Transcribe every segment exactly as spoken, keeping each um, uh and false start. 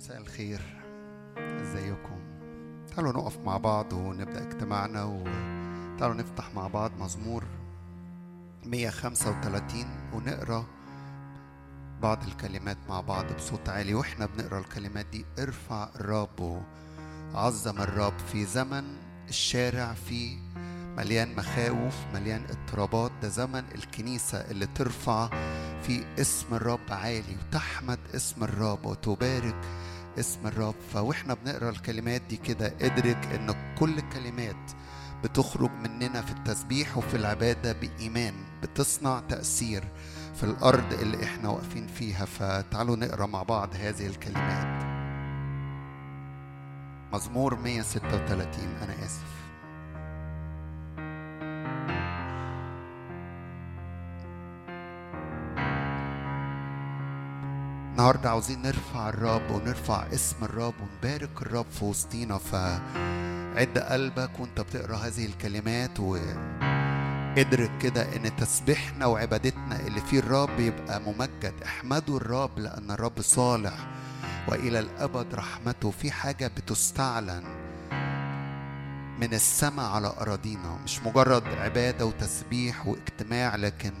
مساء الخير، ازيكم؟ تعالوا نقف مع بعض ونبدأ اجتماعنا، وتعالوا نفتح مع بعض مزمور مية خمسة وتلاتين ونقرأ بعض الكلمات مع بعض بصوت عالي. واحنا بنقرأ الكلمات دي ارفع الرب، عظم الرب في زمن الشارع، في مليان مخاوف، مليان اضطرابات. ده زمن الكنيسة اللي ترفع في اسم الرب عالي وتحمد اسم الرب وتبارك اسم الرب. فاحنا بنقرا الكلمات دي كده ادرك ان كل الكلمات بتخرج مننا في التسبيح وفي العبادة بإيمان بتصنع تأثير في الأرض اللي احنا واقفين فيها. فتعالوا نقرا مع بعض هذه الكلمات. مزمور مية ستة وتلاتين، أنا آسف. النهارده عاوزين نرفع الرب ونرفع اسم الرب ونبارك الرب في وسطينا. فعد قلبك وانت بتقرا هذه الكلمات، وادرك كده ان تسبيحنا وعبادتنا اللي فيه الرب يبقى ممجد. احمدوا الرب لان الرب صالح والى الابد رحمته. في حاجه بتستعلن من السماء على اراضينا، مش مجرد عباده وتسبيح واجتماع، لكن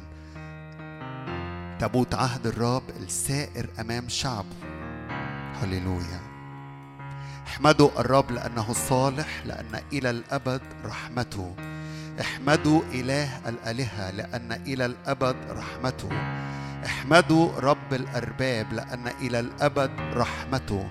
تابوت عهد الرب السائر امام شعبه. هللويا. احمدوا الرب لانه صالح، لان الى الابد رحمته. احمدوا اله الالهه لان الى الابد رحمته. احمدوا رب الارباب لان الى الابد رحمته.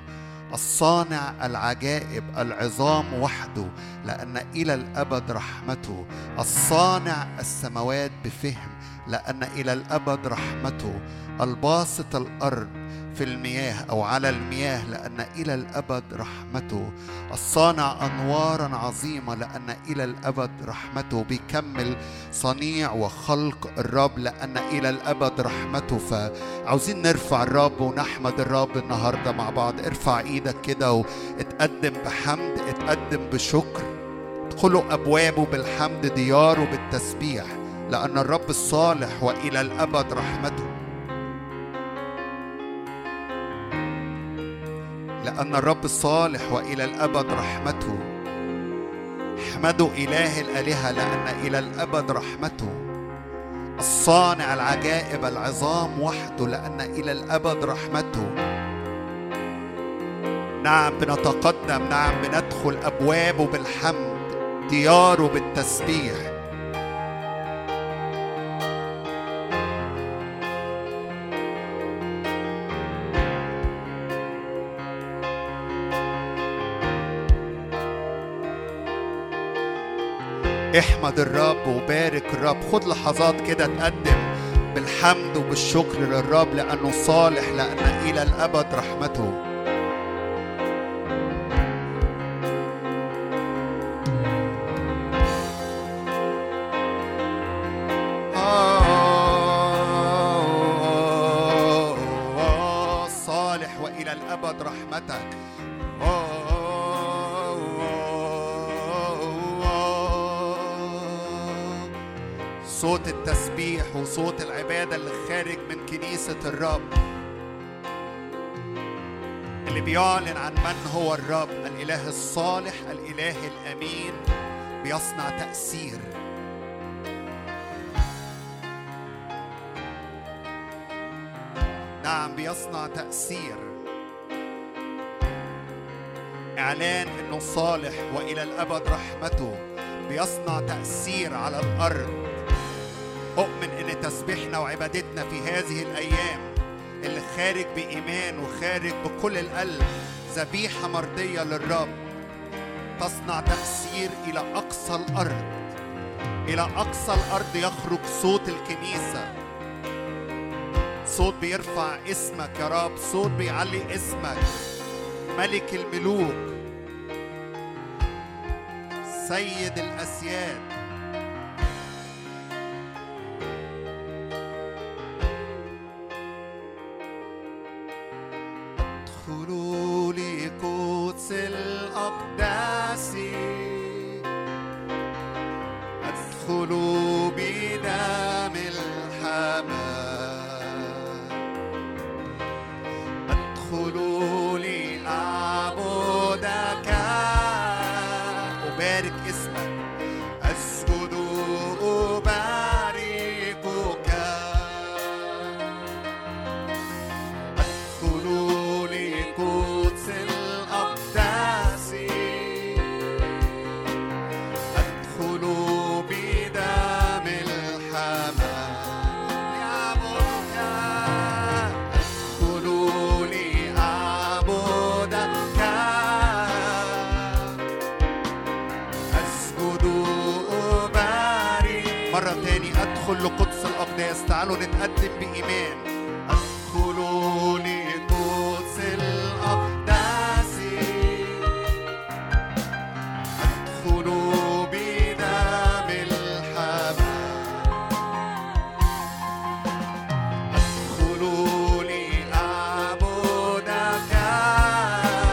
الصانع العجائب العظام وحده لان الى الابد رحمته. الصانع السماوات بفهم لأن إلى الأبد رحمته. الباسط الأرض في المياه أو على المياه لأن إلى الأبد رحمته. الصانع أنوارا عظيمة لأن إلى الأبد رحمته. بيكمل صنيع وخلق الرب لأن إلى الأبد رحمته. فعاوزين نرفع الرب ونحمد الرب النهاردة مع بعض. ارفع إيدك كده واتقدم بحمد، اتقدم بشكر. ادخلوا أبوابه بالحمد، دياره بالتسبيح، لأن الرب الصالح وإلى الأبد رحمته. لأن الرب الصالح وإلى الأبد رحمته. احمدوا إله الآلهة لأن إلى الأبد رحمته. الصانع العجائب العظام وحده لأن إلى الأبد رحمته. نعم بنتقدم، نعم بندخل أبوابه بالحمد، دياره بالتسبيح. احمد الرب وبارك الرب. خد لحظات كده تقدم بالحمد وبالشكر للرب لأنه صالح، لأن إلى الأبد رحمته. آه آه آه آه صالح وإلى الأبد رحمتك. صوت التسبيح وصوت العبادة اللي خارج من كنيسة الرب، اللي بيعلن عن من هو الرب، الإله الصالح، الإله الأمين، بيصنع تأثير. نعم بيصنع تأثير. إعلان إنه صالح وإلى الأبد رحمته بيصنع تأثير على الأرض. أؤمن إن تسبيحنا وعبادتنا في هذه الأيام اللي خارج بإيمان وخارج بكل القلب ذبيحة مرضية للرب تصنع تأثير إلى أقصى الأرض. إلى أقصى الأرض يخرج صوت الكنيسة، صوت بيرفع اسمك يا رب، صوت بيعلي اسمك ملك الملوك سيد الأسياد. تعالوا نتقدم بإيمان. ادخلوا لقدس الأقداس، ادخلوا بدم الحمام، ادخلوا لأعبدك، أسجد أباركك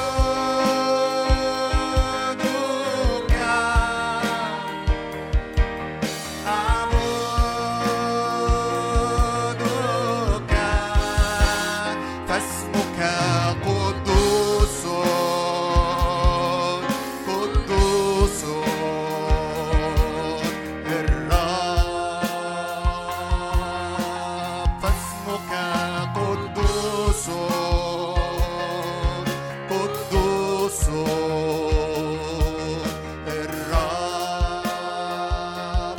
وأعبدك. أعبدك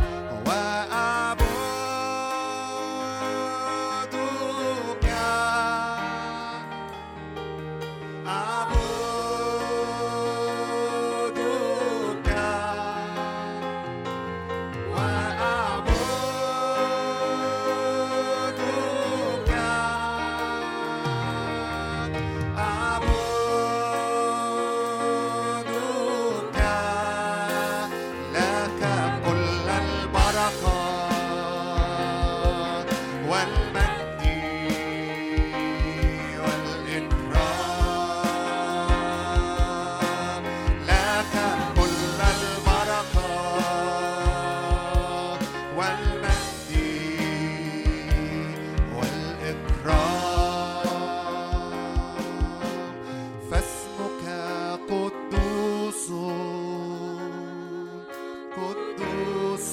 وأعبدك. أعبدك فاسمك قدوس، قدوس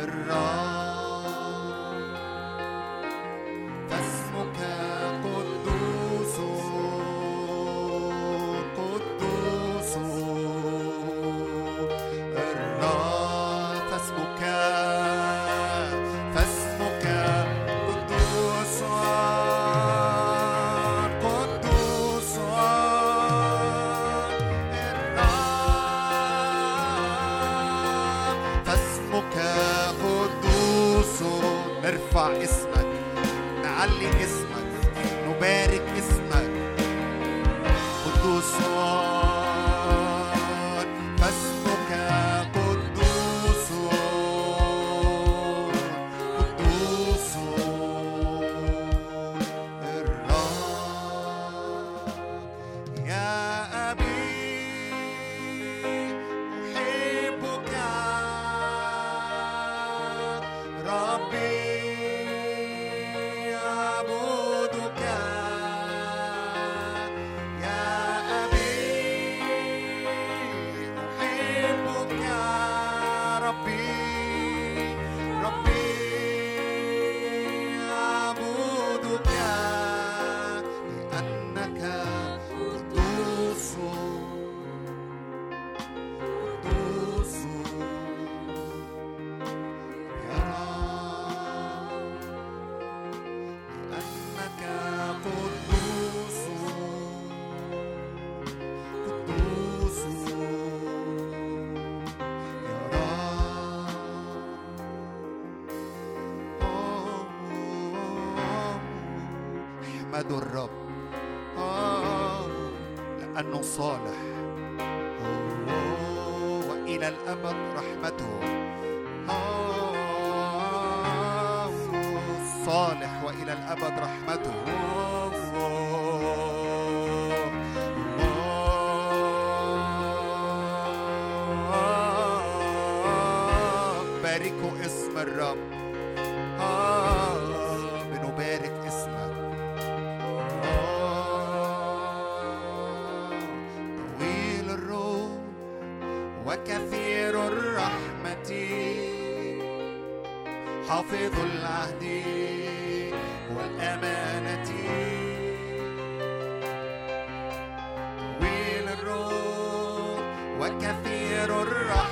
الرب، فاسمك قدوس، قدوس الرب. وأعبدك، أعبدك وأعبدك. أعبدك لك كل البركات والمجد والإكرام، لك كل البركات والمجد والإكرام. فاسمك قدوس، قدوس الرب، فاسمك قدوس، قدوس الرب. فاسمك، فاسمك قدوس، قدوس الرب، فاسمك قدوس. نرفع اسمك، نعلي اسمك، نبارك اسمك. قدوس، فاسمك قدوس، قدوس الرب. يا أبي أحبك، ربي أعبدك. يا أبي أحبك، ربي ربي أعبدك، لأنك قدوس، قدوس يا رب، لأنك قدوس، قدوس يا رب. احمدوا الرب لأنه صالح، إلى الأبد رحمته. آه، صالح وإلى الأبد رحمته. آه، باركوا اسم الرب. آه، بنبارك اسمك. آه، طويل الروح وكثير الرحمة، حافظ العهد والأمانة، كثير الرحمة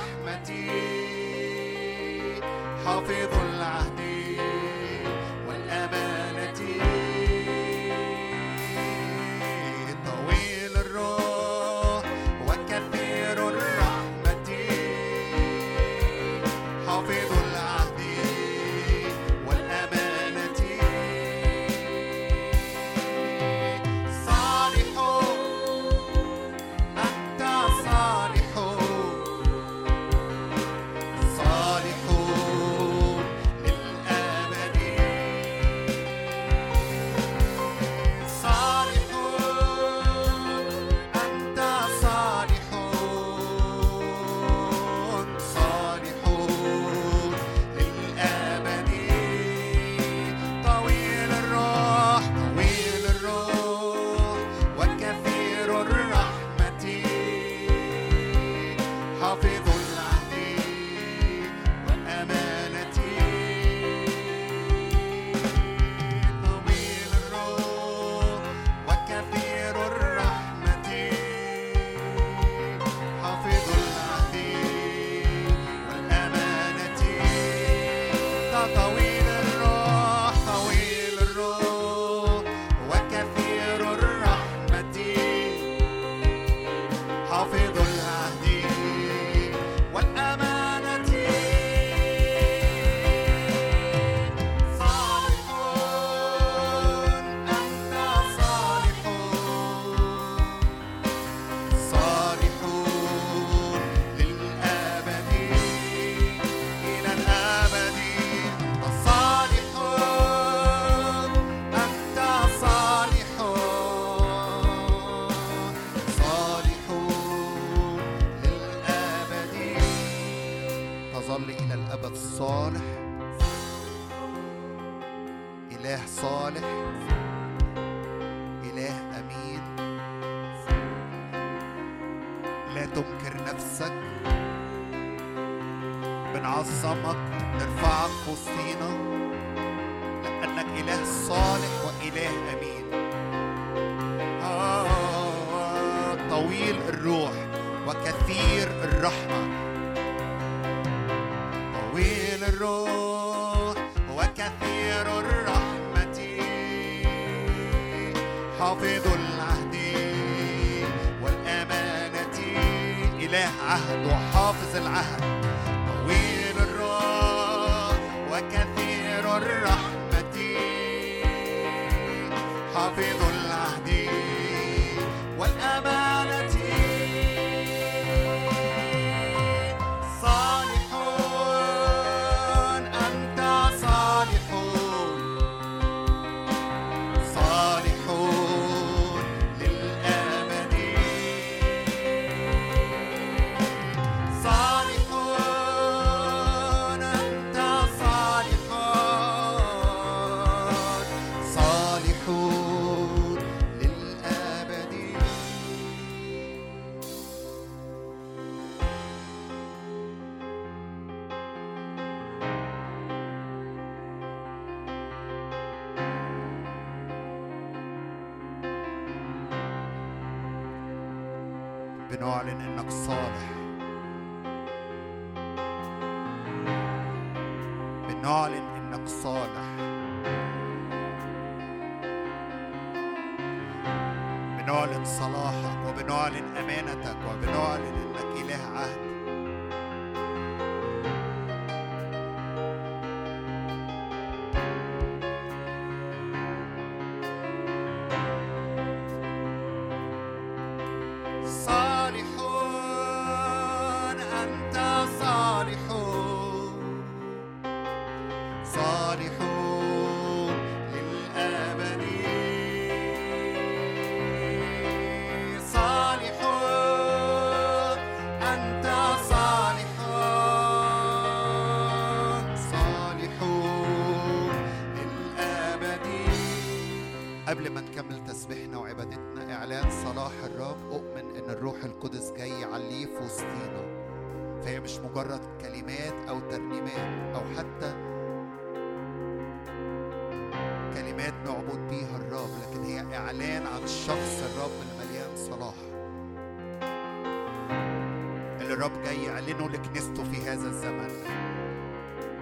حافظ العهد والأمانة طويل الروح وكثير الرحمة حافظ العهد والأمانة صالح أنت صالح بنعلن إنك صالح، بنعلن إنك صالح، بنعلن صلاحك وبنعلن أمانتك وبنعلن إنك إله عهد. الرب جاي يعلنه لكنيسته في هذا الزمن.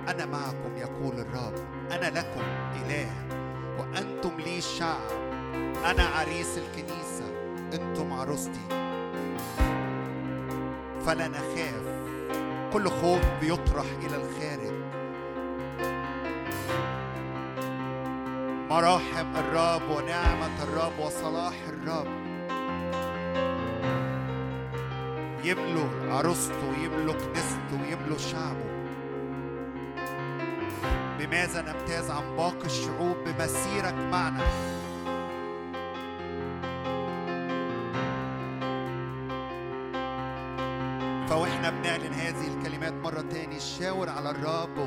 أنا معكم يقول الرب، أنا لكم إله وأنتم لي شعب، أنا عريس الكنيسة أنتم عروستي، فلا نخاف. كل خوف بيطرح إلى الخارج. مراحم الرب ونعمة الرب وصلاح الرب يملوا عروسته، يملوا كنيسته، يملوا شعبه. بماذا نمتاز عن باقي الشعوب؟ بمسيرك معنا. فوإحنا بنعلن هذه الكلمات مرة تاني، شاور على الرب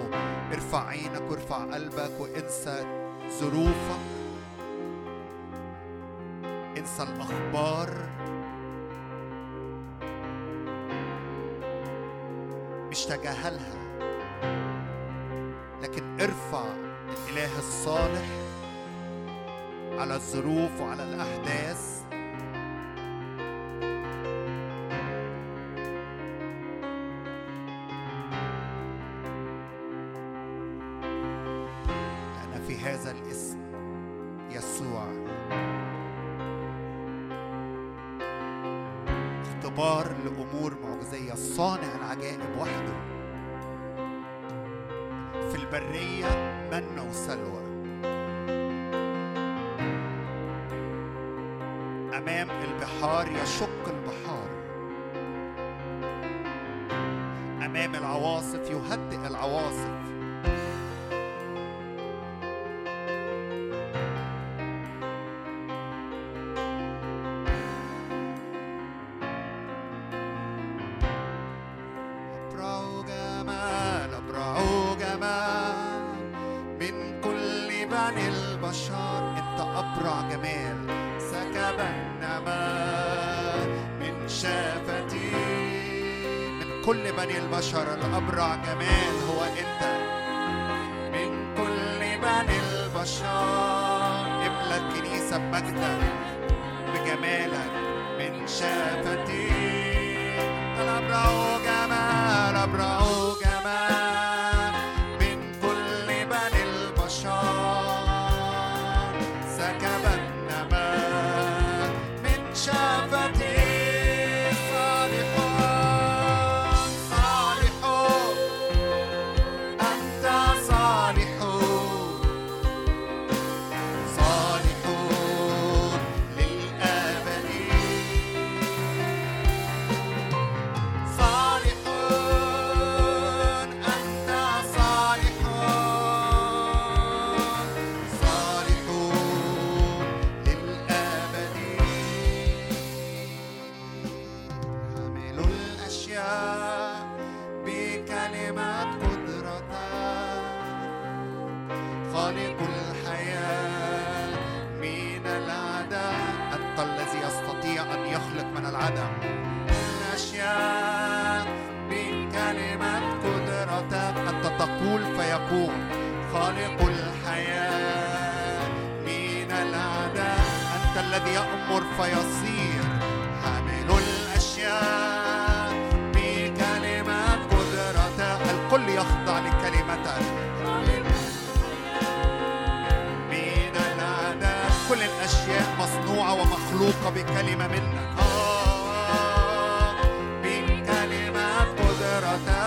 وارفع عينك وارفع قلبك وانسى ظروفك، انسى الأخبار. مش تجاهلها، لكن ارفع الإله الصالح على الظروف وعلى الأحداث. صانع العجائب وحده في البرية منه وسلوى، أمام البحار يشق البحار، أمام العواصف يهدئ العواصف. البشر الأبرع جمال هو أنت، من كل بني البشر املى الكنيسة بمجدك بجمالك. من شافتي الأبرع جمال، أبرع جمال من كل بني البشر سكب النماء. من شافتي خالق الحياة من العدم، أنت الذي يأمر فيصير. حامل الأشياء بكلمة قدرتك، الكل يخضع لكلمتك. من العدم كل الأشياء مصنوعة ومخلوقة بكلمة منك، آه بكلمة قدرتك.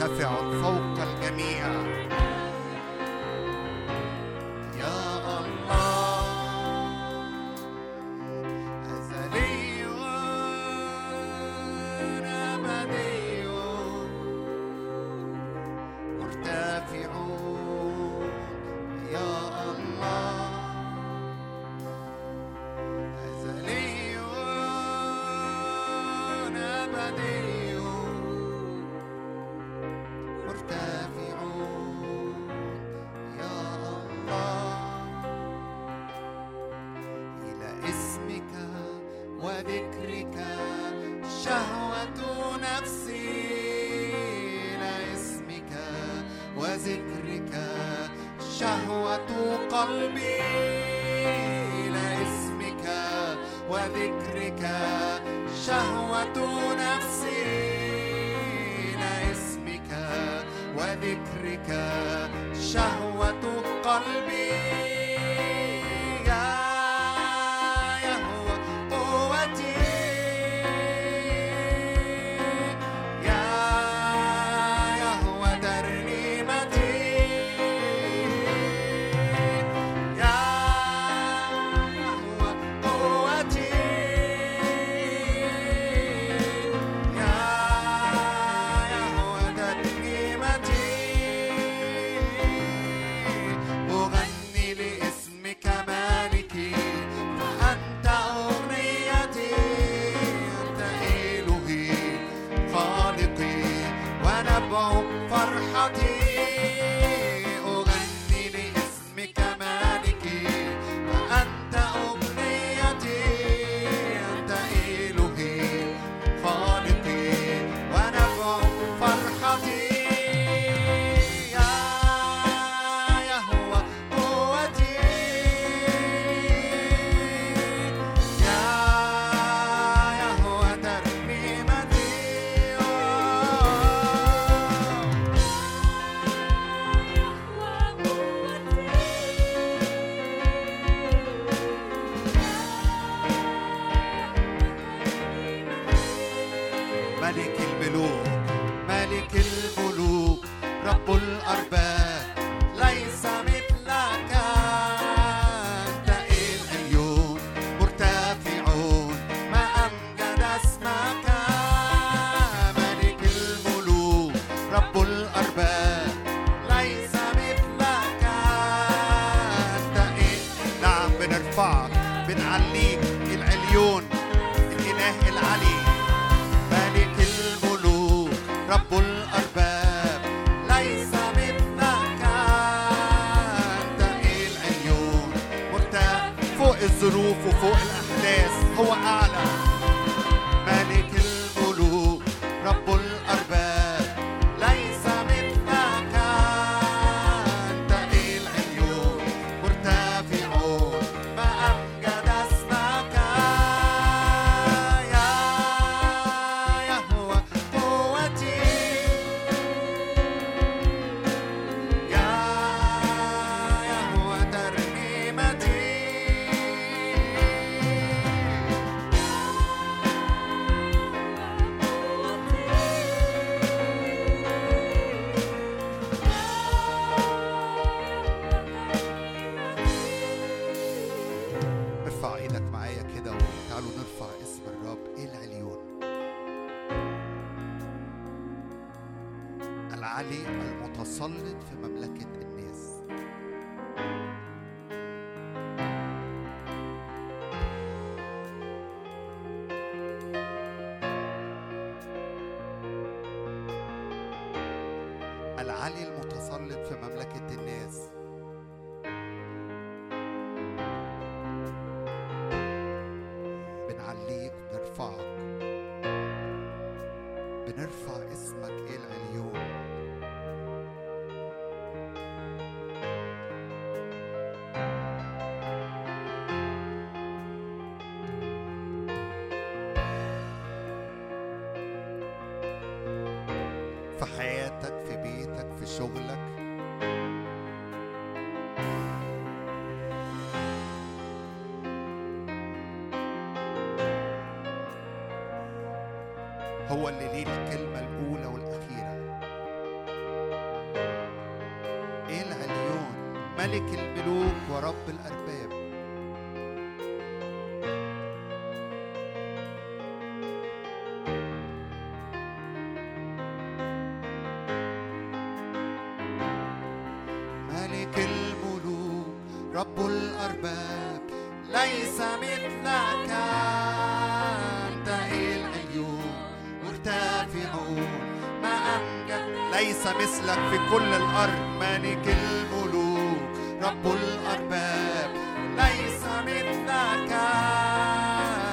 مرتفع فوق الجميع. يا الله أزلي وأبدي مرتفع، يا الله أزلي وأبدي قلبي. إلى اسمك وذكرك شهوة نفسي، إلى اسمك وذكرك شهوة قلبي. يا يهوه قوتي، يا يهوه ترنيمتي، العلي المتسلط في مملكة الناس. بنعليك، بنرفعك، بنرفع اسمك إلى العليون. هو اللي ليه الكلمة الأولى والأخيرة. ملك الملوك ورب الأرباب. ملك الملوك رب الأرباب، ليس مثلك، أنت العيون مرتفعون ما أمجد، ليس مثلك في كل الأرض. ملك الملوك رب الأرباب، ليس مثلك،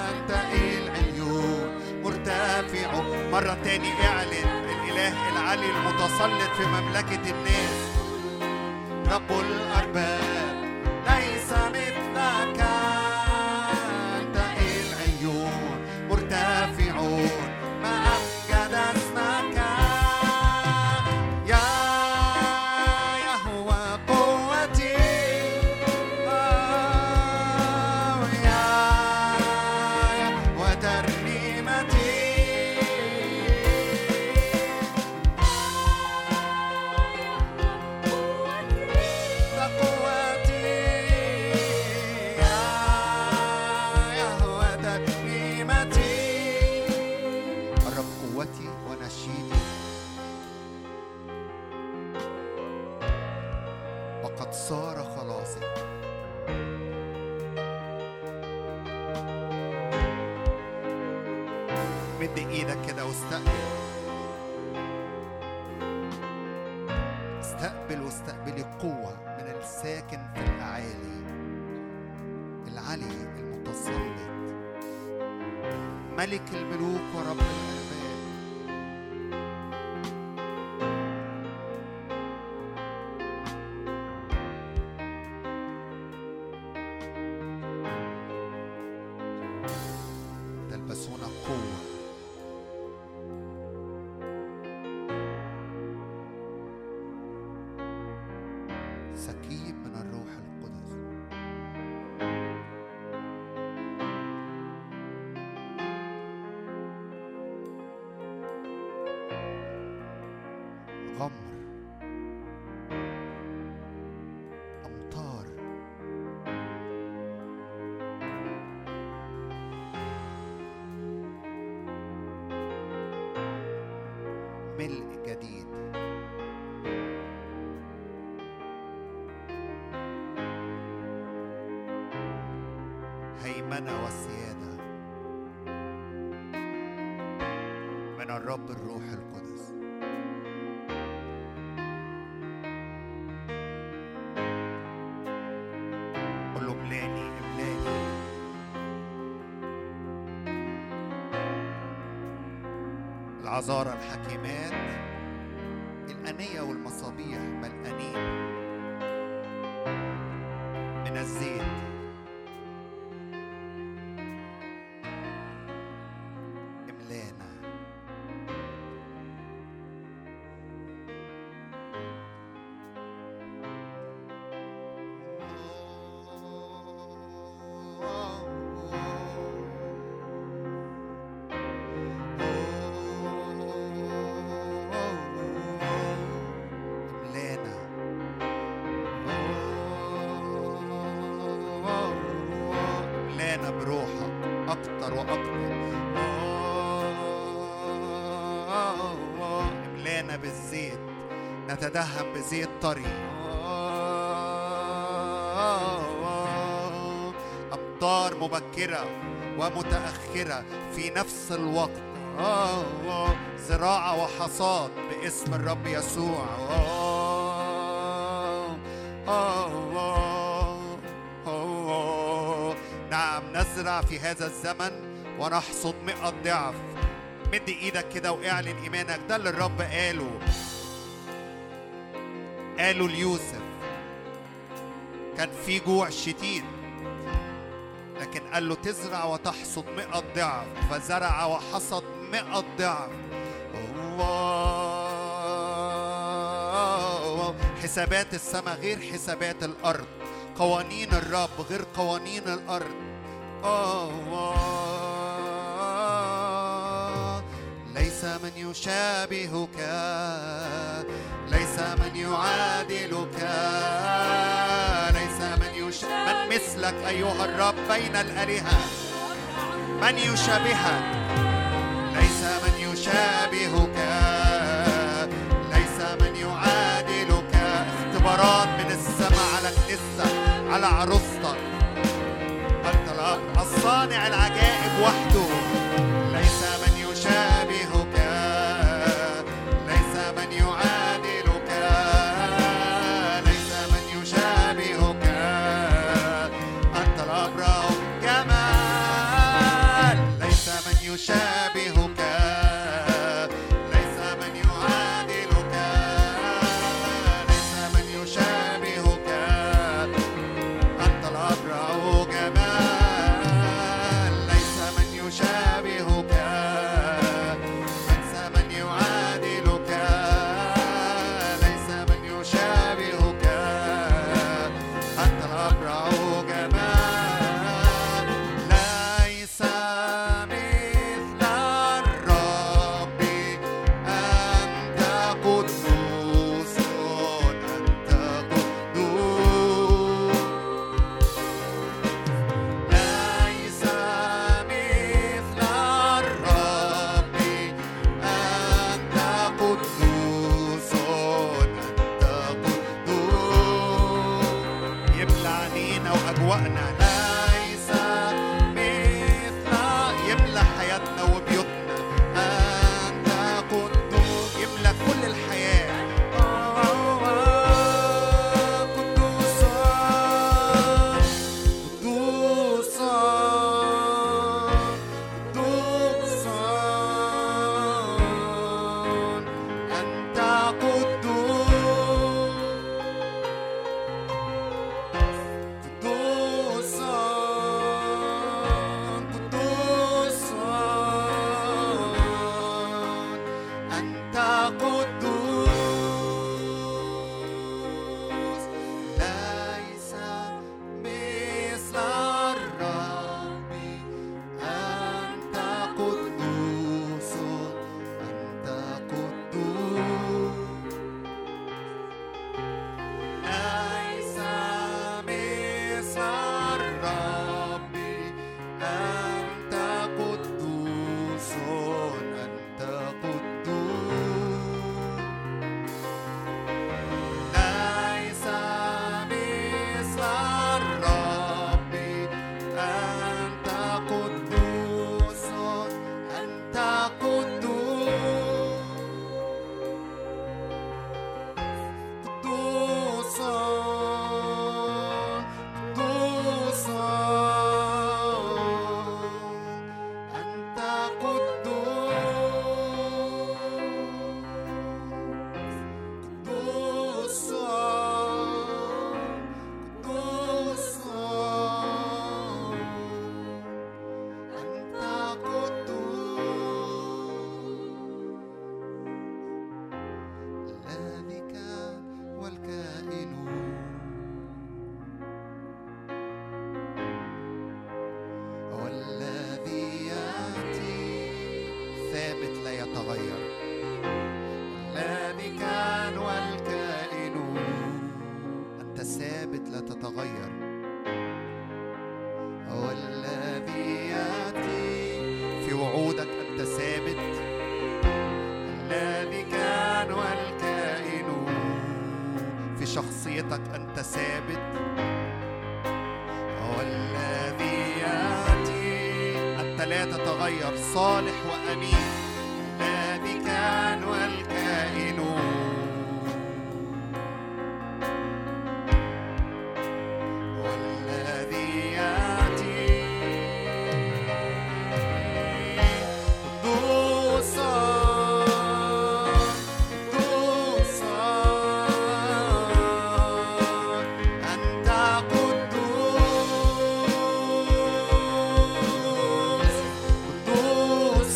أنت العليون مرتفع. مرة تاني اعلن الإله العلي المتسلط في مملكة الناس، رب الأرباب، ليس مثلك، أنت العليون مرتفعون ما أمجد اسمك. ملك الملوك ورب الأرباب. تلبسون قوة. سكيب من الروح القدس. رب الروح القدس، قل له املاني املاني العذارى، الحكيمات، الأنية والمصابيح ملقانين من الزيت. نتدهب بزيت طري، أمطار مبكرة ومتأخرة في نفس الوقت، زراعة وحصاد باسم الرب يسوع. نعم، نزرع في هذا الزمن ونحصد مئة ضعف. مد إيدك كده واعلن إيمانك، ده اللي الرب قاله قالوا ليوسف. كان في جوع شديد، لكن قال له تزرع وتحصد مئة ضعف، فزرع وحصد مئة ضعف. حسابات السماء غير حسابات الأرض، قوانين الرب غير قوانين الأرض. ليس من يشابهك، ليس من يعادلك. من مثلك أيها الرب بين الآلهة؟ من يشابهك؟ ليس من يشابهك، ليس من يعادلك. اختبارات من السماء على كنيستك، على عروستك. أنت الأب الصانع العجائب وحده. ليس من يشابهك، ليس من يعادلك، ليس من يشابهك. أنت الأب رب جمال، ليس من يشابهك، ليس من يعادلك، ليس من يشابهك. أنت الأب رب جمال، ليس من يشابهك، ليس من يعادلك، ليس من يشابهك. أنت الأب رب جمال، ليس مثل الرب. أنت قدوس، أنت قدوس، ليس مثل الرب. أنت قدوس، أنت قدوس. يملأ عنينا وأجواءنا، ليس مثل، يملأ حياتنا وبيوتنا. أنت قدوس، يملأ كل الحياة. قدوس، قدوس، قدوس، أنت قدوس، قدوس، قدوس، أنت قدوس. ليس مثل الرب. أنت قدوس، أنت قدوس، ليس مثل الرب. أنت قدوس، أنت قدوس، ليس مثل الرب. أنت قدوس، أنت قدوس، قدوس، أنت قدوس، قدوس، قدوس، أنت قدوس. لا بك والكائن، والذي يأتي ثابت لا يتغير. لا بك والكائن، أنت ثابت لا تتغير. والذي يأتي في وعودك، أنت ثابت. لا بك والكائن، في شخصيتك أنت ثابت. والذي يأتي، أنت لا تتغير، صالح وأمين. لا بك والكائن، والذي يأتي قدوس، قدوس، أنت قدوس، قدوس، قدوس،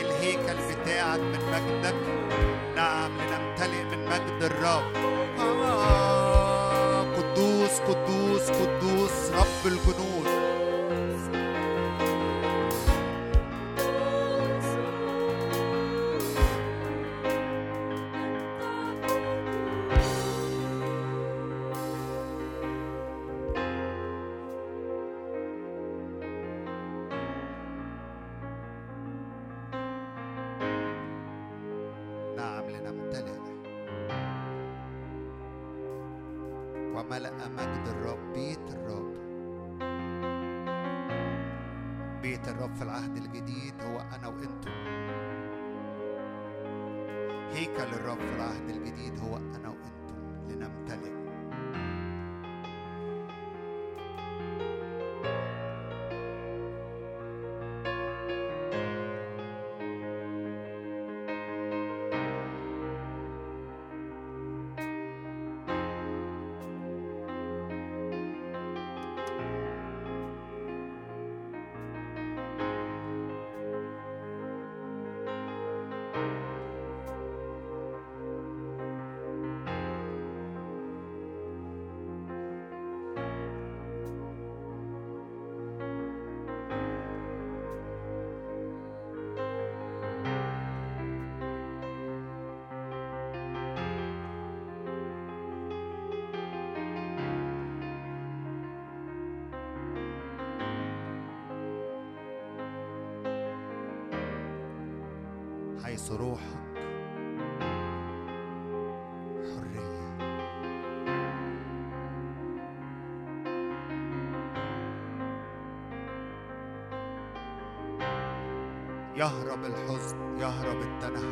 الهيكل بتاعك من مجدك. نعم، لنمتلئ من مجد الرب. آه، قدوس قدوس قدوس رب الجنود. حيث روحك حرية. يهرب الحزن، يهرب التنهد.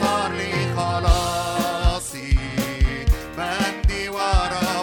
صار لي خلاصي مجدي ورفع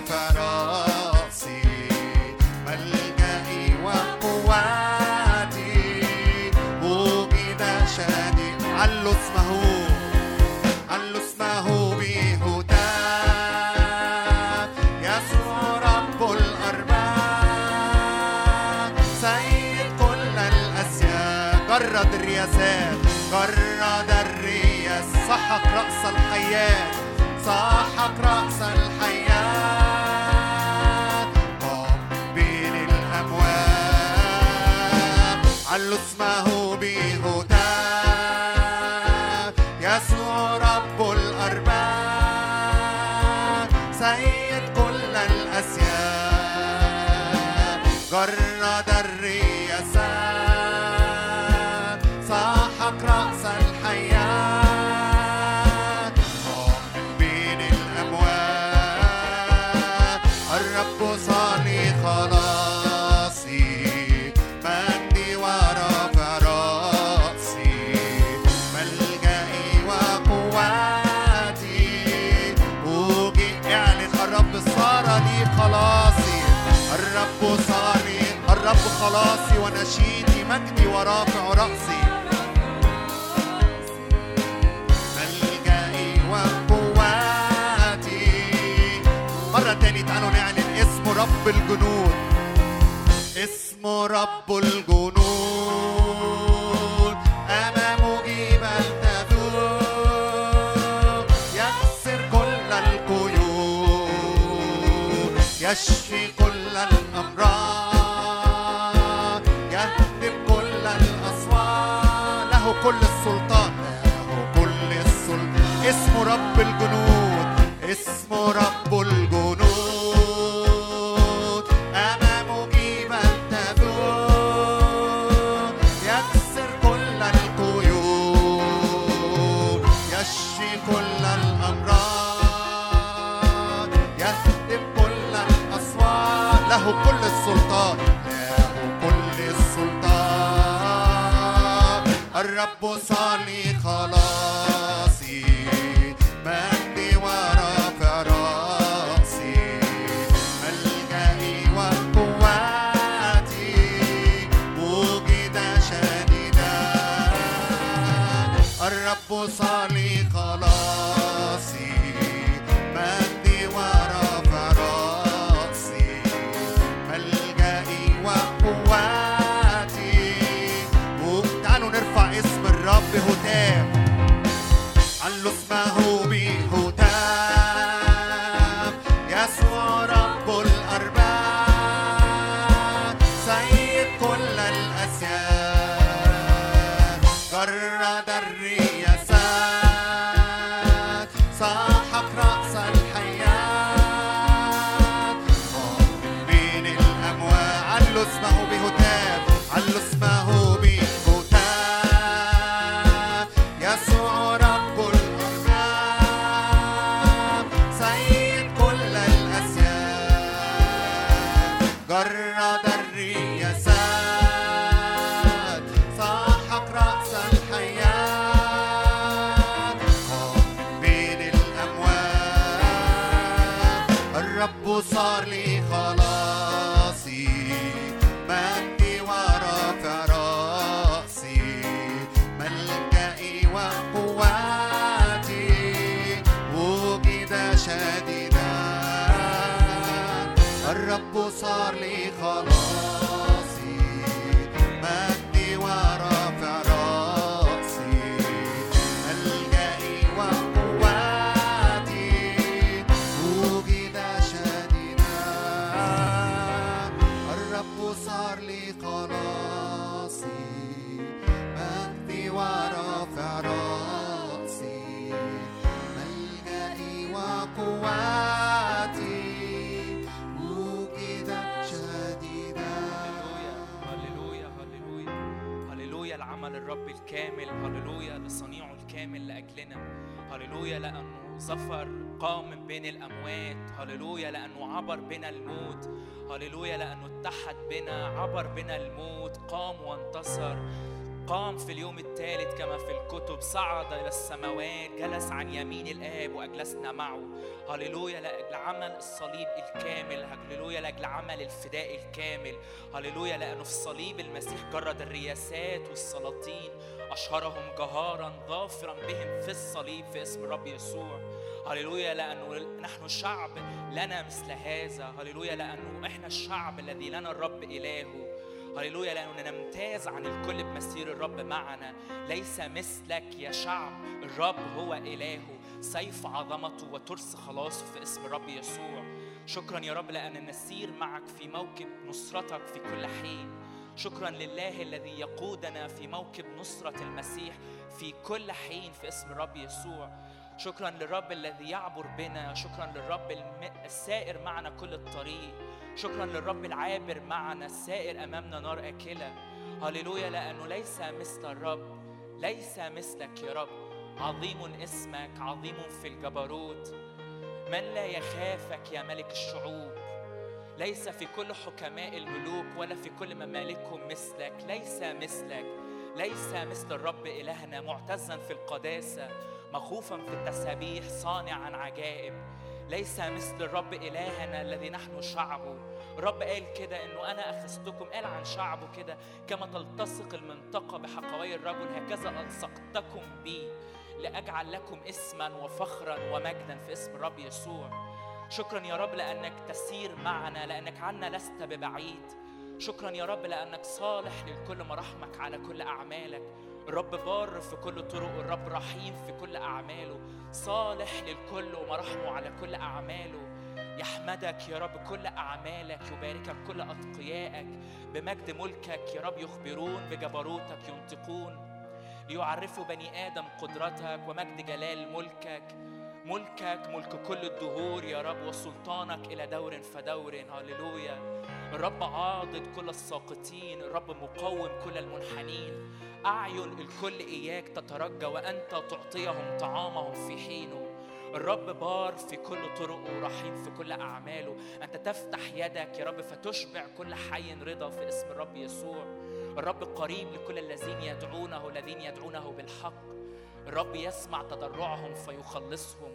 راسي. خلاصي ونشيدي مجدي ورافع رأسي ملجئي وقوتي. مرة تاني تعالوا نعلن اسم رب الجنود، اسم رب الجنود أمامه جبال تذوب، يكسر كل القيود، يشفي كل الأمراض، كل السلطان له كل السلطان. اسمه رب الجنود، اسمه رب الجنود أمامه جبال تذوب، يكسر كل القيود، يشفي كل الأمراض، يهدم كل الأصوات، له كل السلطان، له كل السلطان. الرب صانع خلاصي مجدي ورافع رأسي ملجئي وقوتي مجدا شديدا. الرب صانع خلاصي مجدي ورافع رأسي ملجئي وقوتي. اسم الرب هتاف، علوا اسمه بهتاف، يسوع رب الأرباب سيد كل الأسياد، جرد الرياسات، ساحق رأس الحياة، قام بين الأموات. علوا اسمه بهتاف، علوا اسمه بهتاف، صار لي خلاصي مجدي ورافع رأسي ملجئي وقوتي مجدا شديدا. الرب صار لي خلاصي مجدي ورافع رأسي ملجئي وقوتي مجدا. صار لي خلاصي مجدي ورافع رأسي ملجئي وقوتي مجدا شديدا. هللويا هللويا هللويا العمل الرب الكامل، هللويا لصنيعه الكامل لأجلنا، هللويا لأنه ظفر قام من بين الأموات، هللويا لأنه عبر بنا الموت، هللويا لأنه اتحد بنا، عبر بنا الموت، قام وانتصر، قام في اليوم الثالث كما في الكتب، صعد إلى السماوات، جلس عن يمين الآب وأجلسنا معه. هللويا لأجل عمل الصليب الكامل، هللويا لأجل عمل الفداء الكامل، هللويا لأنه في صليب المسيح جرد الرياسات والسلاطين، أشهرهم جهارا ظافرا بهم في الصليب في اسم الرب يسوع. هللويا لأنه نحن شعب لنا مثل هذا، هللويا لأنه إحنا الشعب الذي لنا الرب إلهه، هللويا لأننا نمتاز عن الكل بمسير الرب معنا، ليس مثلك يا شعب، الرب هو إلهه، سيف عظمته وترس خلاصه في اسم الرب يسوع. شكرا يا رب لأن نسير معك في موكب نصرتك في كل حين، شكرا لله الذي يقودنا في موكب نصرة المسيح في كل حين في اسم الرب يسوع. شكراً للرب الذي يعبر بنا، شكراً للرب السائر معنا كل الطريق، شكراً للرب العابر معنا، السائر أمامنا نار أكلة. هللويا لأنه ليس مثل الرب، ليس مثلك يا رب، عظيم اسمك، عظيم في الجبروت، من لا يخافك يا ملك الشعوب، ليس في كل حكماء الملوك ولا في كل ممالكهم مثلك، ليس مثلك، ليس مثل الرب إلهنا، معتزاً في القداسة، مخوفاً في التسبيح، صانعاً عجائب، ليس مثل الرب إلهنا الذي نحن شعبه، الرب قال كده إنه أنا أخذتكم، قال عن شعبه كده كما تلتصق المنطقة بحقوي الرجل هكذا ألصقتكم بي لأجعل لكم اسما وفخرا ومجدا في اسم الرب يسوع. شكرا يا رب لأنك تسير معنا، لأنك عنا لست ببعيد. شكرا يا رب لأنك صالح لكل مراحمك على كل أعمالك. الرب بار في كل طرقه، الرب رحيم في كل أعماله، صالح للكل ومرحمه على كل أعماله. يحمدك يا رب كل أعمالك، يباركك كل أتقيائك، بمجد ملكك يا رب يخبرون بجبروتك ينطقون، ليعرفوا بني آدم قدرتك ومجد جلال ملكك. ملكك ملك كل الدهور يا رب، وسلطانك إلى دور فدور. هاليلويا. الرب عاضد كل الساقطين، الرب مقوم كل المنحنين. أعين الكل إياك تترجى وأنت تعطيهم طعامهم في حينه. الرب بار في كل طرقه، رحيم في كل أعماله. أنت تفتح يدك يا رب فتشبع كل حي رضا في اسم الرب يسوع. الرب قريب لكل الذين يدعونه الذين يدعونه بالحق. الرب يسمع تضرعهم فيخلصهم.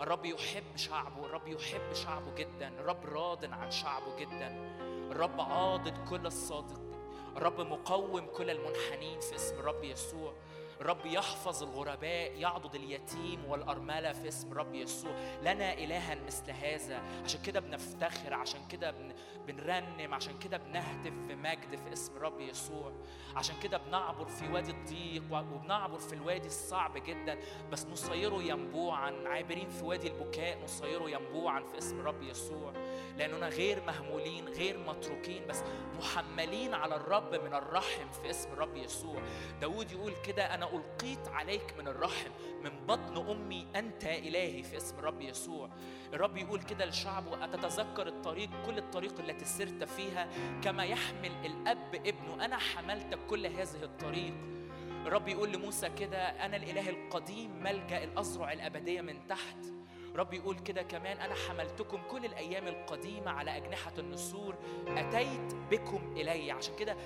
الرب يحب شعبه، الرب يحب شعبه جدا، الرب راض عن شعبه جدا. الرب عاضد كل الصادق، الرب مقوم كل المنحنين في اسم الرب يسوع. الرب يحفظ الغرباء، يعضد اليتيم والأرملة في اسم الرب يسوع. لنا إلها مثل هذا، عشان كده بنفتخر، عشان كده بنرنم، عشان كده بنهتف في مجد في اسم الرب يسوع. عشان كده بنعبر في وادي الضيق وبنعبر في الوادي الصعب جدا، بس نصيره ينبوعا. عابرين في وادي البكاء نصيره ينبوعا في اسم الرب يسوع، لأننا غير مهمولين غير متروكين، بس محملين على الرب من الرحم في اسم الرب يسوع. داود يقول كده: أنا ألقيت عليك من الرحم، من بطن أمي أنت إلهي في اسم الرب يسوع. الرب يقول كده لشعبه: أتتذكر الطريق، كل الطريق التي سرت فيها، كما يحمل الأب ابنه، أنا حملتك كل هذه الطريق. الرب يقول لموسى كده: أنا الإله القديم، ملجأ الأزرع الأبدية من تحت. الرب يقول كده كمان: أنا حملتكم كل الأيام القديمة على أجنحة النسور، أتيت بكم إلي. عشان كده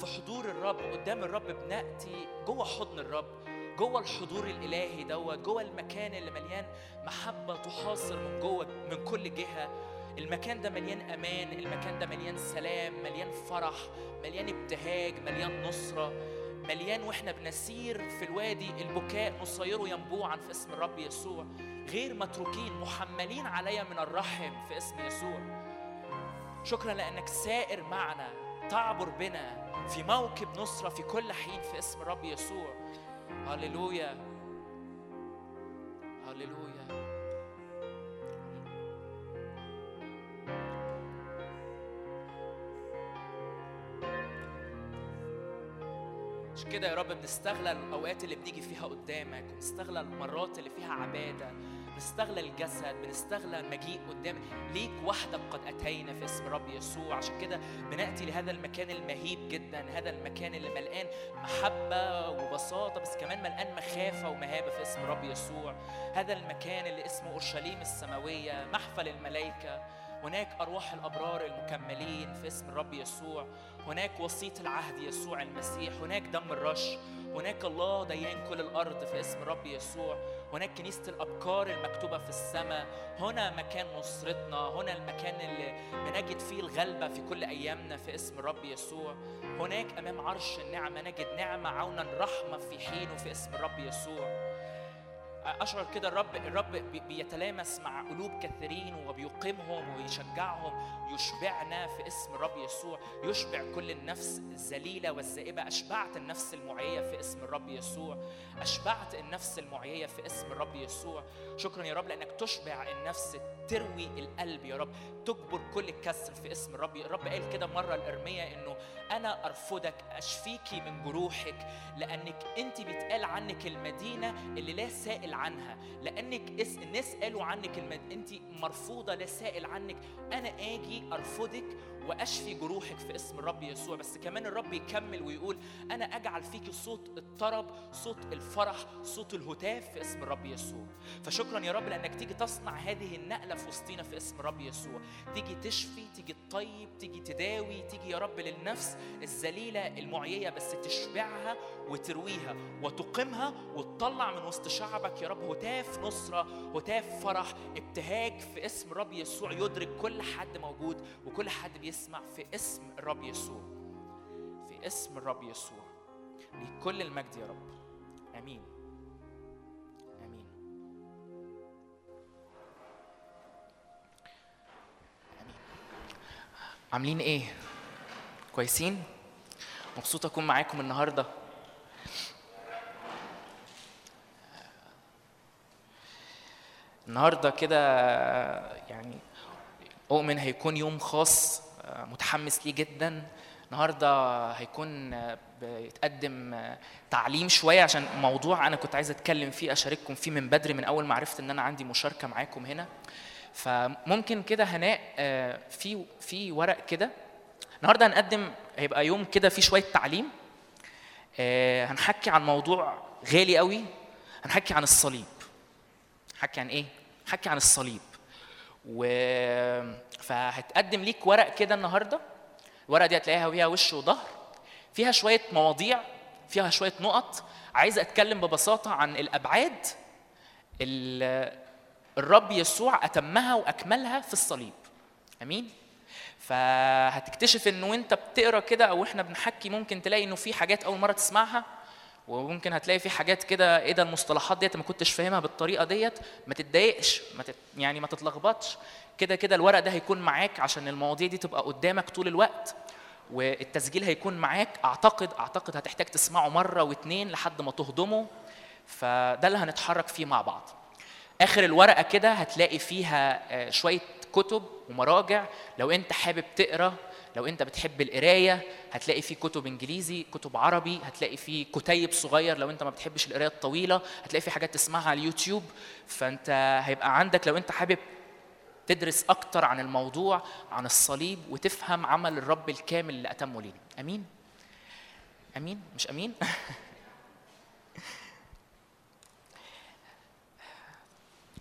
في حضور الرب، قدام الرب بنأتي، جوه حضن الرب، جوه الحضور الإلهي دوت، جوه المكان اللي مليان محبة تحاصر من جوه من كل جهة. المكان ده مليان أمان، المكان ده مليان سلام، مليان فرح، مليان ابتهاج، مليان نصرة، مليان. وإحنا بنسير في الوادي البكاء نصيره ينبوعا في اسم الرب يسوع. غير متروكين، محملين عليا من الرحم في اسم يسوع. شكرا لأنك سائر معنا، تعبر بنا في موكب نصرة في كل حين في اسم الرب يسوع. هللويا هللويا. مش كده يا رب بنستغل الأوقات اللي بنيجي فيها قدامك، بنستغل المرات اللي فيها عبادة، بنستغل الجسد، بنستغل المجيء قدام ليك وحدك قد أتينا في اسم رب يسوع. عشان كده بنأتي لهذا المكان المهيب جدا، هذا المكان اللي ملقان محبة وبساطة، بس كمان ملقان مخافة ومهابة في اسم رب يسوع. هذا المكان اللي اسمه أورشليم السماوية، محفل الملائكة، هناك أرواح الأبرار المكملين في اسم الرب يسوع. هناك وسيط العهد يسوع المسيح، هناك دم الرش، هناك الله ديان كل الأرض في اسم الرب يسوع. هناك كنيسة الأبكار المكتوبة في السماء. هنا مكان نصرتنا، هنا المكان اللي بنجد فيه الغلبة في كل أيامنا في اسم الرب يسوع. هناك أمام عرش النعمة نجد نعمة، عونا، رحمة في حينه في اسم الرب يسوع. أشعر كده الرب الرب بيتلامس مع قلوب كثيرين وبيقيمهم ويشجعهم. يشبعنا في اسم الرب يسوع، يشبع كل النفس الذليلة والزائبة. أشبعت النفس المعية في اسم الرب يسوع، أشبعت النفس المعية في اسم الرب يسوع. شكرا يا رب لأنك تشبع النفس، تروي القلب يا رب، تجبر كل الكسر في اسم الرب. الرب قال كده مرة لإرميا إنه أنا أرفدك، أشفيكي من جروحك، لأنك أنت بيتقال عنك المدينة اللي لا سائل عنها، لأنك اس... الناس قالوا عنك المد... أنت مرفوضة لا سائل عنك. أنا آجي أرفضك وأشفي جروحك في اسم الرب يسوع. بس كمان الرب يكمل ويقول أنا أجعل فيك صوت الطرب، صوت الفرح، صوت الهتاف في اسم الرب يسوع. فشكرا يا رب لأنك تيجي تصنع هذه النقلة في وسطينا في اسم الرب يسوع، تيجي تشفي، تيجي تطيب، تيجي تداوي، تيجي يا رب للنفس الذليلة المعيية بس تشبعها وترويها وتقيمها وتطلع من وسط شعبك يا رب هتاف نصرة، هتاف فرح، ابتهاج في اسم الرب يسوع يدرك كل حد موجود وكل حد بيسمع في اسم الرب يسوع، في اسم الرب يسوع. لكل المجد يا رب، امين امين امين. عاملين ايه؟ كويسين؟ مبسوط اكون معاكم النهارده. النهارده كده يعني أؤمن هيكون يوم خاص متحمس ليه جدا. النهارده هيكون بيتقدم تعليم شويه عشان موضوع انا كنت عايز اتكلم فيه، اشارككم فيه من بدري من اول ما عرفت ان انا عندي مشاركه معاكم هنا. فممكن كده هناء في في ورق كده. النهارده هنقدم، هيبقى يوم كده فيه شويه تعليم، هنحكي عن موضوع غالي قوي، هنحكي عن الصليب. هنحكي عن ايه؟ هنحكي عن الصليب. و فهتقدم ليك ورق كده النهارده. الورقه دي هتلاقيها فيها وش وظهر، فيها شويه مواضيع، فيها شويه نقط. عايز اتكلم ببساطه عن الابعاد الرب يسوع اتمها واكملها في الصليب. امين. فهتكتشف انه وانت بتقرا كده او احنا بنحكي ممكن تلاقي انه في حاجات اول مره تسمعها، وممكن هتلاقي في حاجات كده ايه ده المصطلحات ديت ما كنتش فاهمها بالطريقه ديت. ما تتضايقش، ما تت... يعني ما تتلخبطش. كده كده الورق ده هيكون معاك عشان المواضيع دي تبقى قدامك طول الوقت، والتسجيل هيكون معاك. اعتقد اعتقد هتحتاج تسمعه مره واثنين لحد ما تهضمه، فده اللي هنتحرك فيه مع بعض. اخر الورقه كده هتلاقي فيها شويه كتب ومراجع لو انت حابب تقرا، لو انت بتحب القرايه هتلاقي فيه كتب انجليزي، كتب عربي، هتلاقي فيه كتيب صغير لو انت ما بتحبش القرايه الطويله، هتلاقي فيه حاجات تسمعها على اليوتيوب. فانت هيبقى عندك لو انت حابب تدرس اكتر عن الموضوع عن الصليب وتفهم عمل الرب الكامل اللي اتمه لينا. امين امين مش امين.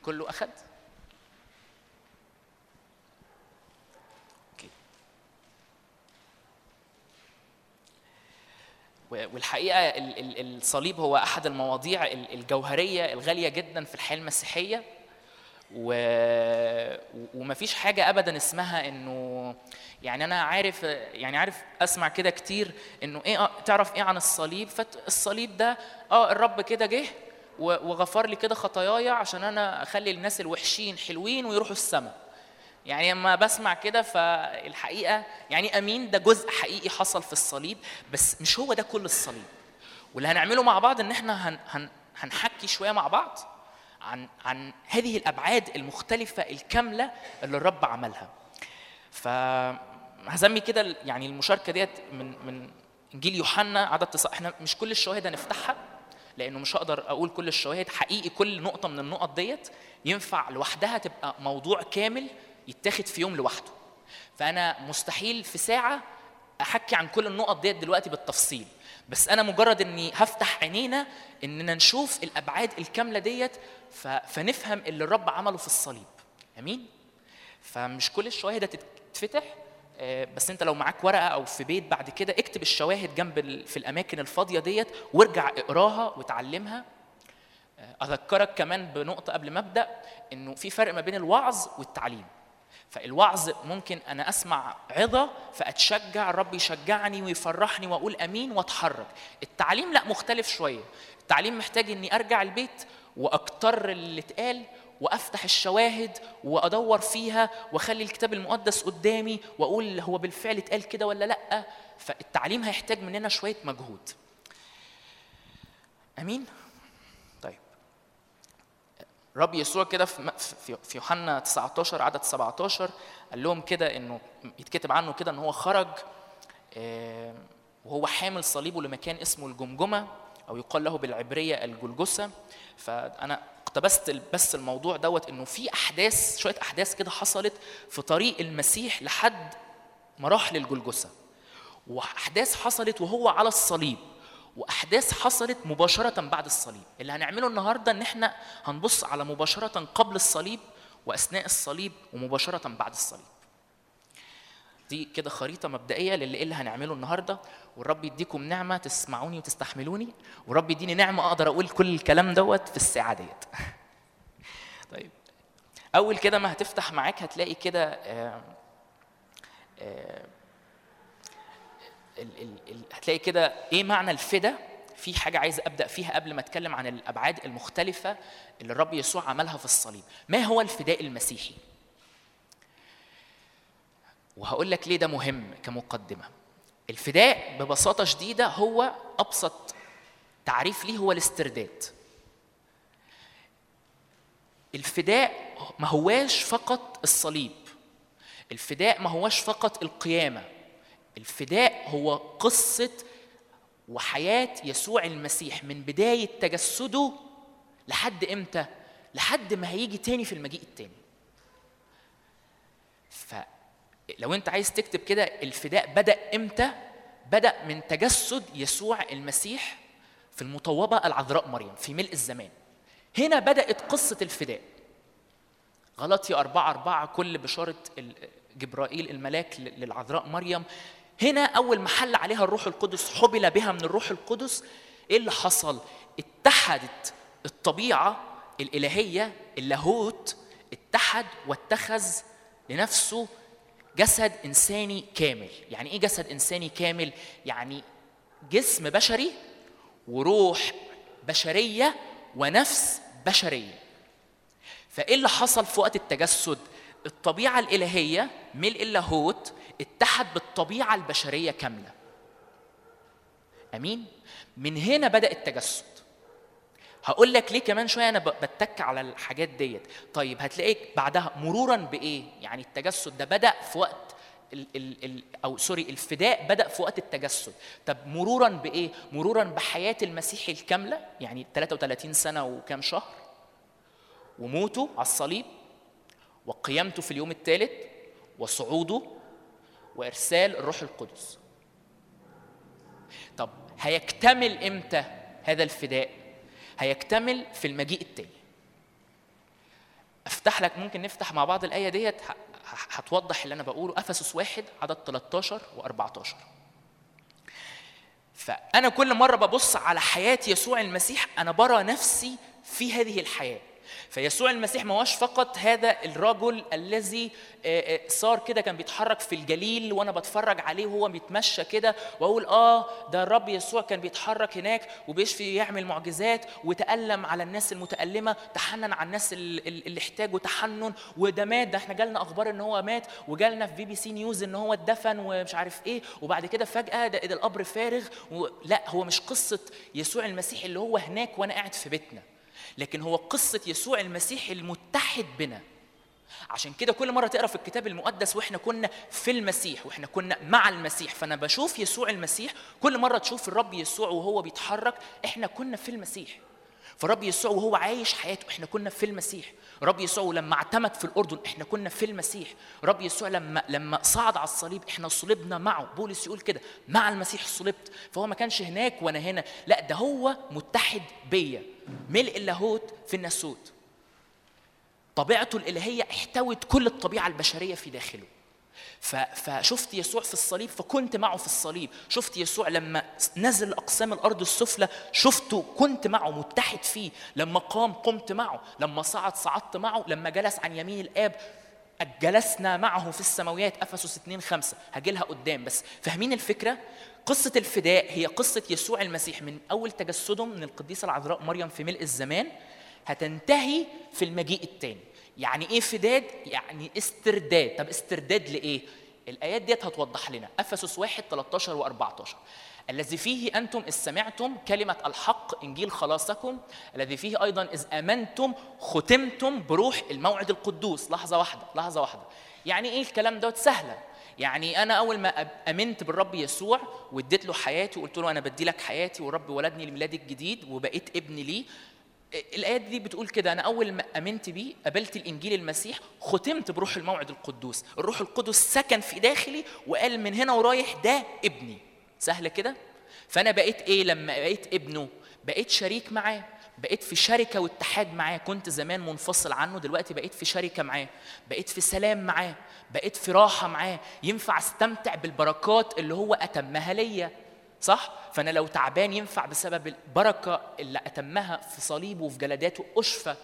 كله اخد. والحقيقة الصليب هو أحد المواضيع الجوهرية الغالية جدا في الحياة المسيحية، ومفيش حاجة أبدا اسمها إنه يعني أنا عارف يعني عارف أسمع كده كتير إنه إيه تعرف إيه عن الصليب، فالصليب ده آه الرب كده جه وغفر لي كده خطاياي عشان أنا أخلي الناس الوحشين حلوين ويروحوا السماء. يعني لما بسمع كده فالحقيقة يعني أمين ده جزء حقيقي حصل في الصليب، بس مش هو ده كل الصليب. واللي هنعمله مع بعض إن إحنا هن هن هنحكي شوية مع بعض عن عن هذه الأبعاد المختلفة الكاملة اللي الرب عملها. فهسمي كده يعني المشاركة ديت من من إنجيل يوحنا عدد تسعة. إحنا مش كل الشواهد هنفتحها لأنه مش هقدر أقول كل الشواهد حقيقي. كل نقطة من النقط ديت ينفع لوحدها تبقى موضوع كامل يتاخد في يوم لوحده، فأنا مستحيل في ساعة أحكي عن كل النقط ديت دلوقتي بالتفصيل. بس أنا مجرد أني هفتح عينينا أننا نشوف الأبعاد الكاملة ديت فنفهم اللي الرب عمله في الصليب. أمين. فمش كل الشواهد هتتفتح، بس أنت لو معاك ورقة أو في بيت بعد كده اكتب الشواهد جنب في الأماكن الفاضية ديت وارجع اقراها وتعلمها. أذكرك كمان بنقطة قبل ما أبدأ أنه في فرق ما بين الوعظ والتعليم. فالوعظ ممكن أنا أسمع عظة فأتشجع، الرب يشجعني ويفرحني وأقول أمين وأتحرك. التعليم لأ، مختلف شوية. التعليم محتاج أني أرجع البيت وأكتر اللي اتقال وأفتح الشواهد وأدور فيها وأخلي الكتاب المقدس قدامي وأقول هو بالفعل اتقال كده ولا لأ. فالتعليم هيحتاج مننا شوية مجهود. أمين. رب يسوع كده في يوحنا تسعة عشر عدد سبعة عشر قال لهم كده انه يتكتب عنه كده ان هو خرج وهو حامل صليبه لمكان اسمه الجمجمه او يقال له بالعبريه الجلجسة. فانا اقتبست بس الموضوع دوت انه في احداث، شويه احداث كده حصلت في طريق المسيح لحد مراحل الجلجسة وأحداث حصلت وهو على الصليب وأحداث حصلت مباشرة بعد الصليب. اللي هنعمله النهاردة إن إحنا هنبص على مباشرة قبل الصليب وأثناء الصليب ومباشرة بعد الصليب. دي كده خريطة مبدئية للي اللي هنعمله النهاردة، والرب يديكم نعمة تسمعوني وتستحملوني، والرب يديني نعمة أقدر أقول كل الكلام دوت في الساعة ديت. طيب أول كده ما هتفتح معاك هتلاقي كده آه آه هتلاقي كده إيه معنى الفدا. في حاجة عايز أبدأ فيها قبل ما أتكلم عن الأبعاد المختلفة اللي الرب يسوع عملها في الصليب. ما هو الفداء المسيحي؟ وهقول لك ليه ده مهم كمقدمة. الفداء ببساطة شديدة هو أبسط تعريف ليه هو الاسترداد. الفداء ما هواش فقط الصليب، الفداء ما هواش فقط القيامة، الفداء هو قصة وحياة يسوع المسيح من بداية تجسده لحد إمتى؟ لحد ما هيجي تاني في المجيء التاني. فلو أنت عايز تكتب كده الفداء بدأ إمتى؟ بدأ من تجسد يسوع المسيح في المطوبة العذراء مريم في ملء الزمان. هنا بدأت قصة الفداء. غلاطية أربعة أربعة كل بشارة جبرائيل الملاك للعذراء مريم، هنا أول محل عليها الروح القدس، حُبل بها من الروح القدس. إيه اللي حصل؟ اتحدت الطبيعة الإلهية اللاهوت، اتحد واتخذ لنفسه جسد إنساني كامل. يعني إيه جسد إنساني كامل؟ يعني جسم بشري وروح بشرية ونفس بشرية. فإيه اللي حصل في وقت التجسد؟ الطبيعة الإلهية ملء اللاهوت اتحد بالطبيعة البشرية كاملة. أمين؟ من هنا بدأ التجسد. هقول لك ليه كمان شوية، أنا بتك على الحاجات ديت. طيب هتلاقيك بعدها مروراً بإيه؟ يعني التجسد ده بدأ في وقت ال ال ال أو سوري الفداء بدأ في وقت التجسد. طب مروراً بإيه؟ مروراً بحياة المسيح الكاملة، يعني ثلاثة وثلاثين سنة وكام شهر، وموته على الصليب، وقيامته في اليوم الثالث، وصعوده، وإرسال الروح القدس. طب هيكتمل إمتى هذا الفداء؟ هيكتمل في المجيء الثاني. أفتح لك، ممكن نفتح مع بعض الآية ديت هتوضح اللي أنا بقوله. أفسس واحد عدد ثلاثة عشر وأربعة عشر. فأنا كل مرة ببص على حياة يسوع المسيح أنا برى نفسي في هذه الحياة. فيسوع المسيح ما هوش فقط هذا الرجل الذي صار كده كان بيتحرك في الجليل وانا بتفرج عليه وهو بيتمشى كده واقول اه ده الرب يسوع كان بيتحرك هناك وبيشفي يعمل معجزات وتألم على الناس المتألمة، تحنن على الناس اللي احتاجوا تحنن، وده مات، ده احنا جالنا اخبار ان هو مات، وجالنا في بي بي سي نيوز ان هو اتدفن ومش عارف ايه، وبعد كده فجأة ده ده القبر فارغ. لا، هو مش قصة يسوع المسيح اللي هو هناك وانا قاعد في بيتنا، لكن هو قصة يسوع المسيح المتحد بنا. عشان كده كل مرة تقرأ في الكتاب المقدس وإحنا كنا في المسيح وإحنا كنا مع المسيح. فأنا بشوف يسوع المسيح كل مرة، تشوف الرب يسوع وهو بيتحرك إحنا كنا في المسيح. فالرب يسوع وهو عايش حياته إحنا كنا في المسيح. رب يسوع لما اعتمد في الأردن إحنا كنا في المسيح. رب يسوع لما لما صعد على الصليب إحنا صلبنا معه. بولس يقول كده مع المسيح صلبت. فهو ما كانش هناك وأنا هنا، لا ده هو متحد بيا، ملء اللاهوت في الناسوت. طبيعته الإلهية احتوت كل الطبيعة البشرية في داخله. فشفت يسوع في الصليب فكنت معه في الصليب. شفت يسوع لما نزل أقسام الأرض السفلى شفته كنت معه متحد فيه. لما قام قمت معه، لما صعد صعدت معه، لما جلس عن يمين الآب جلسنا معه في السماويات. أفسس اثنين خمسة هجيلها قدام. بس فاهمين الفكرة؟ قصة الفداء هي قصة يسوع المسيح من أول تجسده من القديسة العذراء مريم في ملء الزمان هتنتهي في المجيء الثاني. يعني إيه فداد؟ يعني استرداد. طب استرداد لإيه؟ الآيات ديت هتوضح لنا. أفسس واحد ثلاثة عشر وأربعة عشر. الذي فيه أنتم إذ سمعتم كلمة الحق إنجيل خلاصكم، الذي فيه أيضا إذ آمنتم ختمتم بروح الموعد القدوس. لحظة واحدة لحظة واحدة. يعني إيه الكلام دوت؟ سهلة. يعني أنا أول ما أمنت بالرب يسوع واديت له حياتي وقلت له أنا بدي لك حياتي والرب ولدني الميلاد الجديد وبقيت ابن لي، الآيات دي بتقول كده: أنا أول ما أمنت بيه قبلت الإنجيل المسيح ختمت بروح الموعد القدوس، الروح القدس سكن في داخلي وقال من هنا ورايح ده ابني. سهلة كده؟ فأنا بقيت إيه لما بقيت ابنه؟ بقيت شريك معاه، بقيت في شركة واتحاد معاه. كنت زمان منفصل عنه، دلوقتي بقيت في شركة معاه، بقيت في سلام معاه، بقيت في راحة معاه، ينفع استمتع بالبركات اللي هو أتمها ليا، صح؟ فأنا لو تعبان ينفع بسبب البركة اللي أتمها في صليبه وفي جلداته أشفى،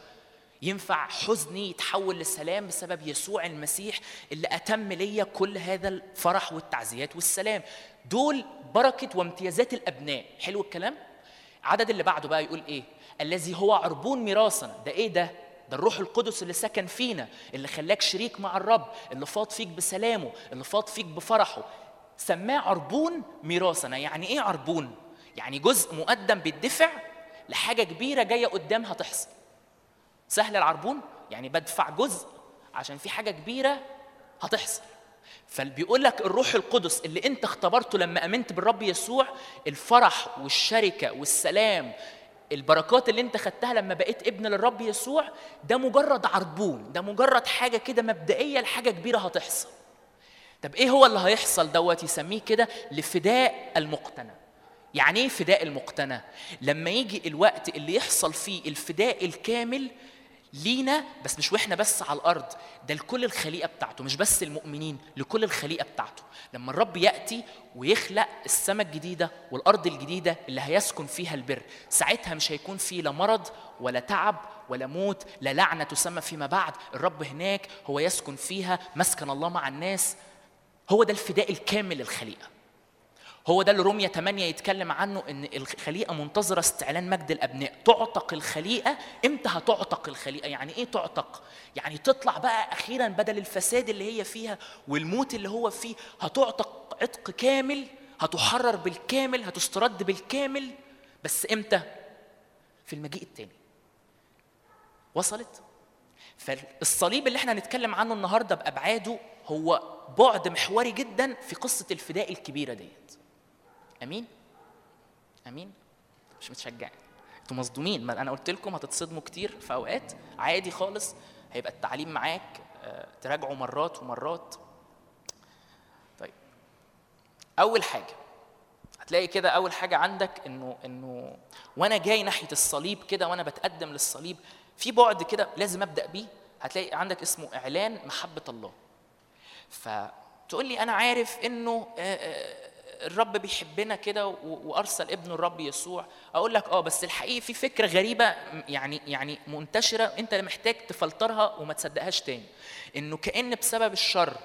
ينفع حزني يتحول لسلام بسبب يسوع المسيح اللي أتم ليا كل هذا الفرح والتعزيات والسلام. دول بركة وامتيازات الأبناء. حلو الكلام؟ عدد اللي بعده بقى يقول إيه؟ الذي هو عربون ميراثنا. ده إيه ده؟ ده الروح القدس اللي سكن فينا، اللي خلاك شريك مع الرب، اللي فاض فيك بسلامه، اللي فاض فيك بفرحه. سماه عربون ميراثنا. يعني إيه عربون؟ يعني جزء مقدم بالدفع لحاجة كبيرة جاية قدامها تحصل. سهل العربون؟ يعني بدفع جزء عشان في حاجة كبيرة هتحصل. فبيقول لك الروح القدس اللي انت اختبرته لما امنت بالرب يسوع، الفرح والشركة والسلام، البركات اللي انت خدتها لما بقيت ابن للرب يسوع، ده مجرد عربون، ده مجرد حاجة كده مبدئية لحاجة كبيرة هتحصل. طب ايه هو اللي هيحصل دوت؟ يسميه كده لفداء المقتنى. يعني ايه فداء المقتنى؟ لما يجي الوقت اللي يحصل فيه الفداء الكامل لينا، بس مش واحنا بس على الارض، ده لكل الخليقه بتاعته، مش بس المؤمنين، لكل الخليقه بتاعته. لما الرب ياتي ويخلق السماء الجديده والارض الجديده اللي هيسكن فيها البر، ساعتها مش هيكون فيه لا مرض ولا تعب ولا موت، لا لعنه تسمى فيما بعد. الرب هناك هو يسكن فيها، مسكن الله مع الناس. هو ده الفداء الكامل للخليقه. هو ده اللي رومية ثمانية يتكلم عنه، ان الخليقه منتظره استعلان مجد الابناء. تعتق الخليقه. امتى هتعتق الخليقه؟ يعني ايه تعتق؟ يعني تطلع بقى اخيرا بدل الفساد اللي هي فيها والموت اللي هو فيه. هتعتق عتق كامل، هتحرر بالكامل، هتسترد بالكامل. بس امتى؟ في المجيء الثاني. وصلت؟ فالصليب اللي احنا هنتكلم عنه النهارده بابعاده هو بعد محوري جدا في قصه الفداء الكبيره ديت. امين امين. مش متشجعين؟ انتوا مصدومين؟ ما انا قلت لكم هتتصدموا كتير في اوقات. عادي خالص، هيبقى التعليم معاك، تراجعوا مرات ومرات. طيب، اول حاجه هتلاقي كده، اول حاجه عندك انه انه وانا جاي ناحيه الصليب كده، وانا بتقدم للصليب في بعد كده لازم ابدا بيه. هتلاقي عندك اسمه اعلان محبه الله. فتقول لي انا عارف انه الرب بيحبنا كده وارسل ابنه الرب يسوع. اقول لك اه، بس الحقيقه في فكره غريبه يعني يعني منتشره، انت محتاج تفلترها وما تصدقهاش تاني، انه كأن بسبب الشر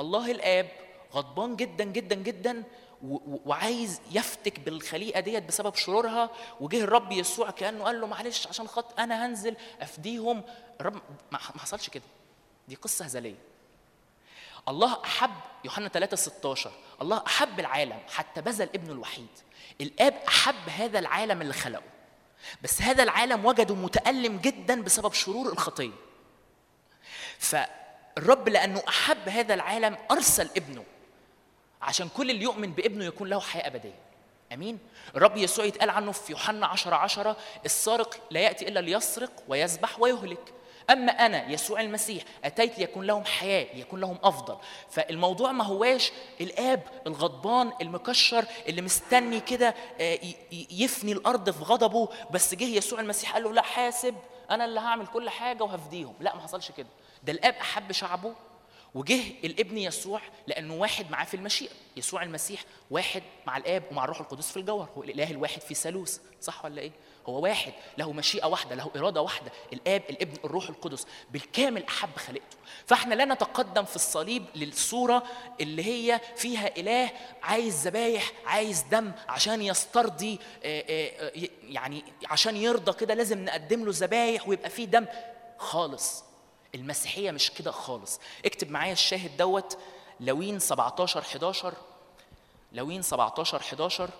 الله الاب غضبان جدا جدا جدا وعايز يفتك بالخليقه ديت بسبب شرورها، وجه الرب يسوع كانه قال له معلش عشان خط انا هنزل افديهم. الرب ما حصلش كده، دي قصه هزليه. الله أحب، يوحنا ثلاثة ستاشر، الله أحب العالم حتى بذل ابنه الوحيد. الآب أحب هذا العالم اللي خلقه، بس هذا العالم وجده متألم جدا بسبب شرور الخطية. فالرب لأنه أحب هذا العالم أرسل ابنه عشان كل اللي يؤمن بابنه يكون له حياة أبدية. أمين؟ الرب يسوع يتقال عنه في يوحنا عشرة عشرة: السارق لا يأتي إلا ليسرق ويذبح ويهلك، أما أنا يسوع المسيح أتيت ليكون لهم حياة، ليكون لهم أفضل. فالموضوع ما هواش الآب الغضبان المكشر اللي مستني كده يفني الأرض في غضبه، بس جه يسوع المسيح قال له لا حاسب، أنا اللي هعمل كل حاجة وهفديهم. لا، ما حصلش كده. ده الآب أحب شعبه، وجه الابن يسوع لأنه واحد معاه في المشيئة. يسوع المسيح واحد مع الآب ومع الروح القدس في الجوهر، هو الإله الواحد في ثالوث، صح ولا إيه؟ هو واحد، له مشيئة واحدة، له إرادة واحدة، الآب الابن الروح القدس بالكامل أحب خلقته. فإحنا لا نتقدم في الصليب للصورة اللي هي فيها إله عايز ذبايح، عايز دم عشان يسترضي، يعني عشان يرضى كده لازم نقدم له ذبايح ويبقى فيه دم خالص. المسيحية مش كده خالص. اكتب معايا الشاهد دوت، لوين سبعتاشر حداشر، لوين سبعتاشر حداشر،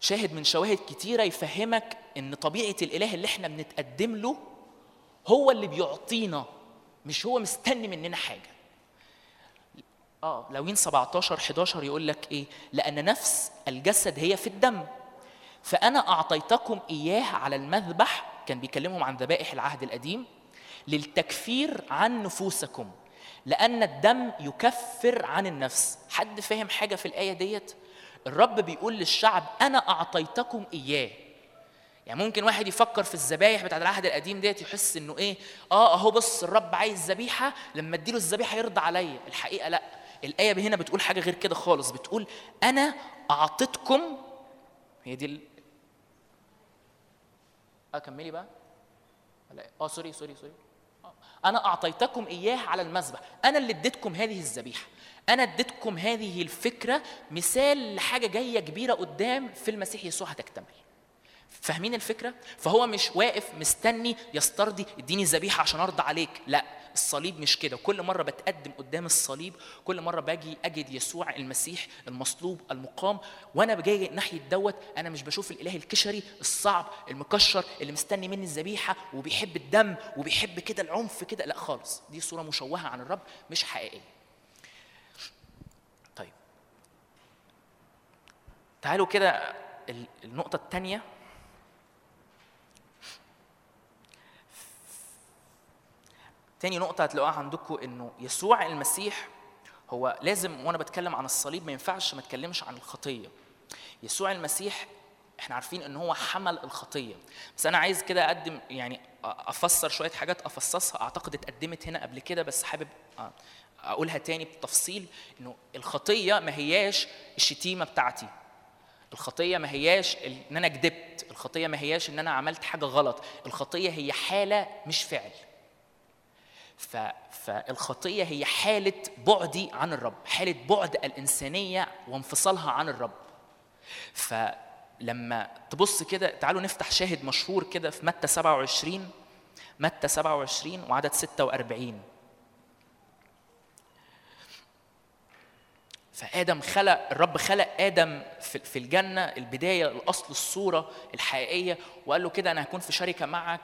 شاهد من شواهد كتيرة يفهمك ان طبيعة الاله اللي احنا بنتقدم له هو اللي بيعطينا، مش هو مستني مننا حاجة. آه، لوين سبعتاشر حداشر يقول لك ايه؟ لأن نفس الجسد هي في الدم، فأنا أعطيتكم إياه على المذبح، كان بيكلمهم عن ذبائح العهد القديم، للتكفير عن نفوسكم، لأن الدم يكفر عن النفس. حد فاهم حاجة في الآية ديت؟ الرب بيقول للشعب أنا أعطيتكم إياه. يعني ممكن واحد يفكر في الذبايح بتاعت العهد القديم ديت يحس إنه إيه، آه أهو بص الرب عايز ذبيحة، لما أديله الذبيحة يرضى عليا. الحقيقة لأ، الآية هنا بتقول حاجة غير كده خالص، بتقول أنا أعطيتكم، هي دي ال... آه كملي بقى، آه سوري سوري سوري أنا أعطيتكم إياه على المذبح، أنا اللي اديتكم هذه الذبيحة، أنا اديتكم هذه الفكرة مثال لحاجة جاية كبيرة قدام في المسيح يسوع هتكتمل. فاهمين الفكرة؟ فهو مش واقف مستني يسترضي اديني ذبيحة عشان أرضى عليك، لا، الصليب مش كده. كل مرة بتقدم قدام الصليب، كل مرة باجي أجد يسوع المسيح المصلوب المقام، وأنا بجاي ناحية دوت أنا مش بشوف الإله الكشري الصعب المكشر اللي مستني مني الذبيحة وبيحب الدم وبيحب كده العنف كده، لا خالص، دي صورة مشوهة عن الرب مش حقيقية. طيب تعالوا كده النقطة الثانية، تاني نقطة هتلاقوها عندكم، إنه يسوع المسيح هو لازم، وأنا بتكلم عن الصليب ما ينفعش ما أتكلمش عن الخطية. يسوع المسيح إحنا عارفين إن هو حمل الخطية، بس أنا عايز كده أقدم يعني أفسر شوية حاجات أفسسها، أعتقد اتقدمت هنا قبل كده بس حابب أقولها تاني بتفصيل. إنه الخطية ما هياش الشتيمة بتاعتي، الخطية ما هياش إن أنا كدبت، الخطية ما هياش إن أنا عملت حاجة غلط، الخطية هي حالة مش فعل. فالخطية هي حالة بعدي عن الرب، حالة بعد الإنسانية وانفصالها عن الرب. فلما تبص كده، تعالوا نفتح شاهد مشهور كده في متى سبعة وعشرين، متى سبعة وعشرين وعدد ستة وأربعين. فآدم خلق، الرب خلق آدم في الجنة، البداية، الأصل، الصورة الحقيقية، وقال له كده أنا هكون في شركة معك،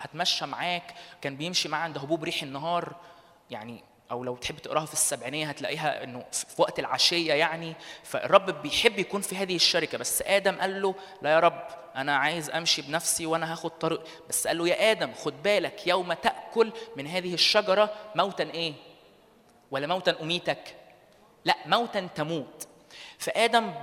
هتمشى معاك. كان بيمشي معاه عند هبوب ريح النهار، يعني أو لو تحب تقراها في السبعينية هتلاقيها أنه في وقت العشية يعني. فالرب بيحب يكون في هذه الشركة، بس آدم قال له لا يا رب أنا عايز أمشي بنفسي وأنا هاخد طريق. بس قال له يا آدم خد بالك، يوم تأكل من هذه الشجرة موتا إيه؟ ولا موتا أميتك؟ لا، موتاً تموت. فآدم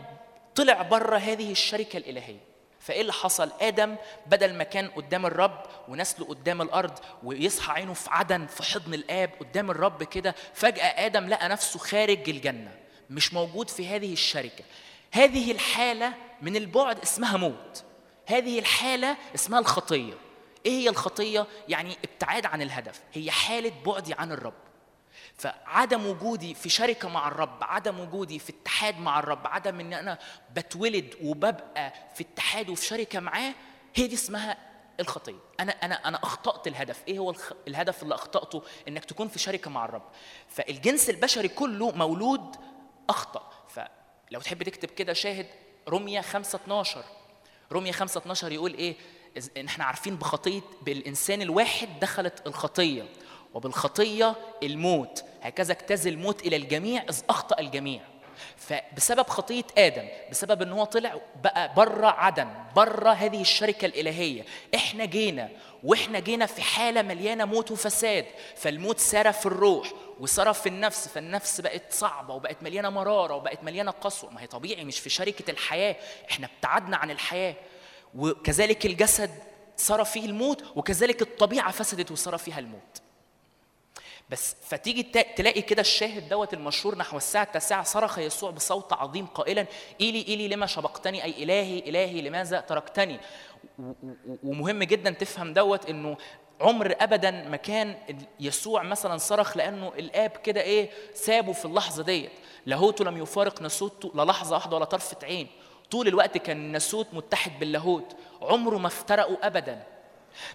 طلع بره هذه الشركة الإلهية. فإيه اللي حصل؟ آدم بدل ما كان قدام الرب ونسله قدام الأرض ويصحى عينه في عدن في حضن الآب قدام الرب كده، فجأة آدم لقى نفسه خارج الجنة، مش موجود في هذه الشركة. هذه الحالة من البعد اسمها موت، هذه الحالة اسمها الخطية. إيه هي الخطية؟ يعني ابتعاد عن الهدف، هي حالة بعدي عن الرب. فعدم وجودي في شركة مع الرب، عدم وجودي في اتحاد مع الرب، عدم ان انا بتولد وببقى في اتحاد وفي شركة معاه، هي دي اسمها الخطية. انا انا انا اخطأت الهدف. ايه هو الهدف اللي اخطأته؟ انك تكون في شركة مع الرب. فالجنس البشري كله مولود اخطأ. فلو تحب تكتب كده شاهد رومية خمسة اتناشر، رومية خمسة اتناشر يقول ايه؟ احنا عارفين بخطية، بالانسان الواحد دخلت الخطية، وبالخطية الموت، هكذا اجتاز الموت إلى الجميع إذ أخطأ الجميع. فبسبب خطية آدم، بسبب أنه طلع بقى برا عدن، برا هذه الشركة الإلهية، إحنا جينا، وإحنا جينا في حالة مليانة موت وفساد. فالموت سار في الروح وسار في النفس، فالنفس بقت صعبة وبقت مليانة مرارة وبقت مليانة قسوة. ما هي طبيعي، مش في شركة الحياة، إحنا ابتعدنا عن الحياة. وكذلك الجسد سار فيه الموت، وكذلك الطبيعة فسدت وسار فيها الموت. بس فتيجي تلاقي كده الشاهد دوت المشهور، نحو الساعة التاسعة صرخ يسوع بصوت عظيم قائلا إيلي إيلي لما شبقتني، أي إلهي إلهي لماذا تركتني. ومهم جدا تفهم دوت، إنه عمر أبدا ما كان يسوع مثلا صرخ لأنه الآب كده إيه سابه في اللحظة ديت، لاهوته لم يفارق ناسوته للحظة واحدة ولا طرفة عين. طول الوقت كان ناسوت متحد باللاهوت، عمره ما افترقوا أبدا.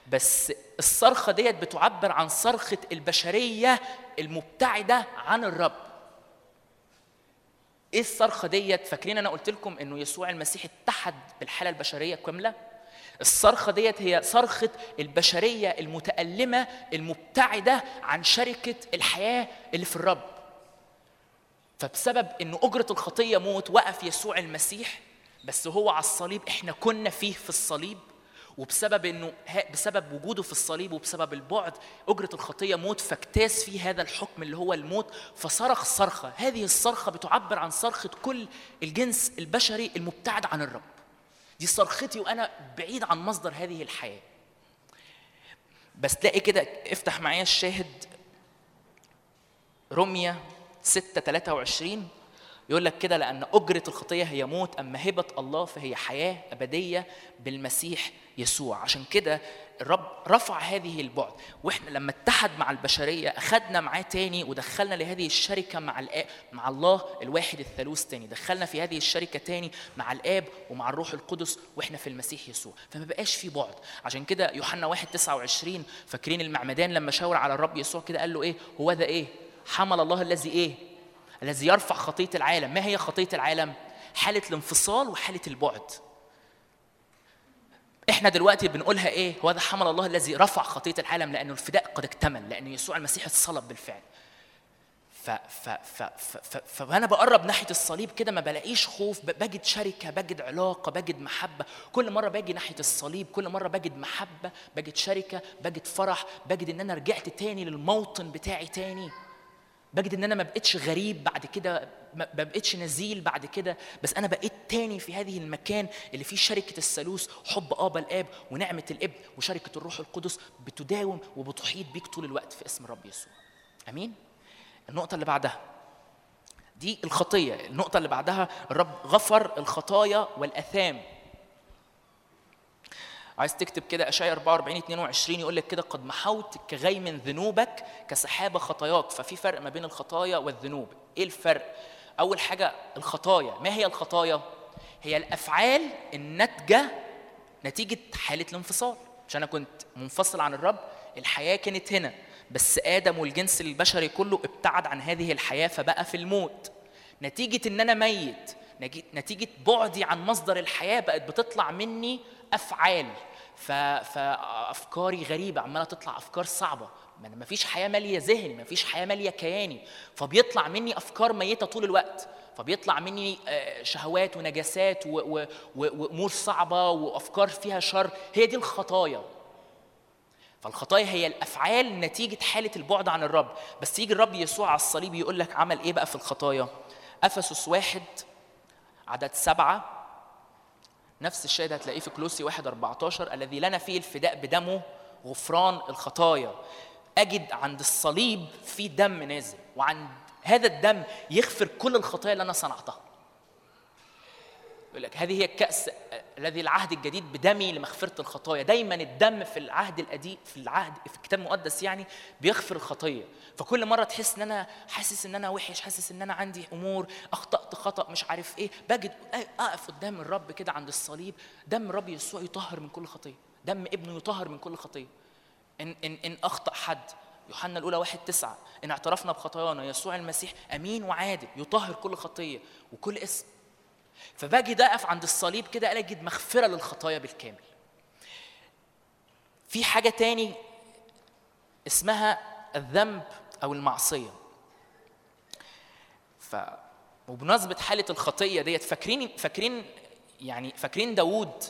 بس الصرخة ديت بتعبر عن صرخة البشرية المبتعدة عن الرب. ايه الصرخة ديت؟ فاكرين انا قلت لكم انه يسوع المسيح اتحد بالحالة البشرية كاملة. الصرخة ديت هي صرخة البشرية المتألمة المبتعدة عن شركة الحياة اللي في الرب. فبسبب انه أجرة الخطية موت، وقف يسوع المسيح بس هو على الصليب، احنا كنا فيه في الصليب، وبسبب انه بسبب وجوده في الصليب وبسبب البعد اجره الخطيه موت، فاكتاس فيه هذا الحكم اللي هو الموت، فصرخ صرخه. هذه الصرخه بتعبر عن صرخه كل الجنس البشري المبتعد عن الرب. دي صرختي وانا بعيد عن مصدر هذه الحياه. بس تلاقي كده، افتح معايا الشاهد رومية ستة ثلاثة وعشرين، يقول لك كده: لأن أجرة الخطية هي موت، أما هبة الله فهي حياة أبدية بالمسيح يسوع. عشان كده الرب رفع هذه البعد، وإحنا لما اتحد مع البشرية أخدنا معاه تاني ودخلنا لهذه الشركة مع الآب، مع الله الواحد الثالوث تاني، دخلنا في هذه الشركة تاني مع الآب ومع الروح القدس وإحنا في المسيح يسوع، فما بقاش في بعد. عشان كده يوحنا واحد تسعة وعشرين، فاكرين المعمدان لما شاور على الرب يسوع كده قال له إيه؟ هو ذا إيه؟ حمل الله الذي إيه؟ الذي يرفع خطية العالم. ما هي خطية العالم؟ حالة الانفصال وحالة البعد. إحنا دلوقتي بنقولها إيه؟ هو ذا حمل الله الذي رفع خطية العالم، لأنه الفداء قد اكتمل، لأنه يسوع المسيح اتصلب بالفعل. ف ف ف ف فأنا بقرب ناحية الصليب كده ما بلاقيش خوف، بجد شركة، بجد علاقة، بجد محبة. كل مرة باجي ناحية الصليب كل مرة بجد محبة، بجد شركة، بجد فرح، بجد إن أنا رجعت تاني للموطن بتاعي تاني، بجد ان انا ما بقتش غريب بعد كده، ما بقتش نزيل بعد كده، بس انا بقيت تاني في هذه المكان اللي فيه شركه الثالوث، حب ابا الاب ونعمه الابن وشركه الروح القدس بتداوم وبتحيط بيك طول الوقت في اسم الرب يسوع. امين. النقطه اللي بعدها دي الخطيه. النقطه اللي بعدها الرب غفر الخطايا والاثام. عايز تكتب كده أشعياء أربعة وأربعين اثنين وعشرين، يقول لك كده: قد محوت كغيم ذنوبك كسحابة خطاياك. ففي فرق ما بين الخطايا والذنوب. إيه الفرق؟ أول حاجة الخطايا. ما هي الخطايا؟ هي الأفعال الناتجة نتيجة حالة الانفصال. مش أنا كنت منفصل عن الرب، الحياة كانت هنا، بس آدم والجنس البشري كله ابتعد عن هذه الحياة فبقى في الموت. نتيجة إن أنا ميت، نتيجة بعدي عن مصدر الحياة، بقت بتطلع مني أفعال. فأفكاري غريبة، عمالة تطلع أفكار صعبة، ما فيش حياة مالية ذهني، ما فيش حياة مالية كياني، فبيطلع مني أفكار ميتة طول الوقت، فبيطلع مني شهوات ونجاسات وأمور صعبة وأفكار فيها شر. هي دي الخطايا. فالخطايا هي الأفعال نتيجة حالة البعد عن الرب. بس يجي الرب يسوع على الصليب يقول لك عمل إيه بقى في الخطايا؟ أفسس واحد عدد سبعة، نفس الشيء ده هتلاقيه في كولوسي واحد أربعتاشر: الذي لنا فيه الفداء بدمه غفران الخطايا. أجد عند الصليب في دم نازل، وعند هذا الدم يغفر كل الخطايا اللي أنا صنعتها. يقول لك هذه هي الكأس الذي العهد الجديد بدمي لمغفرة الخطايا. دايما الدم في العهد القديم، في العهد، في الكتاب المقدس يعني، بيغفر الخطايا. فكل مرة تحس ان انا حاسس ان انا وحش، حاسس ان انا عندي امور، اخطأت خطأ مش عارف ايه، بجد اقف قدام الرب كده عند الصليب. دم الرب يسوع يطهر من كل خطية، دم ابنه يطهر من كل خطية. ان ان ان اخطأ حد، يوحنا الأولى واحد تسعة: ان اعترفنا بخطايانا يسوع المسيح امين وعادل يطهر كل خطية وكل اسم. فباجي ده اقف عند الصليب كده الاقي مغفره للخطايا بالكامل. في حاجه تاني اسمها الذنب او المعصيه. ف وبمناسبه حاله الخطيه ديت، فاكرين فاكرين يعني فاكرين داوود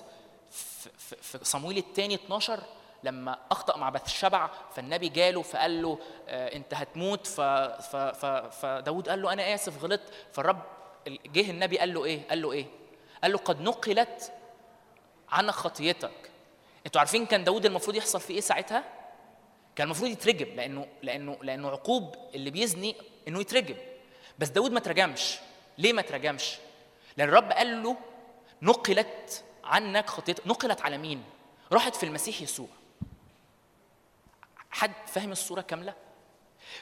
في, في صمويل الثاني اتناشر لما اخطا مع بثشبع، فالنبي جاله فقال له آه انت هتموت. ف فداوود قال له انا اسف غلطت. فالرب جه النبي قال له ايه؟ قال له ايه؟ قال له قد نقلت عنك خطيتك. انتوا عارفين كان داود المفروض يحصل في ايه ساعتها؟ كان المفروض يترجم، لانه لانه لانه عقوب اللي بيزني انه يترجم. بس داود ما ترجمش. ليه ما ترجمش؟ لان الرب قال له نقلت عنك خطيتك. نقلت على مين؟ راحت في المسيح يسوع. حد فهم الصوره كامله؟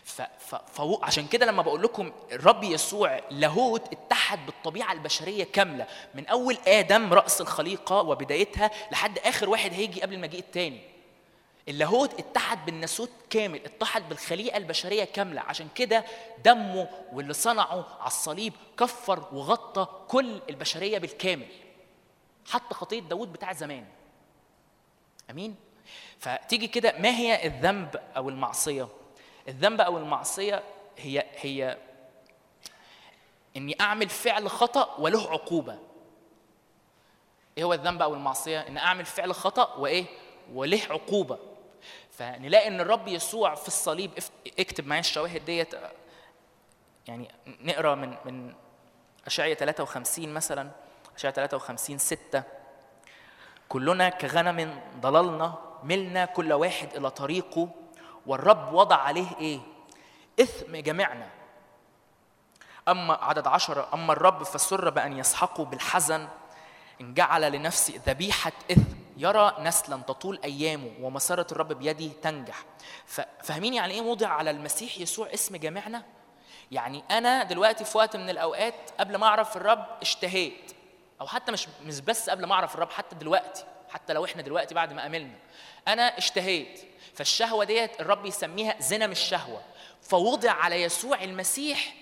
ف... ف... ف... عشان كده لما بقول لكم الرب يسوع لاهوت اتحد بالطبيعة البشرية كاملة، من أول آدم رأس الخليقة وبدايتها لحد آخر واحد هيجي قبل المجيء التاني. اللاهوت اتحد بالناسوت كامل، اتحد بالخليقة البشرية كاملة. عشان كده دمه واللي صنعه على الصليب كفر وغطى كل البشرية بالكامل، حتى خطية داود بتاع زمان. أمين؟ فتيجي كده ما هي الذنب أو المعصية؟ الذنب أو المعصية هي هي إني أعمل فعل خطأ وله عقوبة. ايه هو الذنب او المعصيه؟ ان اعمل فعل خطا وايه وله عقوبه. فنلاقي ان الرب يسوع في الصليب، اكتب معايا الشواهد ديت، يعني نقرا من من أشعياء ثلاثة وخمسين مثلا، أشعياء ثلاثة وخمسين ستة، كلنا كغنم ضللنا، ملنا كل واحد الى طريقه، والرب وضع عليه ايه؟ اثم جميعنا. اما عدد عشرة، اما الرب فسر بان يسحقه بالحزن، ان جعل لنفسي ذبيحه اثم، يرى نسلا تطول ايامه، ومساره الرب بيدي تنجح. فاهمين يعني ايه وضع على المسيح يسوع اسم جميعنا؟ يعني انا دلوقتي في وقت من الاوقات قبل ما اعرف الرب اشتهيت، او حتى مش مش بس قبل ما اعرف الرب، حتى دلوقتي، حتى لو احنا دلوقتي بعد ما املنا انا اشتهيت. فالشهوه ديت الرب يسميها زنا من الشهوه، فوضع على يسوع المسيح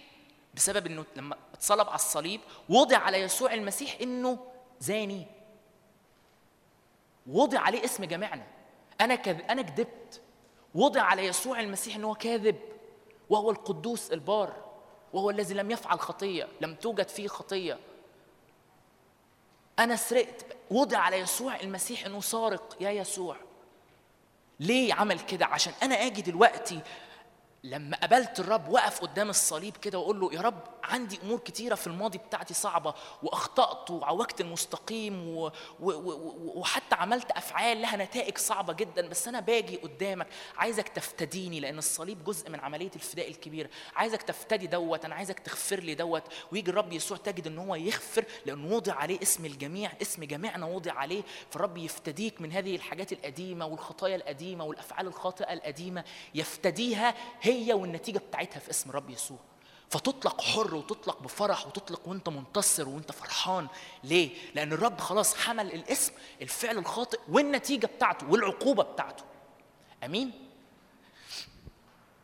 بسبب انه لما اتصلب على الصليب وضع على يسوع المسيح انه زاني، وضع عليه اسم جميعنا. انا كذب، انا كذبت، وضع على يسوع المسيح انه هو كاذب، وهو القدوس البار، وهو الذي لم يفعل خطيه، لم توجد فيه خطيه. انا سرقت، وضع على يسوع المسيح انه سارق. يا يسوع ليه عمل كده؟ عشان انا اجي دلوقتي لما قابلت الرب وقف قدام الصليب كده واقول له يا رب عندي امور كتيره في الماضي بتاعتي صعبه، واخطات وعوجت المستقيم و... و... و... وحتى عملت افعال لها نتائج صعبه جدا، بس انا باجي قدامك عايزك تفتديني، لان الصليب جزء من عمليه الفداء الكبيره. عايزك تفتدي دوت، انا عايزك تغفر لي دوت. ويجي الرب يسوع تجد ان هو يغفر، لانه وضع عليه اسم الجميع، اسم جميعنا وضع عليه. فالرب يفتديك من هذه الحاجات القديمه والخطايا القديمه والافعال الخاطئه القديمه، يفتديها هي والنتيجة بتاعتها في اسم الرب يسوع. فتطلق حر، وتطلق بفرح، وتطلق وانت منتصر وانت فرحان. ليه؟ لأن الرب خلاص حمل الاسم، الفعل الخاطئ والنتيجة بتاعته والعقوبة بتاعته. أمين؟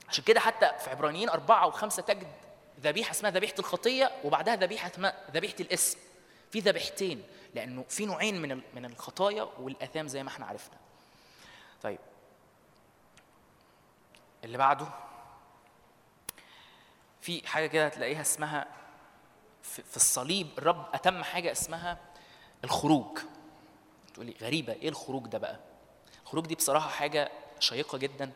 عشان كده حتى في عبرانيين أربعة وخمسة تجد ذبيحة اسمها ذبيحة الخطية، وبعدها ذبيحة ذبيحة الاسم. في ذبيحتين، لأنه في نوعين من من الخطايا والآثام زي ما احنا عرفنا. طيب اللي بعده في حاجة كده تلاقيها اسمها في الصليب، الرب أتم حاجة اسمها الخروج. تقولي غريبة، إيه الخروج ده بقى؟ الخروج دي بصراحة حاجة شيقة جدا.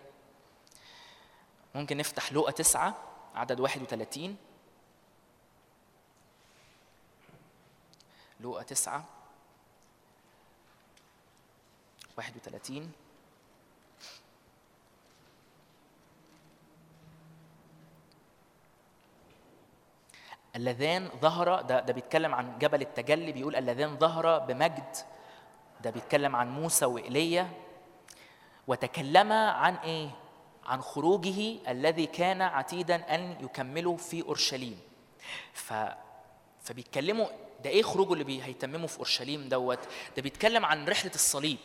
ممكن نفتح لوقا تسعة عدد واحد وثلاثين، لوقا تسعة واحد وثلاثين. اللذان ظهر، ده ده بيتكلم عن جبل التجلي، بيقول اللذان ظهر بمجد، ده بيتكلم عن موسى وإيليا، وتكلم عن ايه؟ عن خروجه الذي كان عتيدا ان يكمله في اورشليم. ف فبيتكلموا ده ايه خروجه اللي بي هيتممه في اورشليم دوت؟ ده بيتكلم عن رحلة الصليب.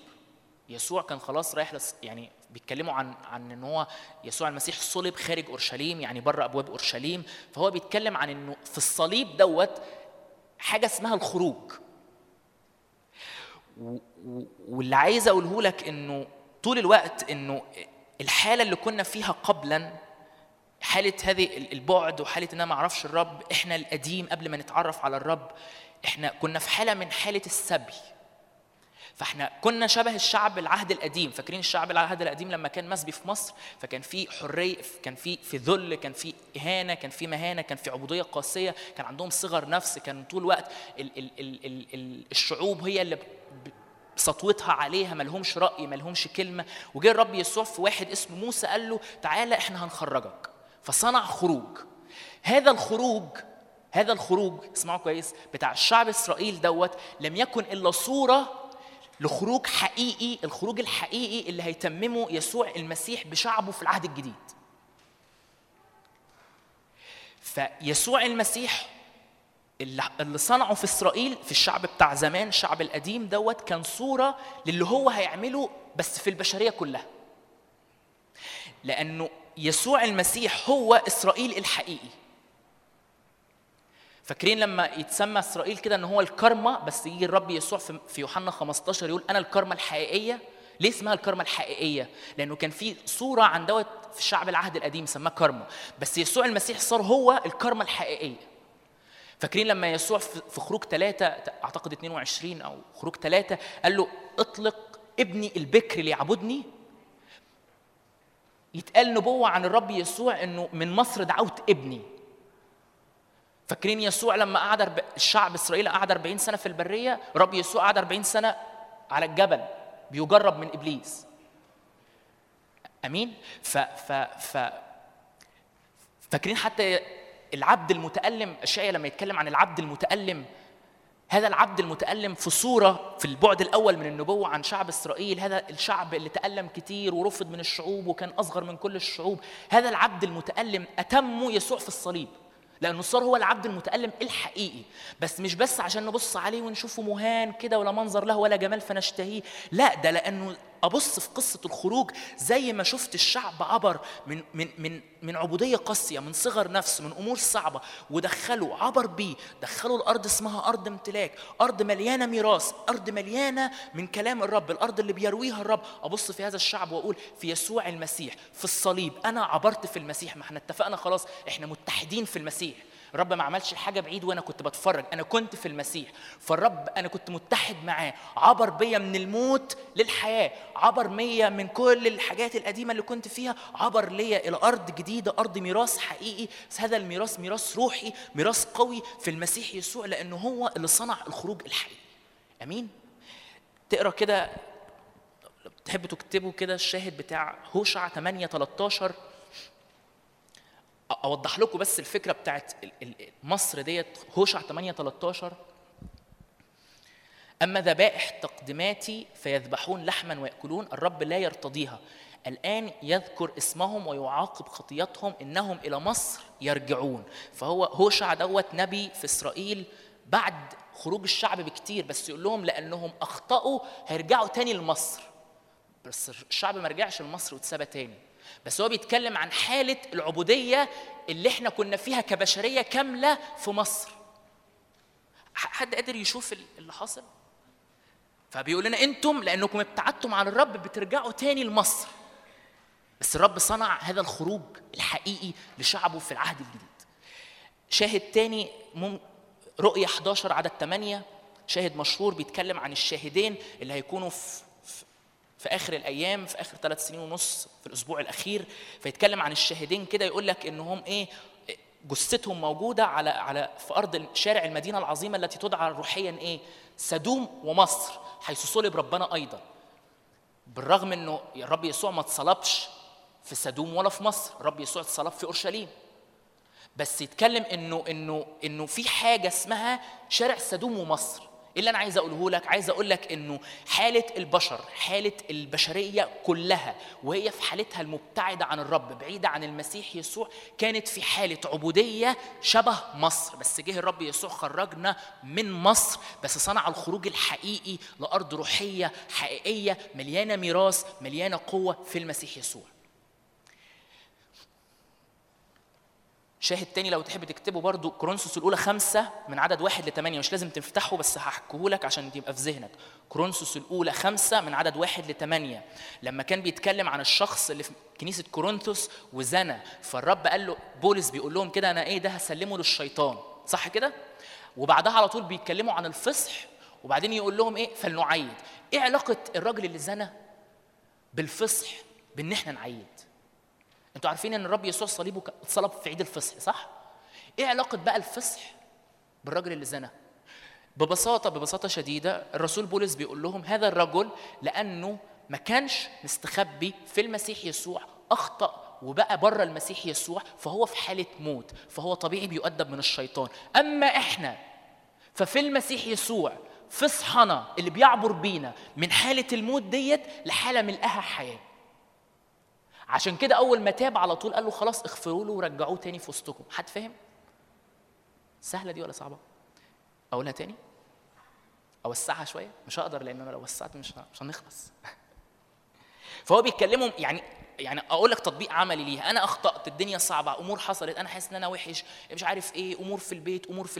يسوع كان خلاص رايح لس... يعني بيتكلموا عن عن ان هو يسوع المسيح صلب خارج اورشليم، يعني بره ابواب اورشليم. فهو بيتكلم عن انه في الصليب دوت حاجه اسمها الخروج. و... و... واللي عايز اقوله لك انه طول الوقت انه الحاله اللي كنا فيها قبلا، حاله هذه البعد وحاله ان انا ما اعرفش الرب، احنا القديم قبل ما نتعرف على الرب احنا كنا في حاله من حاله السبي. فاحنا كنا شبه الشعب العهد القديم. فاكرين الشعب العهد القديم لما كان مسبي في مصر؟ فكان في حريه، كان في في ذل، كان في اهانه، كان في مهانه، كان في عبوديه قاسيه، كان عندهم صغر نفس، كان طول الوقت ال ال ال ال ال الشعوب هي اللي سطوتها عليها، ما لهمش راي، ما لهمش كلمه. وجاء الرب يسوع في واحد اسمه موسى قال له تعالى احنا هنخرجك، فصنع خروج. هذا الخروج، هذا الخروج اسمعوا كويس، بتاع الشعب اسرائيل دوت لم يكن الا صوره لخروج حقيقي، الخروج الحقيقي اللي هيتممه يسوع المسيح بشعبه في العهد الجديد. فيسوع المسيح اللي صنعه في إسرائيل، في الشعب بتاع زمان، الشعب القديم دوت، كان صورة للي هو هيعمله بس في البشرية كلها، لأنه يسوع المسيح هو إسرائيل الحقيقي. فاكرين لما يتسمى إسرائيل كده إن هو الكرمة، بس يجي الرب يسوع في يوحنا خمستاشر يقول أنا الكرمة الحقيقية. ليه اسمها الكرمة الحقيقية؟ لأنه كان في صورة عن دوت في الشعب العهد القديم سماه كرمة، بس يسوع المسيح صار هو الكرمة الحقيقية. فاكرين لما يسوع في خروج ثلاثة أعتقد اثنين وعشرين أو خروج ثلاثة قال له اطلق ابني البكر اللي يعبدني، يتقال نبوة عن الرب يسوع أنه من مصر دعوت ابني. فاكرين يسوع لما قعد أرب... الشعب إسرائيل قعد أربعين سنة في البرية، رب يسوع قعد أربعين سنة على الجبل بيجرب من إبليس. أمين؟ ف... ف... ف... فاكرين حتى العبد المتألم، أشعياء لما يتكلم عن العبد المتألم، هذا العبد المتألم في صورة في البعد الأول من النبوة عن شعب إسرائيل، هذا الشعب اللي تألم كتير ورفض من الشعوب وكان أصغر من كل الشعوب، هذا العبد المتألم أتمه يسوع في الصليب، لأنه صار هو العبد المتألم الحقيقي. بس مش بس عشان نبص عليه ونشوفه مهان كده ولا منظر له ولا جمال فنشتهيه، لا، ده لأنه أبص في قصة الخروج زي ما شفت الشعب عبر من من من من عبودية قاسية، من صغر نفس، من أمور صعبة، ودخلوا عبر بيه، دخلوا الأرض اسمها أرض امتلاك، أرض مليانة ميراث، أرض مليانة من كلام الرب، الأرض اللي بيرويها الرب. أبص في هذا الشعب وأقول في يسوع المسيح في الصليب أنا عبرت في المسيح، ما احنا اتفقنا خلاص، احنا متحدين في المسيح. الرب ما عملش حاجة بعيد وأنا كنت بتفرج، أنا كنت في المسيح، فالرب أنا كنت متحد معاه، عبر بيا من الموت للحياة، عبر مية من كل الحاجات القديمة اللي كنت فيها، عبر ليا إلى أرض جديدة، أرض ميراث حقيقي. بس هذا الميراث ميراث روحي، ميراث قوي في المسيح يسوع، لأنه هو اللي صنع الخروج الحقيقي. أمين؟ تقرأ كده، تحب تكتبه كده، الشاهد بتاع هوشع ثمانية ثلاثة عشر. أوضح لكم بس الفكرة بتاعت مصر ديت. هوشع ثمانية ثلاثة عشر: أما ذبائح تقدماتي فيذبحون لحما ويأكلون، الرب لا يرتضيها، الآن يذكر اسمهم ويعاقب خطيتهم، إنهم إلى مصر يرجعون. فهو هوشع دوت نبي في إسرائيل بعد خروج الشعب بكتير، بس يقول لهم لأنهم أخطأوا هيرجعوا تاني لمصر، بس الشعب ما رجعش لمصر واتسابى تاني. بس هو بيتكلم عن حالة العبودية اللي احنا كنا فيها كبشرية كاملة في مصر. حد قادر يشوف اللي حاصل؟ فبيقول لنا انتم لانكم ابتعدتم عن الرب بترجعوا تاني لمصر، بس الرب صنع هذا الخروج الحقيقي لشعبه في العهد الجديد. شاهد تاني، رؤية أحد عشر عدد ثمانية، شاهد مشهور بيتكلم عن الشاهدين اللي هيكونوا في في آخر الأيام، في آخر ثلاث سنين ونص، في الأسبوع الأخير. فيتكلم عن الشاهدين كده، يقول لك إنهم إيه، جثتهم موجودة على على في أرض شارع المدينة العظيمة التي تدعى روحيا إيه، سدوم ومصر، حيث صلب ربنا أيضا. بالرغم إنه الرب يسوع ما اتصلبش في سدوم ولا في مصر، الرب يسوع اتصلب في أورشليم. بس يتكلم إنه إنه إنه في حاجة اسمها شارع سدوم ومصر. اللي أنا عايز أقوله لك، عايز أقول لك إنه حالة البشر، حالة البشرية كلها وهي في حالتها المبتعدة عن الرب، بعيدة عن المسيح يسوع، كانت في حالة عبودية شبه مصر. بس جه الرب يسوع خرجنا من مصر، بس صنع الخروج الحقيقي لأرض روحية حقيقية مليانة ميراث، مليانة قوة في المسيح يسوع. شاهد تاني لو تحب تكتبه برضو، كورنثوس الأولى خمسة من عدد واحد لثمانية، مش لازم تفتحه بس هحكيه لك عشان يبقى في ذهنك. كورنثوس الأولى خمسة من عدد واحد لثمانية، لما كان بيتكلم عن الشخص اللي في كنيسة كورنثوس وزنا، فالرب قال له، بولس بيقول لهم كده أنا إيه ده هسلمه للشيطان، صح كده؟ وبعدها على طول بيتكلموا عن الفصح، وبعدين يقول لهم إيه، فلنعيد. إيه علاقة الرجل اللي زنا بالفصح بإن إحنا نعيد؟ أنتوا عارفين أن الرب يسوع صليبه اتصلب في عيد الفصح، صح؟ إيه علاقة بقى الفصح بالرجل اللي زنا؟ ببساطة ببساطة شديدة الرسول بولس بيقول لهم هذا الرجل لأنه ما كانش مستخبي في المسيح يسوع، أخطأ وبقى بره المسيح يسوع، فهو في حالة موت، فهو طبيعي بيؤدب من الشيطان. أما إحنا ففي المسيح يسوع فصحنا اللي بيعبر بينا من حالة الموت ديت لحالة ملقاها حياة. عشان كده أول ما تاب على طول قال له خلاص اغفروا له ورجعوه تاني في وسطكم. حد فاهم؟ سهلة دي ولا صعبة؟ أقولها تاني؟ أوسعها شوية؟ مش هقدر، لأن أنا لو وسعت مش مش هنخلص. فهو بيتكلمهم يعني يعني أقول لك تطبيق عملي ليها. أنا أخطأت، الدنيا صعبة، أمور حصلت، أنا حاسس إن أنا وحش، مش عارف إيه، أمور في البيت، أمور في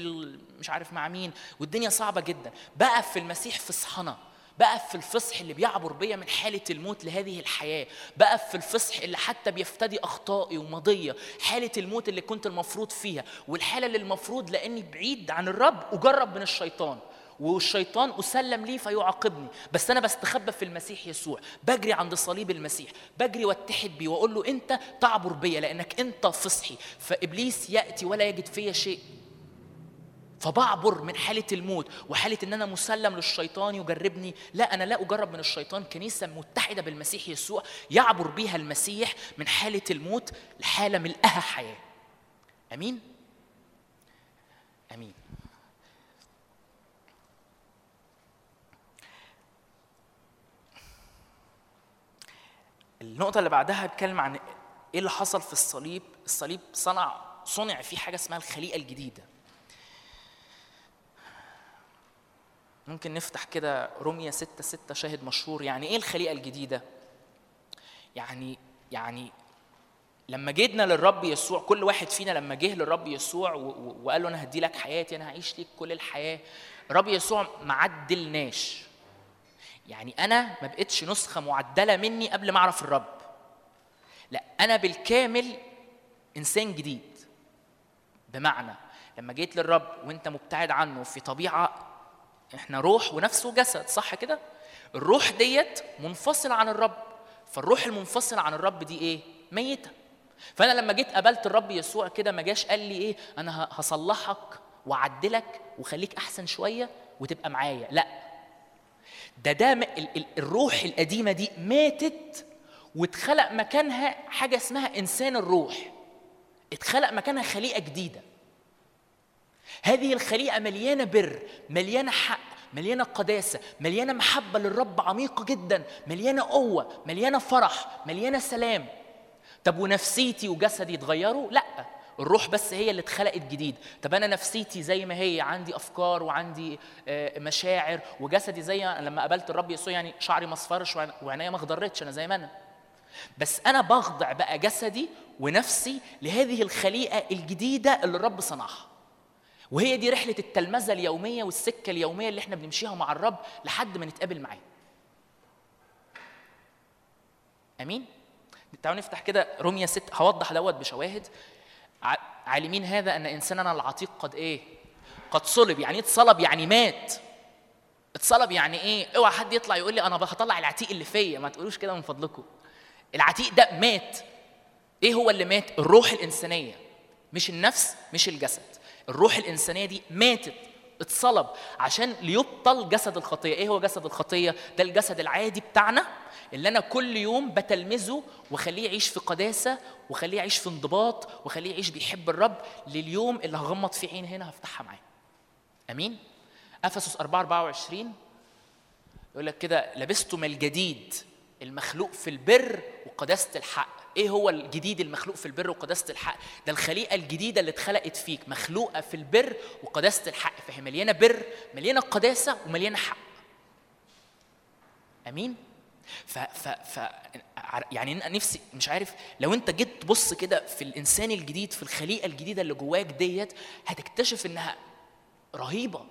مش عارف مع مين، والدنيا صعبة جدا. بقى في المسيح فصحنا، بقى في الفصح اللي بيعبر بيا من حالة الموت لهذه الحياة، بقى في الفصح اللي حتى بيفتدي أخطائي ومضية، حالة الموت اللي كنت المفروض فيها والحالة اللي المفروض لأني بعيد عن الرب أجرب من الشيطان، والشيطان أسلم لي فيعاقبني، بس أنا بستخبى في المسيح يسوع، بجري عند صليب المسيح، بجري واتحد بيه وأقول له أنت تعبر بيا لأنك أنت فصحي، فإبليس يأتي ولا يجد فيا شيء، فبعبر من حالة الموت وحالة أن أنا مسلم للشيطان يجربني. لا، أنا لا أجرب من الشيطان، كنيسة متحدة بالمسيح يسوع يعبر بيها المسيح من حالة الموت لحالة ملئها حياة. أمين؟ أمين. النقطة اللي بعدها بتكلم عن إيه اللي حصل في الصليب. الصليب صنع صنع فيه حاجة اسمها الخليقة الجديدة. ممكن نفتح كده رومية ستة ستة، شاهد مشهور. يعني إيه الخليقة الجديدة؟ يعني يعني لما جينا للرب يسوع، كل واحد فينا لما جه للرب يسوع وقال له أنا هدي لك حياتي، أنا هعيش لك كل الحياة، الرب يسوع معدلناش. يعني أنا ما بقتش نسخة معدلة مني قبل ما أعرف الرب، لا، أنا بالكامل إنسان جديد. بمعنى لما جيت للرب وإنت مبتعد عنه في طبيعة، إحنا روح ونفس وجسد، صح كده؟ الروح ديت منفصلة عن الرب، فالروح المنفصلة عن الرب دي إيه؟ ميتة. فأنا لما جيت قابلت الرب يسوع كده، ما جاش قال لي إيه أنا هصلحك وعدلك وخليك أحسن شوية وتبقى معايا، لا، ده ده الروح القديمة دي ماتت واتخلق مكانها حاجة اسمها إنسان الروح، اتخلق مكانها خليقة جديدة. هذه الخليقة مليانة بر، مليانة حق، مليانة قداسة، مليانة محبة للرب عميقة جدا، مليانة قوة، مليانة فرح، مليانة سلام. طب ونفسيتي وجسدي اتغيروا؟ لأ، الروح بس هي اللي اتخلقت جديد. طب أنا نفسيتي زي ما هي، عندي أفكار وعندي مشاعر، وجسدي زي لما قابلت الرب يسوع، يعني شعري ما اصفرش وعناية ما اخضرتش، أنا زي ما أنا، بس أنا بخضع بقى جسدي ونفسي لهذه الخليقة الجديدة اللي الرب صنعها. وهي دي رحلة التلمذة اليومية والسكة اليومية اللي احنا بنمشيها مع الرب لحد ما نتقابل معاه. أمين؟ تعالوا نفتح كده رومية ستة، هوضح دوت بشواهد. عالمين هذا أن إنساننا العتيق قد إيه؟ قد صلب. يعني اتصلب، يعني مات. اتصلب يعني إيه؟ اوعى حد يطلع يقول لي أنا هطلع العتيق اللي فيا، ما تقولوش كده من فضلكم. العتيق ده مات. إيه هو اللي مات؟ الروح الإنسانية، مش النفس، مش الجسد. الروح الإنسانية دي ماتت، اتصلب، عشان ليبطل جسد الخطية. إيه هو جسد الخطية؟ ده الجسد العادي بتاعنا اللي أنا كل يوم بتلمزه وخليه يعيش في قداسة، وخليه يعيش في انضباط، وخليه يعيش بيحب الرب، لليوم اللي هغمض فيه عين هنا هفتحها معاه. أمين؟ أفسس أربعة أربعة وعشرين يقول لك كده لبستم الجديد المخلوق في البر وقداسة الحق. إيه هو الجديد المخلوق في البر وقداسة الحق؟ ده الخليقة الجديدة اللي اتخلقت فيك، مخلوقة في البر وقداسة الحق، فهي مليانة بر، مليانة قداسة، ومليانة حق. أمين؟ ف ف ف يعني نفسي، مش عارف، لو أنت جيت تبص كده في الإنسان الجديد، في الخليقة الجديدة اللي جواك ديت، هتكتشف إنها رهيبة،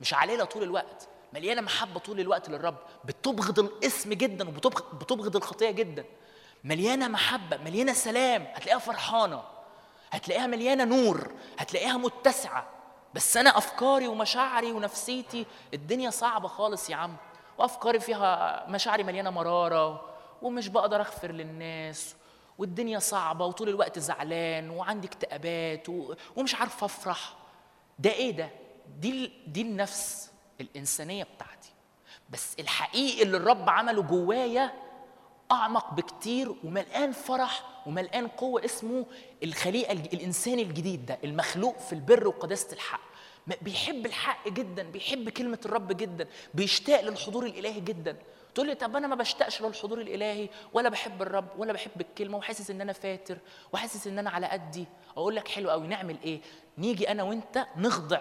مش عليلة طول الوقت، مليانة محبة طول الوقت للرب، بتبغض الاسم جدا وبتبغض الخطية جدا، مليانة محبة، مليانة سلام، هتلاقيها فرحانة، هتلاقيها مليانة نور، هتلاقيها متسعة. بس أنا أفكاري ومشاعري ونفسيتي الدنيا صعبة خالص يا عم، وأفكاري فيها مشاعري مليانة مرارة، ومش بقدر أغفر للناس، والدنيا صعبة، وطول الوقت زعلان، وعندي اكتئابات، ومش عارف أفرح. ده إيه ده؟ دي, دي النفس الإنسانية بتاعتي. بس الحقيقي اللي الرب عمله جوايا أعمق بكتير، وملقان فرح وملقان قوة، اسمه الخليقة الإنسان الجديد، ده المخلوق في البر وقداسة الحق. بيحب الحق جدا، بيحب كلمة الرب جدا، بيشتاق للحضور الإلهي جدا. تقول لي طب أنا ما بشتاقش للحضور الإلهي، ولا بحب الرب، ولا بحب الكلمة، وحاسس إن أنا فاتر، وحاسس إن أنا على قدي. أقول لك حلو أوي، نعمل إيه؟ نيجي أنا وإنت نخضع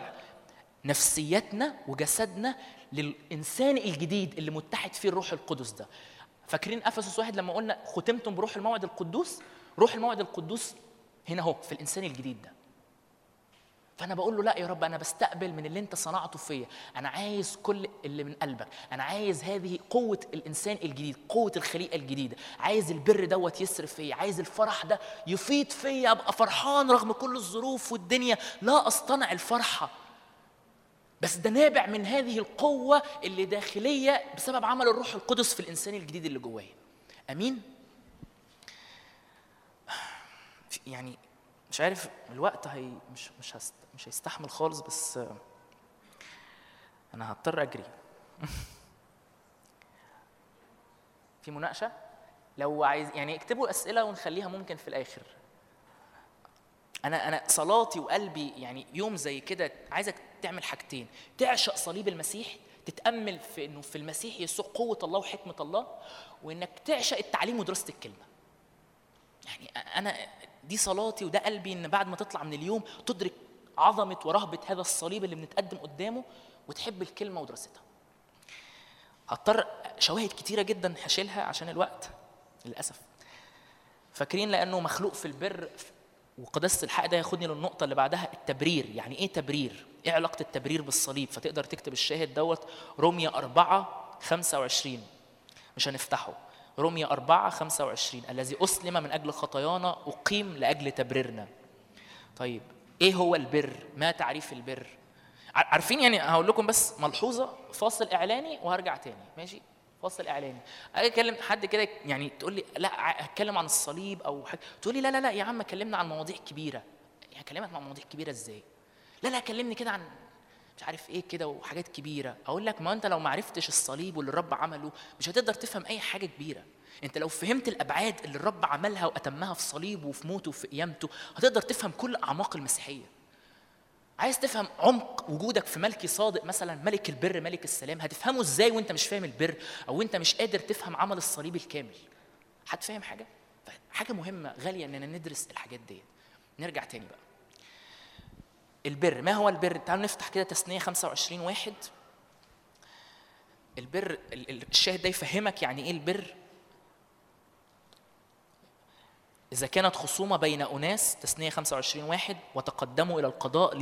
نفسيتنا وجسدنا للإنسان الجديد اللي متحد فيه الروح القدس ده. فاكرين أفسس واحد لما قلنا ختمتم بروح الموعد القدوس؟ روح الموعد القدوس هنا هو في الإنسان الجديد ده. فأنا بقول له لا يا رب، أنا بستقبل من اللي أنت صنعته فيا، أنا عايز كل اللي من قلبك، أنا عايز هذه قوة الإنسان الجديد، قوة الخليقة الجديدة، عايز البر دوت يسري فيا، عايز الفرح ده يفيض فيا، أبقى فرحان رغم كل الظروف والدنيا، لا أصطنع الفرحة، بس ده نابع من هذه القوة اللي داخلية بسبب عمل الروح القدس في الإنسان الجديد اللي جوايا. أمين؟ يعني مش عارف الوقت هي مش مش هست مش هيستحمل خالص، بس انا هضطر اجري. في مناقشه لو عايز يعني اكتبوا اسئله ونخليها ممكن في الاخر. انا انا صلاتي وقلبي يعني يوم زي كده عايزك تعمل حاجتين: تعشق صليب المسيح، تتامل في انه في المسيح يسوع قوه الله وحكمه الله، وانك تعشق التعليم ودراسه الكلمه. يعني انا دي صلاتي وده قلبي، ان بعد ما تطلع من اليوم تدرك عظمه ورهبه هذا الصليب اللي بنتقدم قدامه، وتحب الكلمه ودراستها. هضطر شواهد كتيره جدا هشيلها عشان الوقت للاسف. فاكرين لانه مخلوق في البر وقداسه الحق، ده ياخدني للنقطه اللي بعدها: التبرير. يعني ايه تبرير؟ ايه علاقه التبرير بالصليب؟ فتقدر تكتب الشاهد دوت رومية أربعة خمسة وعشرين، مش هنفتحه. رومية أربعة خمسة وعشرين: الذي أسلم من أجل خطايانا أقيم لأجل تبريرنا. طيب إيه هو البر؟ ما تعريف البر؟ عارفين يعني هقول لكم بس ملحوظة، فاصل إعلاني وهرجع تاني، ماشي؟ فاصل إعلاني. أجي أكلم حد كده يعني تقول لي لا أتكلم عن الصليب أو حاجة، تقول لي لا لا لا يا عم كلمنا عن مواضيع كبيرة. هكلمك عن مواضيع كبيرة إزاي؟ لا لا كلمني كده عن مش عارف ايه كده وحاجات كبيره. اقول لك ما انت لو ما عرفتش الصليب واللي الرب عمله مش هتقدر تفهم اي حاجه كبيره. انت لو فهمت الابعاد اللي الرب عملها واتمها في صليبه وفي موته وفي قيامته هتقدر تفهم كل اعماق المسيحيه. عايز تفهم عمق وجودك في ملكي صادق مثلا، ملك البر ملك السلام، هتفهمه ازاي وانت مش فاهم البر او انت مش قادر تفهم عمل الصليب الكامل؟ هتفهم حاجه حاجه مهمه غاليه اننا ندرس الحاجات دي. نرجع تاني بقى البر، ما هو البر؟ تعالوا نفتح كده تثنية خمسة وعشرين واحد. البر الشاهد ده يفهمك يعني ايه البر. إذا كانت خصومة بين أناس، تثنية خمسة وعشرين واحد: وتقدموا إلى القضاء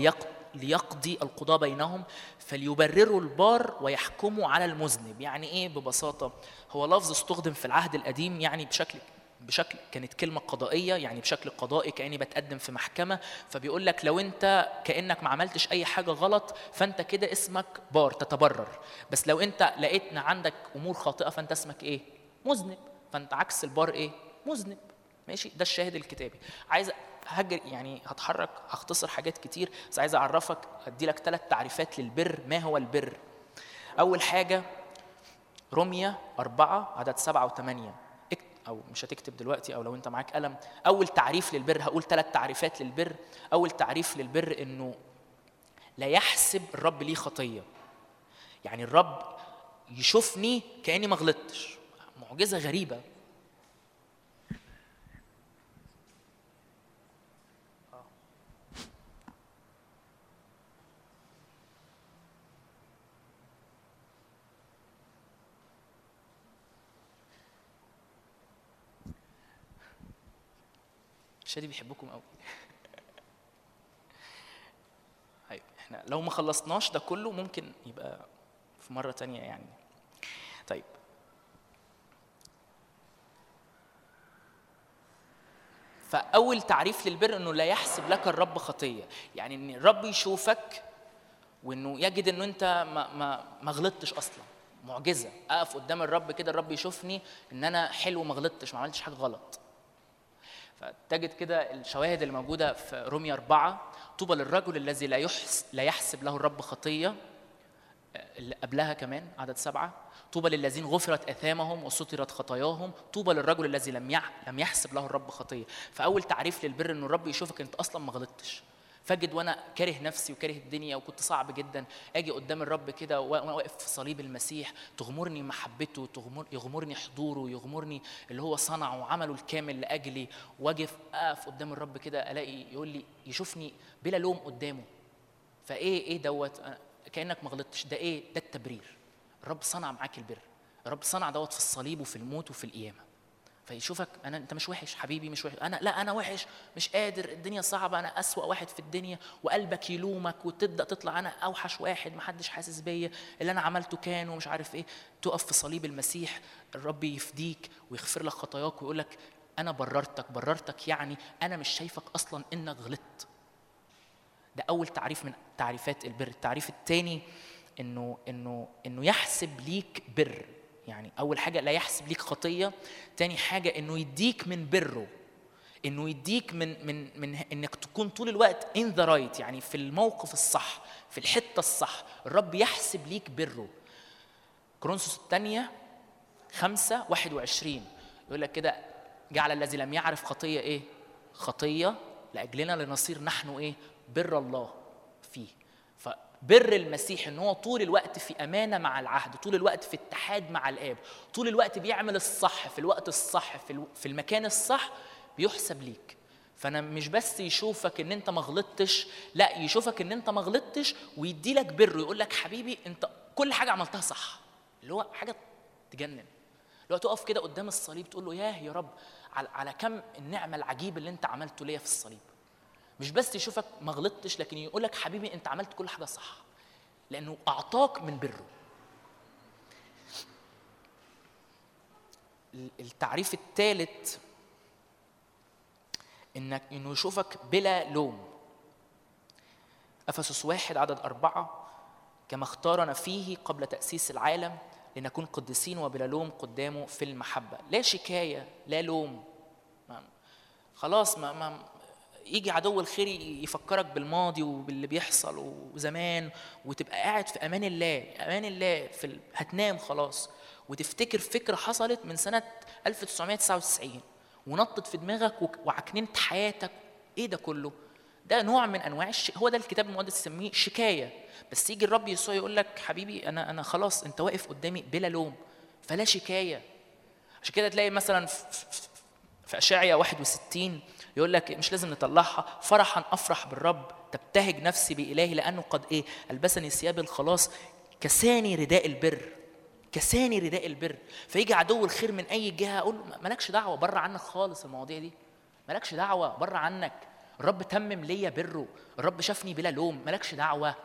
ليقضي القضاء بينهم فليبرروا البار ويحكموا على المذنب. يعني ايه ببساطة؟ هو لفظ استخدم في العهد القديم يعني بشكل بشكل كانت كلمة قضائية، يعني بشكل قضائي كأني بتقدم في محكمة. فبيقول لك لو أنت كأنك ما عملتش أي حاجة غلط فأنت كده اسمك بار تتبرر، بس لو أنت لقيتنا عندك أمور خاطئة فأنت اسمك إيه؟ مذنب. فأنت عكس البار إيه؟ مذنب. ماشي، ده الشاهد الكتابي. عايز هجر يعني هتحرك هختصر حاجات كتير، بس عايز أعرفك أدي لك ثلاث تعريفات للبر. ما هو البر؟ أول حاجة رومية أربعة عدد سبعة وثمانية، أو مش هتكتب دلوقتي، أو لو أنت معاك قلم. أول تعريف للبر، هقول ثلاث تعريفات للبر. أول تعريف للبر إنه لا يحسب الرب لي خطية، يعني الرب يشوفني كأني ما غلطتش. معجزة غريبة. شادي بيحبكم قوي. ايوه احنا لو ما خلصناش ده كله ممكن يبقى في مره تانية يعني. طيب فاول تعريف للبر انه لا يحسب لك الرب خطيه، يعني ان الرب يشوفك وانه يجد انه انت ما ما, ما غلطتش اصلا. معجزه، اقف قدام الرب كده الرب يشوفني ان انا حلو ما غلطتش ما عملتش حاجه غلط. تجد كده الشواهد اللي موجودة في رومية أربعة: طوبى للرجل الذي لا يحس لا يحسب له الرب خطية. اللي قبلها كمان عدد سبعة: طوبى للذين غفرت آثامهم وسترت خطاياهم، طوبى للرجل الذي لم لم يحسب له الرب خطية. فأول تعريف للبر إنه الرب يشوفك أنت أصلاً ما غلطتش. فجد وأنا كاره نفسي وكاره الدنيا وكنت صعب جداً، أجي قدام الرب كده وأنا واقف في صليب المسيح تغمرني محبته، تغمر يغمرني حضوره، يغمرني اللي هو صنعه وعمله الكامل لأجلي، واجي أقف قدام الرب كده ألاقي يقول لي يشوفني بلا لوم قدامه. فإيه إيه دوت كأنك ما غلطتش؟ ده إيه؟ ده التبرير. الرب صنع معاك البر، الرب صنع دوت في الصليب وفي الموت وفي القيامة. فيشوفك أنا أنت مش وحش حبيبي، مش وحش، أنا لا أنا وحش مش قادر، الدنيا صعبة، أنا أسوأ واحد في الدنيا، وقلبك يلومك وتبدأ تطلع أنا أوحش واحد، محدش حاسس بيا، اللي أنا عملته كان ومش عارف إيه. تقف في صليب المسيح، الرب يفديك ويغفر لك خطاياك ويقولك أنا بررتك. بررتك يعني أنا مش شايفك أصلاً إنك غلطت. ده أول تعريف من تعريفات البر. التعريف الثاني إنه إنه إنه يحسب ليك بر. يعني أول حاجة لا يحسب ليك خطية، تاني حاجة إنه يديك من بره، إنه يديك من من من إنك تكون طول الوقت in the right، يعني في الموقف الصح، في الحتة الصح. الرب يحسب ليك بره. كورنثوس الثانية خمسة واحد وعشرين يقول لك كده: جعل الذي لم يعرف خطية إيه؟ خطية لأجلنا لنصير نحن إيه؟ بر الله فيه. بر المسيح إن هو طول الوقت في أمانة مع العهد، طول الوقت في اتحاد مع الآب، طول الوقت بيعمل الصح في الوقت الصح في المكان الصح، بيحسب ليك. فأنا مش بس يشوفك إن أنت مغلطتش، لا يشوفك إن أنت مغلطتش ويدي لك بر ويقول لك حبيبي أنت كل حاجة عملتها صح. اللي هو حاجة تجنن، لو تقف كده قدام الصليب تقول له ياه يا رب على كم النعمة العجيبة اللي أنت عملته ليا في الصليب. مش بس يشوفك مغلطتش، لكن يقولك حبيبي انت عملت كل حاجة صح، لأنه أعطاك من بره. التعريف الثالث إنك إنه يشوفك بلا لوم. أفسس واحد عدد أربعة: كما اختارنا فيه قبل تأسيس العالم لنكون قدسين وبلا لوم قدامه في المحبة. لا شكاية، لا لوم. خلاص ما ما يجي عدو الخير يفكرك بالماضي وباللي بيحصل وزمان، وتبقى قاعد في أمان الله. أمان الله في ال... هتنام خلاص وتفتكر فكرة حصلت من سنة ألف وتسعمائة وتسعة وتسعين ونطت في دماغك وعكننت حياتك. إيه ده كله؟ ده نوع من أنواع الش... هو ده الكتاب المقدس يسميه شكاية. بس يجي الرب يسوع يقول لك حبيبي أنا أنا خلاص أنت واقف قدامي بلا لوم، فلا شكاية. عشان كده تلاقي مثلا في, في أشعياء واحد وستين يقول لك مش لازم نطلعها: فرحا أفرح بالرب، تبتهج نفسي بإلهي، لأنه قد إيه؟ ألبسني ثياب الخلاص، كساني رداء البر، كساني رداء البر. فيجي عدو الخير من أي جهة أقول مالكش دعوة، بره عنك خالص المواضيع دي، مالكش دعوة، بره عنك. الرب تمم ليا بره، الرب شافني بلا لوم، مالكش دعوة.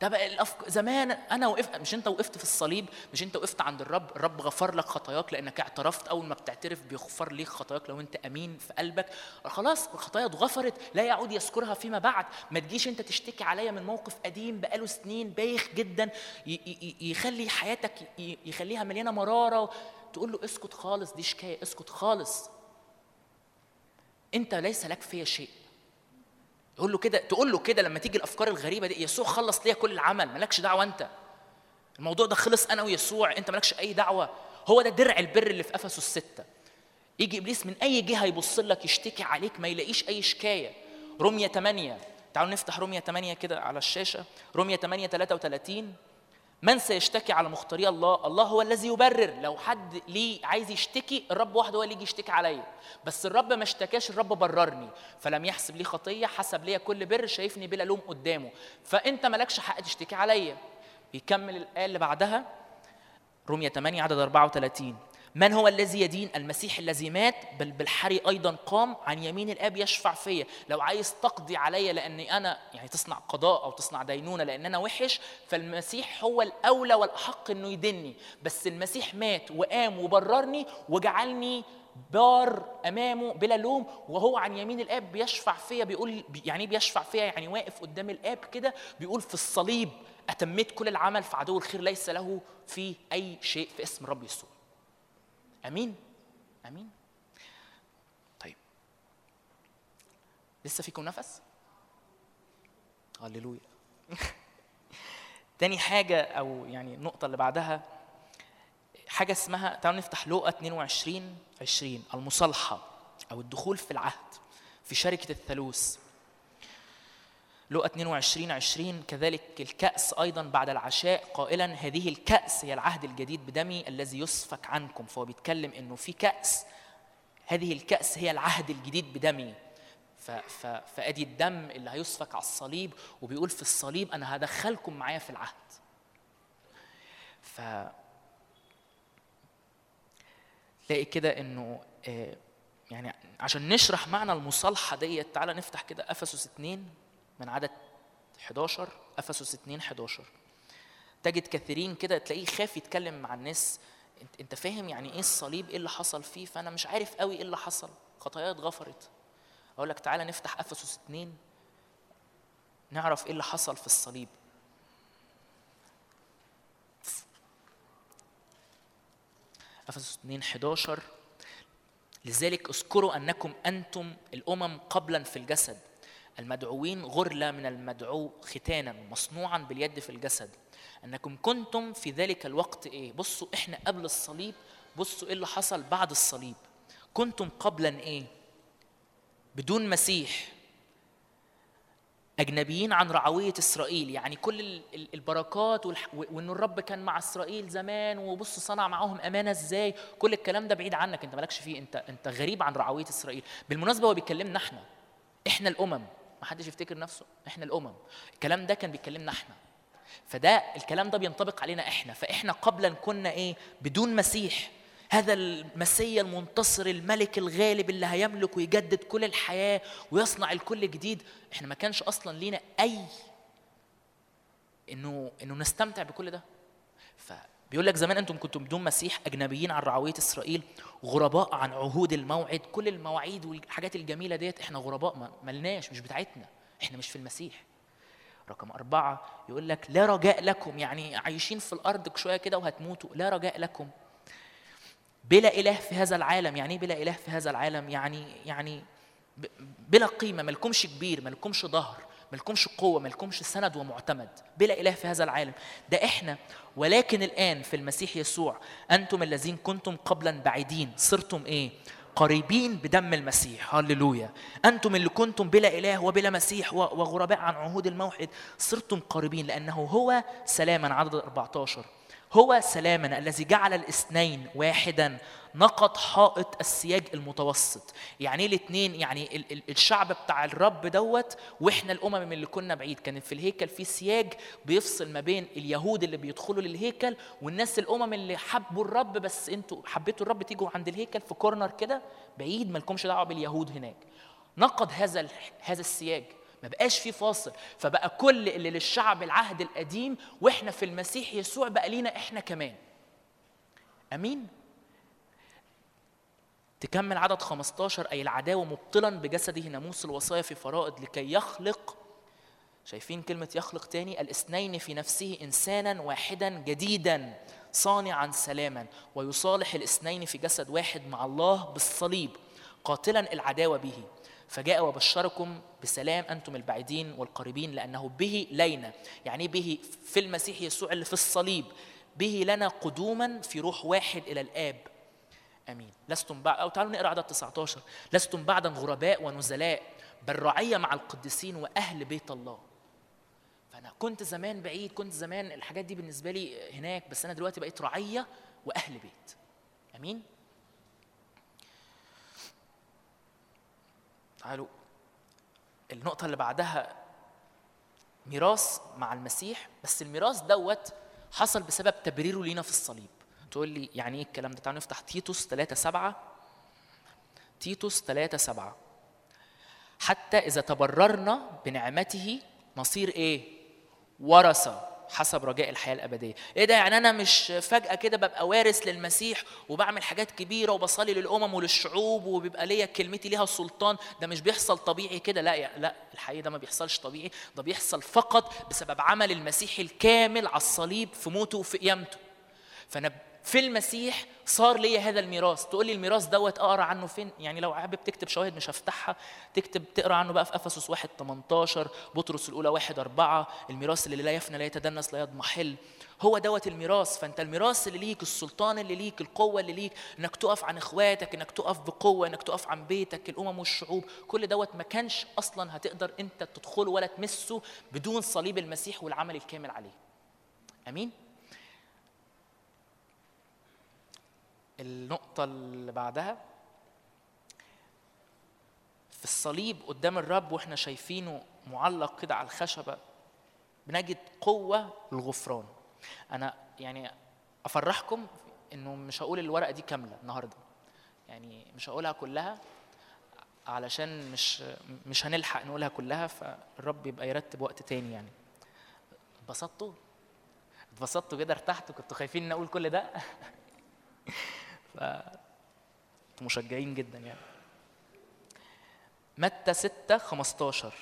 ده بقى الأفكار زمان أنا وقفت. مش أنت وقفت في الصليب، مش أنت وقفت عند الرب، الرب غفر لك خطاياك لأنك اعترفت. أول ما بتعترف بيغفر ليك خطاياك لو أنت أمين في قلبك. خلاص الخطايا اتغفرت، لا يعود يذكرها فيما بعد. ما تجيش أنت تشتكي عليا من موقف قديم بقاله سنين بايخ جدا يخلي حياتك يخليها مليانة مرارة، تقول له اسكت خالص، دي شكاية، اسكت خالص، أنت ليس لك فيها شيء. تقول له كده، تقول له كده لما تيجي الافكار الغريبه دي: يسوع خلص ليا كل العمل، مالكش دعوه انت، الموضوع ده خلص انا ويسوع، انت مالكش اي دعوه. هو ده درع البر اللي في افسس ستة. يجي ابليس من اي جهه يبص لك يشتكي عليك ما يلاقيش اي شكايه. رومية تمانية، تعالوا نفتح رومية تمانية كده على الشاشه. رومية تمانية ثلاثة وثلاثين: من سيشتكي على مختاري الله؟ الله هو الذي يبرر. لو حد ليه عايز يشتكي، الرب واحد هو اللي يجي يشتكي عليا. بس الرب ما اشتكاش، الرب بررني، فلم يحسب لي خطيه، حسب لي كل بر، شايفني بلا لوم قدامه، فانت مالكش حق تشتكي عليا. بيكمل الآية اللي بعدها، رومية تمانية عدد أربعة وثلاثين: من هو الذي يدين؟ المسيح الذي مات بل بالحري أيضا قام، عن يمين الآب يشفع فيا. لو عايز تقضي عليا لأني أنا، يعني تصنع قضاء أو تصنع دينونة لأن أنا وحش، فالمسيح هو الأولى والأحق أنه يديني. بس المسيح مات وقام وبررني وجعلني بار أمامه بلا لوم، وهو عن يمين الآب بيشفع فيا. بيقول يعني بيشفع فيا، يعني واقف قدام الآب كده بيقول في الصليب أتميت كل العمل، فعدو الخير ليس له في أي شيء، في اسم رب يسوع. أمين؟ أمين؟ طيب، لسه فيكم نفس؟ هللويا. تاني حاجة، أو يعني النقطة اللي بعدها، حاجة اسمها، تعالوا نفتح لوقا اتنين وعشرين عشرين: المصالحة أو الدخول في العهد، في شركة الثالوث. لوقا اتنين وعشرين عشرين: كذلك الكأس أيضا بعد العشاء قائلا هذه الكأس هي العهد الجديد بدمي الذي يسفك عنكم. فهو بيتكلم إنه في كأس، هذه الكأس هي العهد الجديد بدمي. فأدي الدم اللي هيسفك على الصليب، وبيقول في الصليب أنا هدخلكم معايا في العهد. فتلاقي كده إنه يعني عشان نشرح معنى المصالحة ديت تعالى نفتح كده أفسس اتنين من عدد احد عشر. أفسس اتنين حداشر تجد كثيرين كده تلاقيه خاف يتكلم مع الناس. انت فاهم يعني ايه الصليب؟ ايه اللي حصل فيه؟ فانا مش عارف قوي ايه اللي حصل، خطاياي اتغفرت. اقول لك تعالى نفتح أفسس اتنين نعرف ايه اللي حصل في الصليب. أفسس اتنين حداشر لذلك اذكروا انكم انتم الامم قبلا في الجسد المدعوين غرلة من المدعو ختانا مصنوعا باليد في الجسد، انكم كنتم في ذلك الوقت ايه؟ بصوا احنا قبل الصليب، بصوا ايه اللي حصل بعد الصليب. كنتم قبلا ايه؟ بدون مسيح، أجنبيين عن رعوية إسرائيل. يعني كل البركات وإن الرب كان مع إسرائيل زمان وبصوا صنع معهم أمانة إزاي، كل الكلام ده بعيد عنك، أنت مالكش فيه، أنت أنت غريب عن رعوية إسرائيل. بالمناسبة هو بيتكلمنا إحنا، إحنا الأمم، ما حدش يفتكر نفسه، إحنا الأمم. الكلام ده كان بيتكلمنا إحنا، فده الكلام ده بينطبق علينا إحنا. فإحنا قبلا كنا إيه؟ بدون مسيح، هذا المسيا المنتصر الملك الغالب اللي هيملك ويجدد كل الحياة ويصنع الكل جديد. احنا ما كانش اصلا لينا اي انه انه نستمتع بكل ده. فبيقول لك زمان انتم كنتم بدون مسيح، اجنبيين عن رعوية اسرائيل، غرباء عن عهود الموعد. كل المواعيد والحاجات الجميلة ديت احنا غرباء، ملناش، مش بتاعتنا، احنا مش في المسيح. رقم أربعة يقول لك لا رجاء لكم، يعني عايشين في الارض شوية كده وهتموتوا، لا رجاء لكم. بلا إله في هذا العالم. يعني بلا إله في هذا العالم، يعني يعني بلا قيمة، ملكمش كبير، ملكمش ظهر، ملكمش قوة، ملكمش سند ومعتمد. بلا إله في هذا العالم ده إحنا. ولكن الآن في المسيح يسوع أنتم الذين كنتم قبلا بعيدين صرتم إيه؟ قريبين بدم المسيح. هللويا. أنتم اللي كنتم بلا إله وبلا مسيح وغرباء عن عهود الموعد صرتم قريبين، لأنه هو سلاما. عدد أربعتاشر هو سلامنا الذي جعل الاثنين واحدا نقض حائط السياج المتوسط. يعني الاثنين، يعني الشعب بتاع الرب دوت واحنا الامم من اللي كنا بعيد. كان في الهيكل في سياج بيفصل ما بين اليهود اللي بيدخلوا للهيكل والناس الامم اللي حبوا الرب. بس انتوا حبيتوا الرب تيجوا عند الهيكل في كورنر كده بعيد، مالكمش دعوه باليهود هناك. نقض هذا هذا السياج، ما بقاش فيه فاصل. فبقى كل اللي للشعب العهد القديم واحنا في المسيح يسوع بقى لينا احنا كمان. امين. تكمل عدد خمستاشر اي العداوه مبطلا بجسده ناموس الوصايا في فرائض لكي يخلق. شايفين كلمه يخلق تاني؟ الاثنين في نفسه انسانا واحدا جديدا صانعا سلاما، ويصالح الاثنين في جسد واحد مع الله بالصليب قاتلا العداوه به، فجاء وبشركم بسلام أنتم البعيدين والقريبين، لأنه به لينا. يعني به في المسيح يسوع اللي في الصليب، به لنا قدوما في روح واحد إلى الآب. أمين. لستم بعد، أو تعالوا نقرأ عدد تسعتاشر، لستم بعدا غرباء ونزلاء بل رعية مع القديسين وأهل بيت الله. فأنا كنت زمان بعيد، كنت زمان الحاجات دي بالنسبة لي هناك، بس أنا دلوقتي بقيت رعية وأهل بيت. أمين. تعالوا النقطة اللي بعدها ميراث مع المسيح. بس الميراث دوت حصل بسبب تبريره لينا في الصليب. تقول لي يعني ايه الكلام ده؟ تعالوا نفتح تيتوس ثلاثة سبعة. تيتوس ثلاثة سبعة حتى إذا تبررنا بنعمته نصير ايه؟ ورثة حسب رجاء الحياة الأبدية. إيه ده؟ يعني أنا مش فجأة كده ببقى وارث للمسيح وبعمل حاجات كبيرة وبصلي للأمم وللشعوب وبيبقى ليا كلمتي ليها السلطان. ده مش بيحصل طبيعي كده. لا لا، الحقيقة ده ما بيحصلش طبيعي، ده بيحصل فقط بسبب عمل المسيح الكامل على الصليب في موته وفي قيامته. فأنا في المسيح صار لي هذا الميراث. تقول لي الميراث دوت اقرا عنه فين؟ يعني لو حابب تكتب شواهد مش هفتحها، تكتب تقرا عنه بقى في افسس واحد تمنتاشر، بطرس الاولى واحد اربعة، الميراث اللي لا يفنى لا يتدنس لا يضمحل، هو دوت الميراث. فانت الميراث اللي ليك، السلطان اللي ليك، القوه اللي ليك، انك تقف عن اخواتك، انك تقف بقوه، انك تقف عن بيتك، الامم والشعوب، كل دوت ما كانش اصلا هتقدر انت تدخله ولا تمسه بدون صليب المسيح والعمل الكامل عليه. امين. النقطة اللي بعدها في الصليب قدام الرب واحنا شايفينه معلق كده على الخشبة بنجد قوة الغفران. أنا يعني أفرحكم إنه مش هقول الورقة دي كاملة النهاردة، يعني مش هقولها كلها علشان مش مش هنلحق نقولها كلها، فالرب يبقى يرتب وقت تاني. يعني اتبسطتوا اتبسطتوا كده، ارتحتوا، كنتوا خايفين ان اقول كل ده؟ فمشجعين جدا يعني. متى ستة خمستاشر،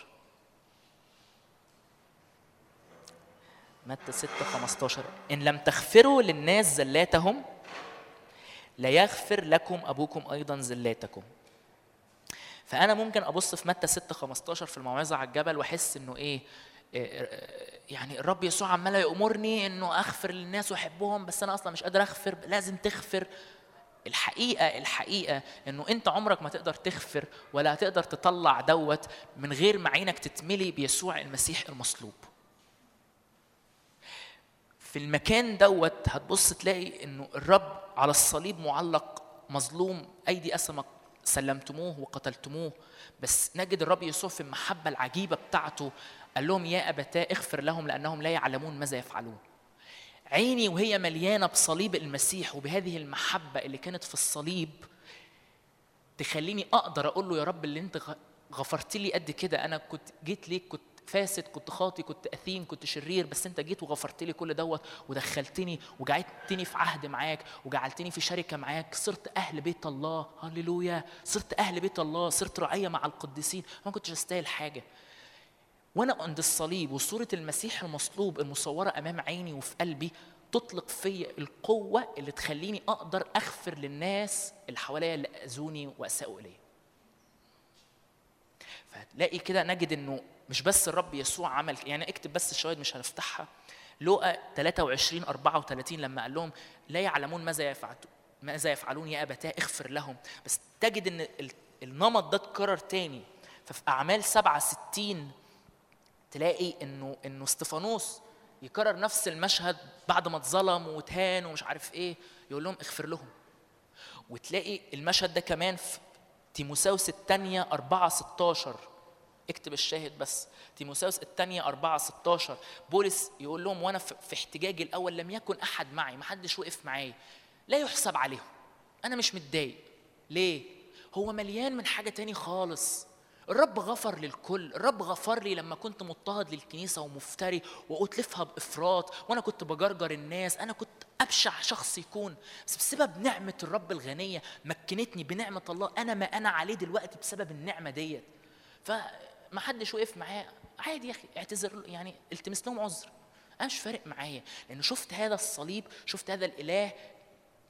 متى ستة خمستاشر، إن لم تغفروا للناس زلاتهم لا يغفر لكم أبوكم أيضا زلاتكم. فأنا ممكن أبص في متى ستة خمستاشر في الموعظة على الجبل وأحس إنه إيه، يعني الرب يسوع عمال يأمرني إنه أغفر للناس وأحبهم، بس أنا أصلا مش قادر أغفر، لازم تغفر. الحقيقة الحقيقة إنه أنت عمرك ما تقدر تغفر ولا تقدر تطلع دوت من غير ما عينك تتملي بيسوع المسيح المصلوب. في المكان دوت هتبص تلاقي إنه الرب على الصليب معلق مظلوم، أيدي أسمك سلمتموه وقتلتموه، بس نجد الرب يسوع في المحبة العجيبة بتاعته قال لهم يا أبتاه اغفر لهم لأنهم لا يعلمون ماذا يفعلون. عيني وهي مليانة بصليب المسيح وبهذه المحبة اللي كانت في الصليب تخليني أقدر أقول له يا رب اللي أنت غفرت لي قد كده، أنا كنت جيت ليك، كنت فاسد، كنت خاطي، كنت أثيم، كنت شرير، بس أنت جيت وغفرت لي كل دوت ودخلتني وجعلتني في عهد معاك وجعلتني في شركة معاك، صرت أهل بيت الله. هللويا، صرت أهل بيت الله، صرت رعية مع القديسين، ما كنتش أستاهل حاجة. وأنا عند الصليب وصورة المسيح المصلوب المصورة أمام عيني وفي قلبي تطلق في القوة اللي تخليني أقدر أغفر للناس اللي حواليا اللي أذوني وأساءوا إلي. فتلاقي كده نجد إنه مش بس الرب يسوع عمل، يعني اكتب بس الشواهد مش هنفتحها. لوقا ثلاثة وعشرين أربعة وثلاثين لما قال لهم لا يعلمون ماذا يفعلون يا أبتاه اغفر لهم، بس تجد إن النمط ده اتكرر تاني. ففي أعمال سبعة ستين تلاقي إنه إنه استفانوس يكرر نفس المشهد بعد ما اتظلم وتهان ومش عارف إيه، يقول لهم اغفر لهم. وتلاقي المشهد ده كمان في تيموثاوس الثانية أربعة ستاشر، اكتب الشاهد بس، تيموثاوس الثانية أربعة ستاشر، بولس يقول لهم وأنا في احتجاجي الأول لم يكن أحد معي، محدش وقف معي، لا يحسب عليهم، أنا مش متضايق. ليه؟ هو مليان من حاجة تاني خالص. الرب غفر للكل، الرب غفر لي لما كنت مضطهد للكنيسة ومفتري وأتلفها بإفراط، وأنا كنت بجرجر الناس، أنا كنت أبشع شخص يكون، بس بسبب نعمة الرب الغنية مكنتني بنعمة الله أنا ما أنا عليه دلوقتي بسبب النعمة ديت. فما حدش وقف معايا، عادي يا أخي اعتذر، يعني التمس لهم عذر، أنا مش فارق معايا، لأنه شفت هذا الصليب، شفت هذا الإله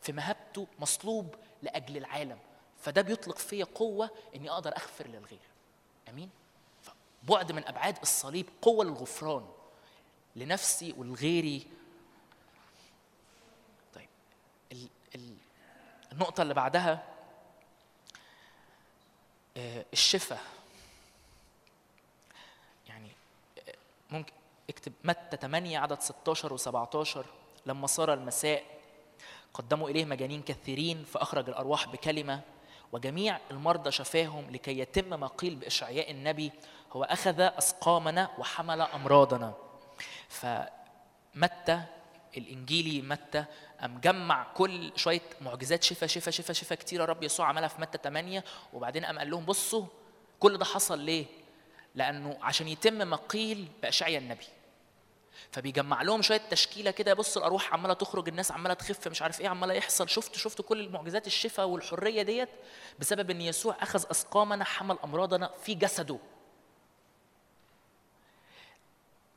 في مهابته مصلوب لأجل العالم، فده بيطلق فيا قوة إني أقدر أغفر للغير. أمين؟ فبعد من أبعاد الصليب قوة للغفران لنفسي ولغيري. طيب ال ال النقطة اللي بعدها الشفاء. يعني ممكن اكتب متى ثمانية عدد ستاشر وسبعتاشر، لما صار المساء قدموا إليه مجانين كثيرين فأخرج الأرواح بكلمة وجميع المرضى شفاهم لكي يتم ما قيل بإشعياء النبي هو أخذ أسقامنا وحمل أمراضنا. فمتى الإنجيلي متى أمجمع كل شوية معجزات شفا شفا شفا شفا كتيرة رب يسوع عملها في متى تمانية، وبعدين أم قال لهم بصوا كل ده حصل ليه؟ لأنه عشان يتم ما قيل بإشعياء النبي. فبيجمع لهم شويه تشكيله كده، بص الأروح عماله تخرج، الناس عماله تخف، مش عارف ايه عماله يحصل. شفت شفت كل المعجزات الشفاء والحريه ديت بسبب ان يسوع اخذ اسقامنا حمل امراضنا في جسده.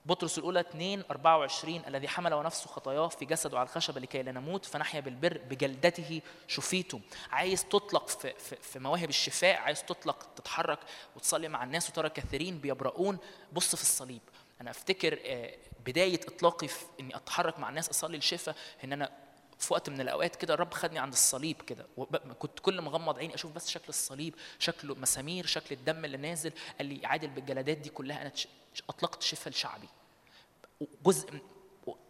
بطرس الأولى اتنين أربعة وعشرين الذي حمل ونفسه خطاياه في جسده على الخشبه لكي لا نموت فنحيا بالبر بجلدته شفيته. عايز تطلق في, في, في مواهب الشفاء، عايز تطلق تتحرك وتصلي مع الناس وترى كثيرين بيبرؤون، بص في الصليب. انا افتكر بدايه اطلاقي في اني اتحرك مع الناس اصلي الشفاء، ان انا في وقت من الاوقات كده الرب خدني عند الصليب كده، كنت كل ما غمض عيني اشوف بس شكل الصليب، شكله مسامير، شكل الدم اللي نازل، قال لي عادل بالجلدات دي كلها. انا اطلقت شفاء لشعبي. جزء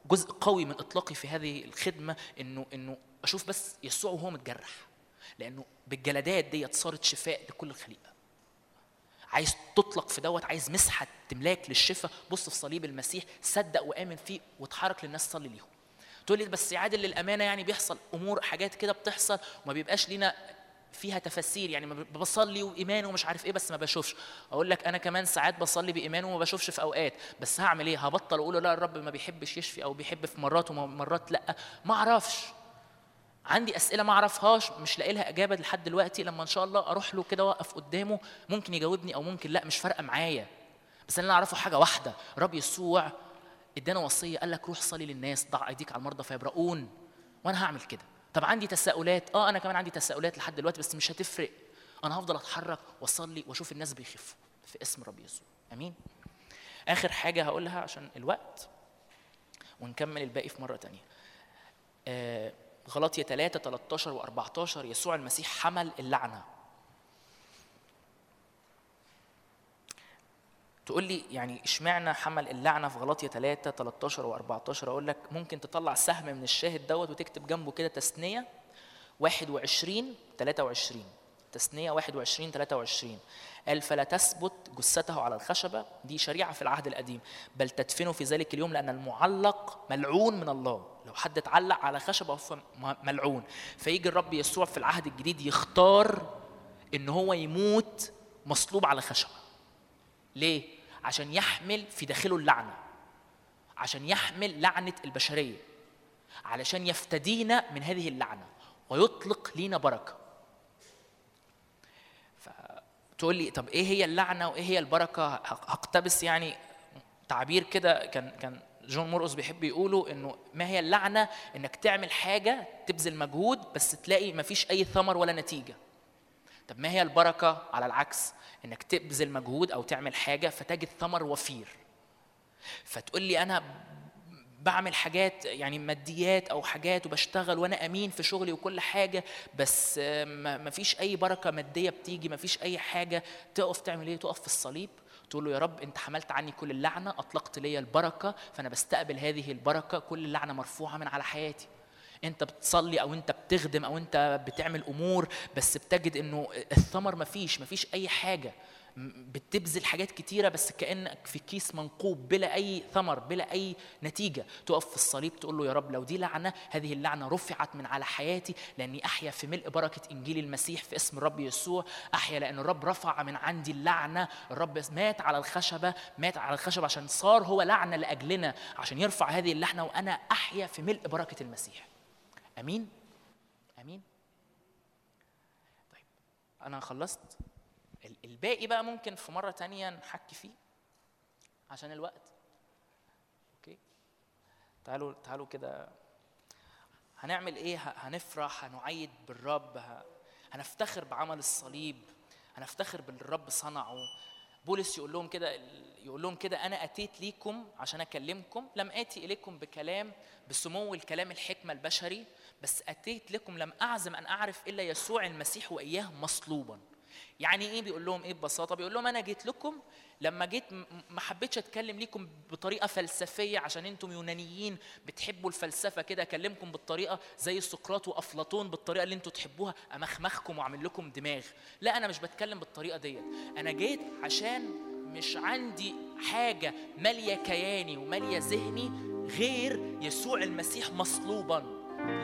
جزء قوي من اطلاقي في هذه الخدمه انه انه اشوف بس يسوع وهو متجرح، لانه بالجلدات دي صارت شفاء لكل الخليقه. عايز تطلق في دوت، عايز مسحة تملاك للشفاء، بص في صليب المسيح، صدق وآمن فيه وتحرك للناس صلي ليهم. تقول لي بس عادل للأمانة يعني بيحصل أمور حاجات كده بتحصل وما بيبقاش لنا فيها تفسير، يعني بصلي وإيمان ومش عارف إيه بس ما بشوفش. أقول لك أنا كمان ساعات بصلي بإيمان وما بشوفش في أوقات، بس هعمل إيه؟ هبطل أقوله لا الرب ما بيحبش يشفي أو بيحب في مرات ومرات لأ؟ ما أعرفش، عندي أسئلة ما أعرفهاش، مش لاقي لها إجابة لحد دلوقتي. لما إن شاء الله أروح له كده وأقف قدامه ممكن يجاوبني أو ممكن لأ، مش فارقة معايا. بس أنا أعرفه حاجة واحدة، رب يسوع إدانا وصية قال لك روح صلي للناس، ضع أيديك على المرضى فيبرؤون، وأنا هعمل كده. طب عندي تساؤلات، اه انا كمان عندي تساؤلات لحد دلوقتي، بس مش هتفرق، انا هفضل اتحرك واصلي واشوف الناس بيخفوا في اسم رب يسوع. امين. اخر حاجه هقولها عشان الوقت ونكمل الباقي في مره تانية. آه غلاطية ثلاثة ثلاثة عشر وأربعة عشر، يسوع المسيح حمل اللعنه. تقول لي يعني اشمعنى حمل اللعنه في غلاطية ثلاثة ثلاثة عشر وأربعة عشر؟ اقول لك ممكن تطلع سهم من الشاهد دوت وتكتب جنبه كده تثنية واحد وعشرين ثلاثة وعشرين، تثنية واحد وعشرين ثلاثة وعشرين، قال فلا تثبت جثته على الخشبه، دي شريعه في العهد القديم، بل تدفنه في ذلك اليوم، لان المعلق ملعون من الله. لو حد اتعلق على خشبه فهو ملعون. فيجي الرب يسوع في العهد الجديد يختار ان هو يموت مصلوب على خشبه. ليه؟ عشان يحمل في داخله اللعنة، عشان يحمل لعنة البشرية، علشان يفتدينا من هذه اللعنة ويطلق لينا بركة. فتقول لي طب إيه هي اللعنة وإيه هي البركة؟ هقتبس يعني تعبير كده كان كان جون مرقس بيحب يقوله، إنه ما هي اللعنة؟ إنك تعمل حاجة تبذل مجهود بس تلاقي ما فيش أي ثمر ولا نتيجة. طب ما هي البركة؟ على العكس، انك تبذل مجهود او تعمل حاجة فتجد ثمر وفير. فتقول لي انا بعمل حاجات يعني ماديات او حاجات وبشتغل وانا امين في شغلي وكل حاجة، بس ما فيش اي بركة مادية بتيجي، ما فيش اي حاجة. تقف تعمل ايه؟ تقف في الصليب تقول له يا رب انت حملت عني كل اللعنة، اطلقت لي البركة، فانا بستقبل هذه البركة، كل اللعنة مرفوعة من على حياتي. انت بتصلي او انت بتخدم او انت بتعمل امور بس بتجد انه الثمر مفيش، مفيش اي حاجه، بتبذل حاجات كتيره بس كانك في كيس منقوب بلا اي ثمر بلا اي نتيجه. تقف في الصليب تقول له يا رب لو دي لعنه، هذه اللعنه رفعت من على حياتي، لاني احيا في ملء بركه انجيل المسيح في اسم الرب يسوع. احيا لان الرب رفع من عندي اللعنه، الرب مات على الخشبه، مات على الخشبه عشان صار هو لعنه لاجلنا، عشان يرفع هذه اللعنه وانا احيا في ملء بركه المسيح. امين امين. طيب انا خلصت، الباقي بقى ممكن في مره تانية نحكي فيه عشان الوقت. اوكي، تعالوا تعالوا كده. هنعمل ايه؟ هنفرح، هنعيد بالرب، هنفتخر بعمل الصليب، هنفتخر بالرب صنعه. بولس يقول لهم كده، يقول لهم كده أنا أتيت ليكم عشان أكلمكم، لم آتي إليكم بكلام بسمو الكلام الحكمة البشري، بس أتيت لكم لم أعزم أن أعرف إلا يسوع المسيح وإياه مصلوبا. يعني إيه؟ بيقول لهم إيه ببساطة؟ بيقول لهم أنا جيت لكم، لما جيت ما حبيتش أتكلم ليكم بطريقة فلسفية عشان أنتم يونانيين بتحبوا الفلسفة كده، أكلمكم بالطريقة زي سقراط وأفلاطون بالطريقة اللي أنتم تحبوها، أمخمخكم وأعمل لكم دماغ. لا، أنا مش بتكلم بالطريقة ديت، أنا جيت عشان مش عندي حاجة مالية كياني ومالية ذهني غير يسوع المسيح مصلوبا.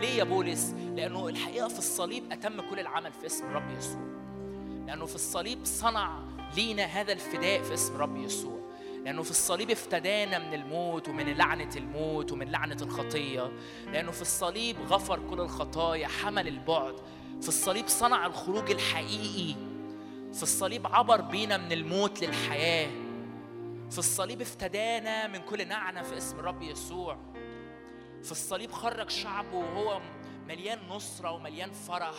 ليه يا بولس؟ لأنه الحقيقة في الصليب أتم كل العمل في اسم رب يسوع، لأنه في الصليب صنع لينا هذا الفداء في اسم رب يسوع، لأنه في الصليب افتدانا من الموت ومن لعنة الموت ومن لعنة الخطية، لأنه في الصليب غفر كل الخطايا، حمل البعد، في الصليب صنع الخروج الحقيقي، في الصليب عبر بينا من الموت للحياة، في الصليب افتدانا من كل نعنة في اسم الرب يسوع، في الصليب خرج شعبه وهو مليان نصرة ومليان فرح.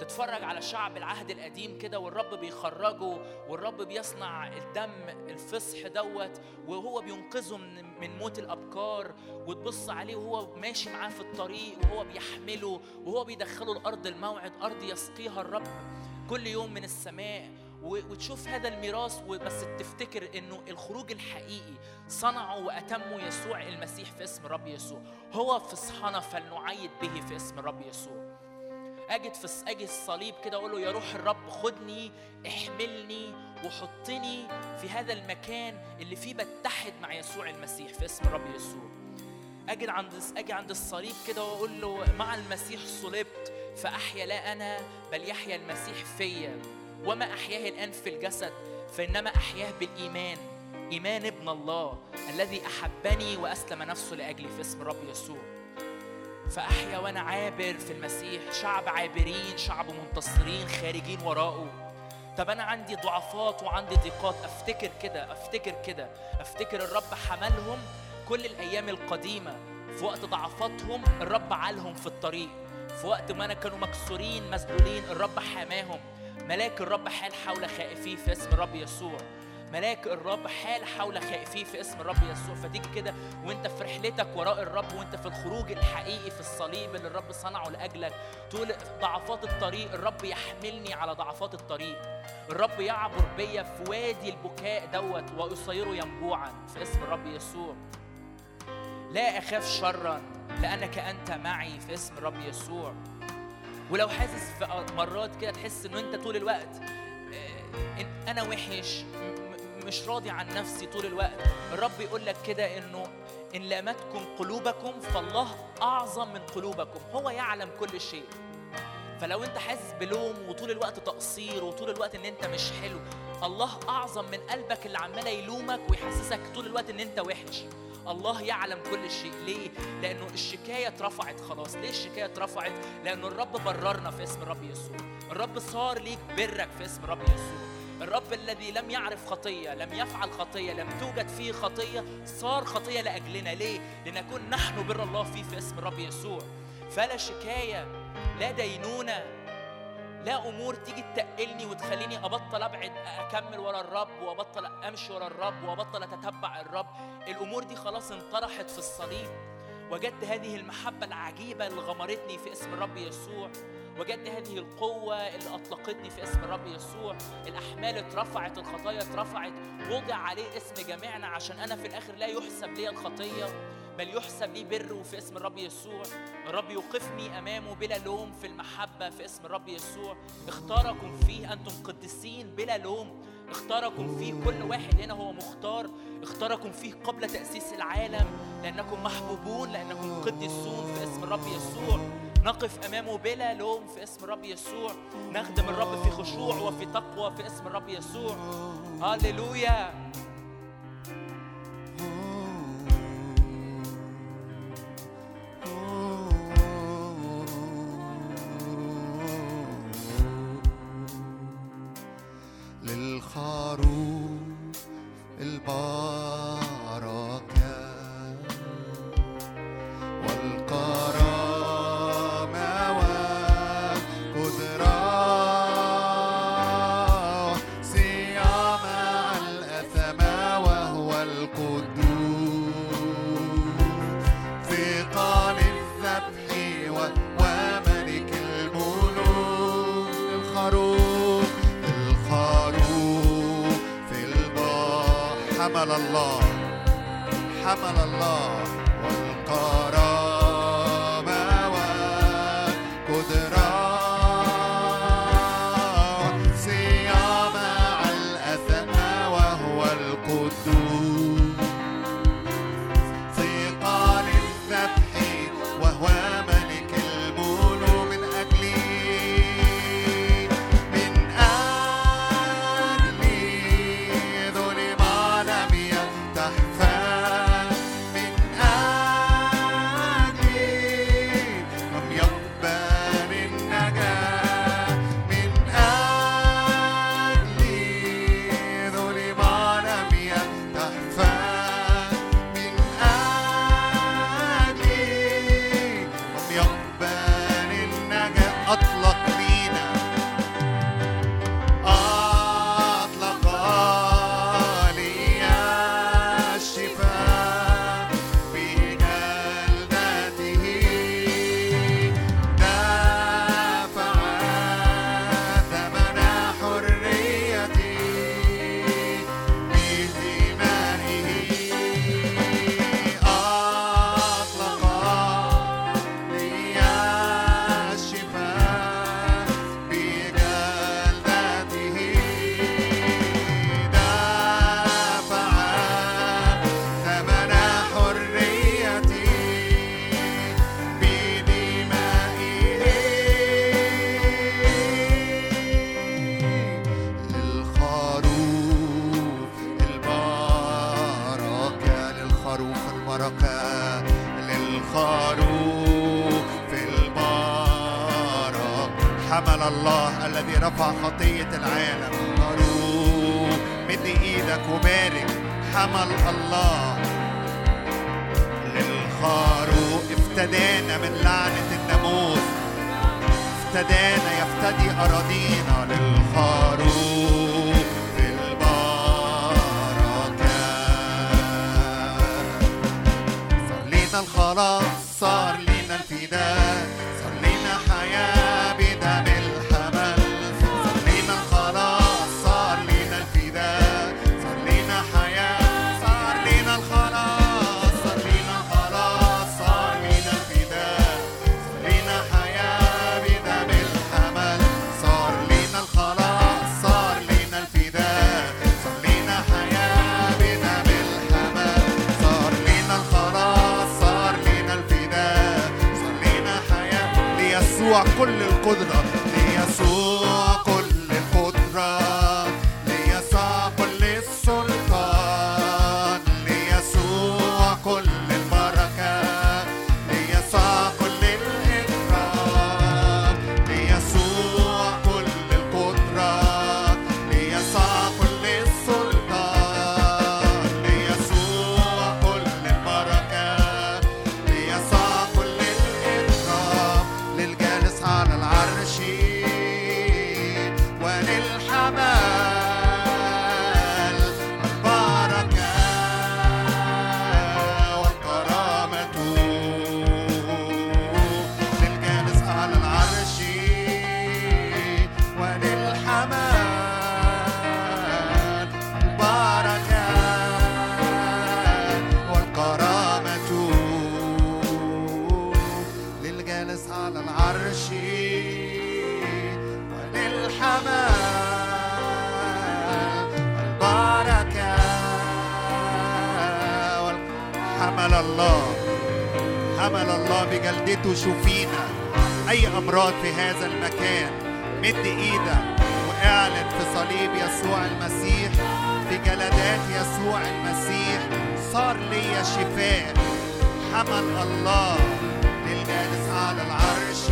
تتفرج على شعب العهد القديم كده والرب بيخرجه والرب بيصنع الدم الفصح دوت وهو بينقذه من موت الأبكار، وتبص عليه وهو ماشي معاه في الطريق وهو بيحمله وهو بيدخله الأرض الموعد، أرض يسقيها الرب كل يوم من السماء، وتشوف هذا الميراث. وبس تفتكر انه الخروج الحقيقي صنعه واتمه يسوع المسيح في اسم رب يسوع، هو فصحنا فلنعيد به في اسم رب يسوع. اجد في اجي الصليب كده اقول له يا روح الرب خدني، احملني وحطني في هذا المكان اللي فيه بتحد مع يسوع المسيح في اسم رب يسوع. اجي عند اجي عند الصليب كده واقول له مع المسيح صلبت، فأحيا لا أنا بل يحيا المسيح فيا، وما أحياه الآن في الجسد فإنما أحياه بالإيمان، إيمان ابن الله الذي أحبني وأسلم نفسه لأجلي في اسم الرب يسوع. فأحيا وأنا عابر في المسيح، شعب عابرين، شعب منتصرين خارجين وراءه. طب أنا عندي ضعفات وعندي ضيقات، أفتكر كده أفتكر كده أفتكر الرب حملهم كل الأيام القديمة، في وقت ضعفاتهم الرب عالهم في الطريق، في وقت ما أنا كانوا مكسورين مسدولين الرب حماهم. ملاك الرب حال حول خائفيه في اسم الرب يسوع، ملاك الرب حال حول خائفيه في اسم الرب يسوع. فتيجي كده وانت في رحلتك وراء الرب، وانت في الخروج الحقيقي في الصليب اللي الرب صنعه لاجلك، تقول ضعفات الطريق الرب يحملني على ضعفات الطريق، الرب يعبر بيا في وادي البكاء دوت وأصيره ينبوعا في اسم الرب يسوع. لا أخاف شرا لأنك أنت معي في اسم الرب يسوع. ولو حاسس في مرات كده تحس انه انت طول الوقت انا وحش، مش راضي عن نفسي طول الوقت، الرب يقول لك كده انه ان لامتكم قلوبكم فالله اعظم من قلوبكم، هو يعلم كل شيء. فلو انت حاسس بلوم وطول الوقت تقصير وطول الوقت ان انت مش حلو، الله اعظم من قلبك اللي عمال يلومك ويحسسك طول الوقت ان انت وحش. الله يعلم كل شيء. ليه؟ لأنه الشكاية اترفعت خلاص. ليه الشكاية اترفعت؟ لأنه الرب بررنا في اسم الرب يسوع، الرب صار ليك برك في اسم الرب يسوع. الرب الذي لم يعرف خطية، لم يفعل خطية، لم توجد فيه خطية، صار خطية لأجلنا. ليه؟ لنكون نحن بر الله فيه في اسم الرب يسوع. فلا شكاية، لا دينونة، لا أمور تيجي تتقلني وتخليني أبطل أبعد أكمل ورا الرب، وأبطل أمشي ورا الرب، وأبطل أتتبع الرب. الأمور دي خلاص انطرحت في الصليب. وجدت هذه المحبة العجيبة اللي غمرتني في اسم الرب يسوع، وجدت هذه القوة اللي أطلقتني في اسم الرب يسوع. الأحمال اترفعت، الخطايا اترفعت، وضع عليه اسم جميعنا عشان أنا في الآخر لا يحسب لي الخطية بل يحسب لي بره في اسم الرب يسوع. الرب يوقفني أمامه بلا لوم في المحبة في اسم الرب يسوع. اختاركم فيه أنتم قديسين بلا لوم، اختاركم فيه، كل واحد هنا هو مختار، اختاركم فيه قبل تأسيس العالم لأنكم محبوبون، لأنكم قديسون في اسم الرب يسوع. نقف أمامه بلا لوم في اسم الرب يسوع، نخدم الرب في خشوع وفي تقوى في اسم الرب يسوع. هاليلويا. حمل الله الذي رفع خطية العالم. ضروا مد إيدك وبارك حمل الله للخروف. افتدانا من لعنة الناموس، افتدانا يفتدي أراضينا للخروف بالبركة. صار لنا الخلاص، صار لنا الفداء، صار لنا حياة بدم الحمل. صار لنا الخلاص، صار لنا الفداء، صار لنا حياة، صار لنا الخلاص، صار لنا الخلاص، صار لنا الفداء، صار لنا حياة بدم الحمل. صار لنا الخلاص، صار لنا الفداء، صار لنا حياة بدم الحمل. صار لنا الخلاص، صار لنا الفداء، صار لنا حياة. ليسوع كل القدرة، ليسوع كل القدرة، ليسوع كل السلطان، ليسوع كل البركة، ليسوع كل الإكرام، ليسوع كل القدرة، ليسوع كل السلطان، ليسوع كل البركة، ليسوع كل الإكرام. للجالس على العرش وللحمل البركة والكرامة. للجالس على العرش وللحمل البركة والكرامة. للجالس على العرش وللحمل البركة والحمل. الله حمل الله بجلدته. شوفينا أي أمراض في هذا المكان، مد إيدك وأعلن في صليب يسوع المسيح، في جلدات يسوع المسيح صار لي شفاء. حمل الله للجالس على العرش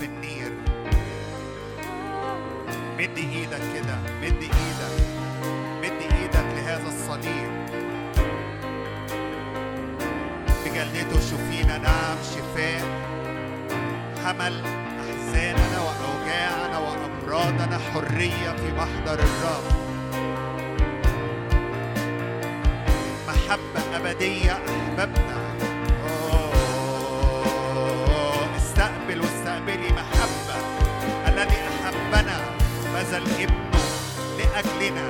في النير. مد ايدك كده، مد ايدك، مد ايدك لهذا الصليب بجلدته. شوفينا نعم شفاء. حمل احزاننا واوجاعنا وامراضنا حريه في محضر الرب. محبه ابديه احببنا. استقبل واستقبلي محبة الذي أحبنا بذل ابنه لأجلنا.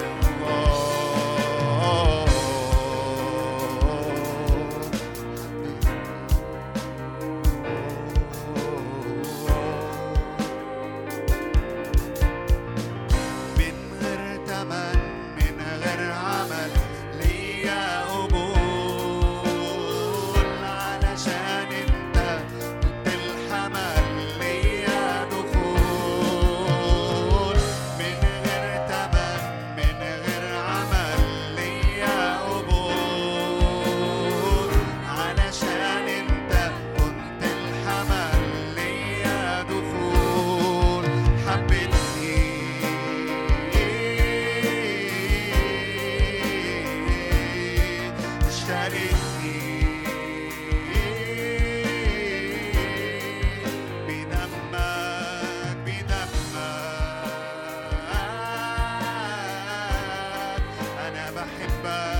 Bye.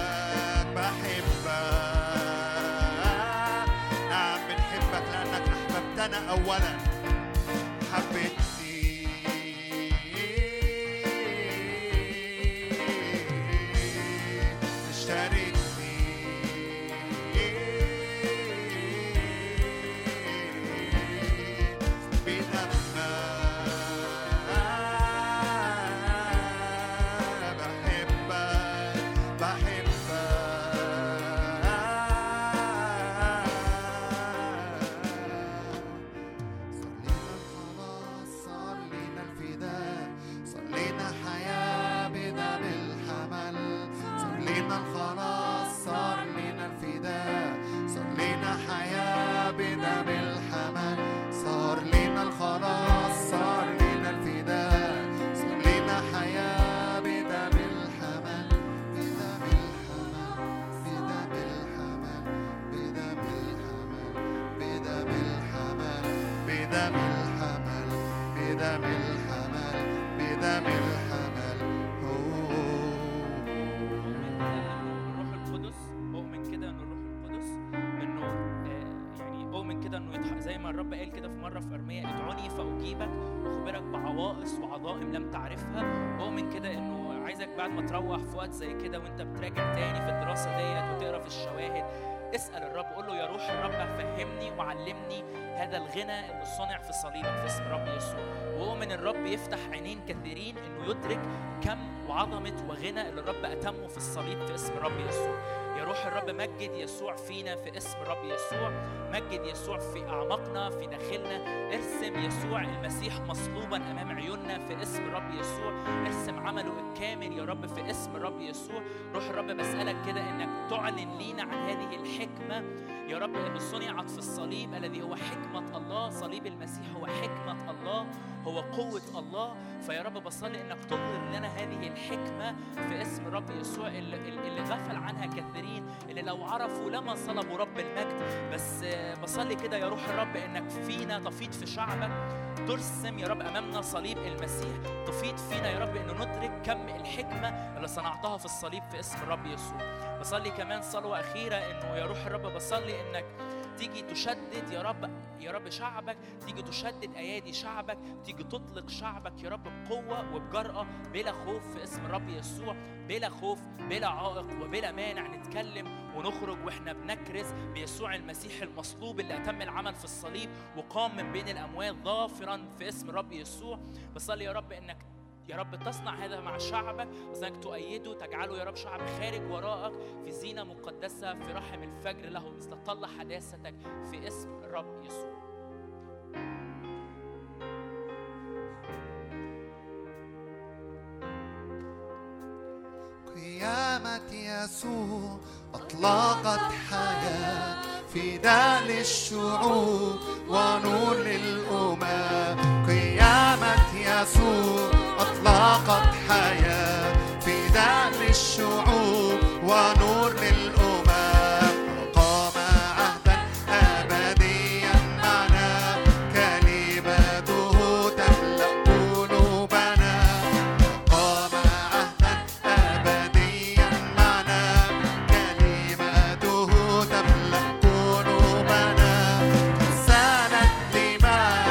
الرب قال كده في مرة في أرميا: ادعوني فأجيبك وأخبرك بعوائص وعظائم لم تعرفها. أؤمن كده إنه عايزك بعد ما تروح في وقت زي كده وأنت بتراجع تاني في الدراسة ديت وتقرأ في الشواهد، اسأل الرب قول له: يا روح الرب فهمني وعلمني هذا الغنى اللي صنع في صليبك في اسم الرب يسوع. وأؤمن الرب يفتح عينين كثيرين إنه يدرك كم وعظمة وغنى اللي الرب أتمه في الصليب في اسم الرب يسوع. يا روح الرب مجد يسوع فينا في اسم الرب يسوع، مجد يسوع في أعماقنا في داخلنا، ارسم يسوع المسيح مصلوبا أمام عيوننا في اسم الرب يسوع، ارسم عمله الكامل يا رب في اسم الرب يسوع. روح الرب بسألك كده إنك تعلن لينا عن هذه الحكمة يا رب اللي صنعت في الصليب الذي هو حكمة الله. صليب المسيح هو حكمة الله، هو قوة الله. فيا رب بصلي إنك تظهر لنا هذه الحكمة في اسم الرب يسوع اللي, اللي غفل عنها كثيرين، اللي لو عرفوا لما صلبوا رب المجد. بس بصلي كده يا روح الرب إنك فينا تفيض في شعبك، ترسم يا رب أمامنا صليب المسيح، تفيض فينا يا رب إنه ندرك كم الحكمة اللي صنعتها في الصليب في اسم الرب يسوع. بصلي كمان صلوة أخيرة إنه يا روح الرب بصلي إنك تيجي تشدد يا رب يا رب شعبك، تيجي تشدد أيادي شعبك، تيجي تطلق شعبك يا رب بقوة وبجرأة بلا خوف في اسم الرب يسوع، بلا خوف بلا عائق وبلا مانع. نتكلم ونخرج وإحنا بنكرز بيسوع المسيح المصلوب اللي أتم العمل في الصليب وقام من بين الأموات ظافرا في اسم الرب يسوع. بصلي يا رب إنك يا رب تصنع هذا مع شعبك، وإنك تؤيده تجعله يا رب شعب خارج وراءك في زينة مقدسة في رحم الفجر له مثل طل حداثتك في اسم الرب يسوع. قيامة يسوع أطلقت حياة، فداء للشعوب ونور للأمم. قيامة يسوع أطلقت حياة، فداء للشعوب ونور للأمم. وقام عهدا أبديا معنا، كلماته تملأ قلوبنا. وقام عهدا أبديا معنا، كلماته تملأ قلوبنا. سند دماء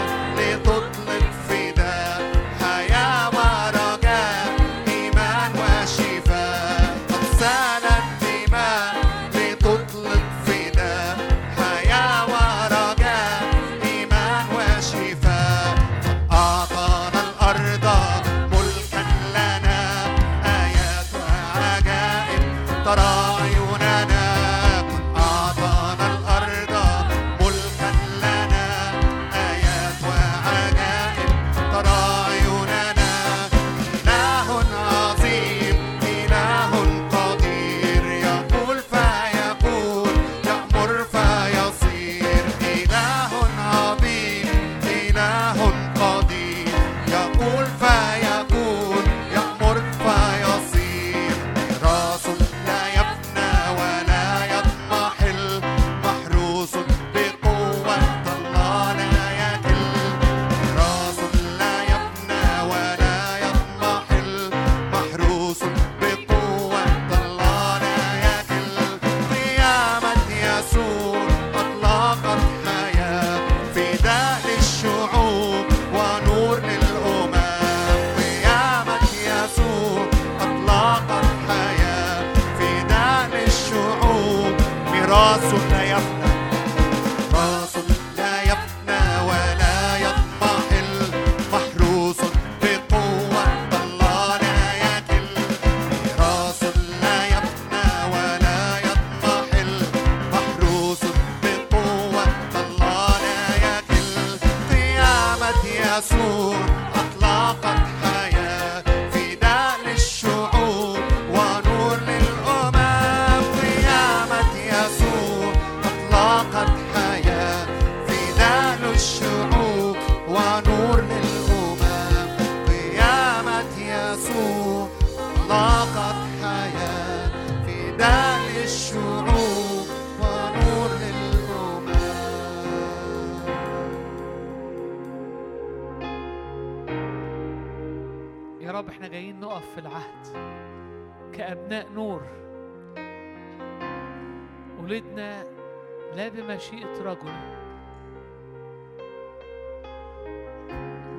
لتطلق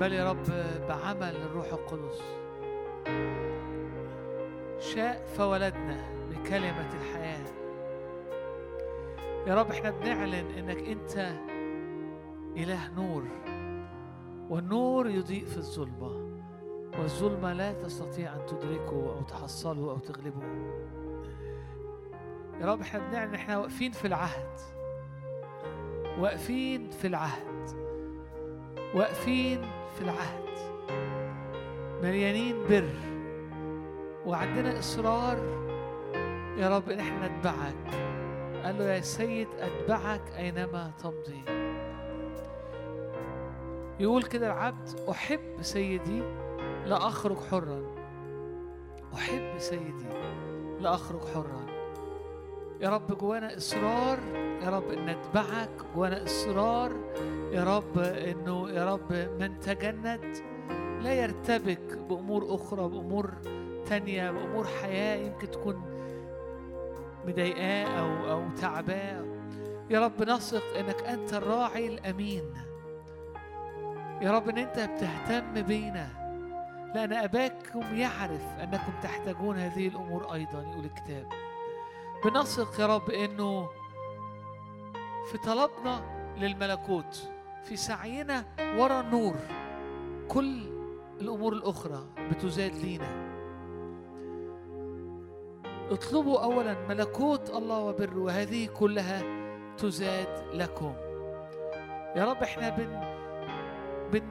بل يا رب بعمل الروح القدس شاء فولدنا بكلمة الحياة. يا رب احنا بنعلن انك انت اله نور، والنور يضيء في الظلمة، والظلمة لا تستطيع ان تدركه او تحصله او تغلبه. يا رب احنا بنعلن احنا واقفين في العهد، واقفين في العهد، واقفين في العهد، مليانين بر، وعندنا إصرار يا رب إن احنا نتبعك. قال له يا سيد أتبعك أينما تمضي. يقول كده العبد أحب سيدي لا أخرج حرا، أحب سيدي لا أخرج حرا. يا رب جوانا إصرار يا رب إن نتبعك، جوانا إصرار يا رب إنه يا رب من تجند لا يرتبك بأمور أخرى، بأمور تانية، بأمور حياة يمكن تكون مضايقاه أو أو تعباه. يا رب نثق إنك أنت الراعي الأمين، يا رب إن أنت بتهتم بينا، لأن أباكم يعرف أنكم تحتاجون هذه الأمور أيضا، يقول الكتاب. بنثق يا رب إنه في طلبنا للملكوت، في سعينا وراء النور، كل الأمور الأخرى بتزاد لينا. اطلبوا أولا ملكوت الله وبره وهذه كلها تزاد لكم. يا رب احنا بن بن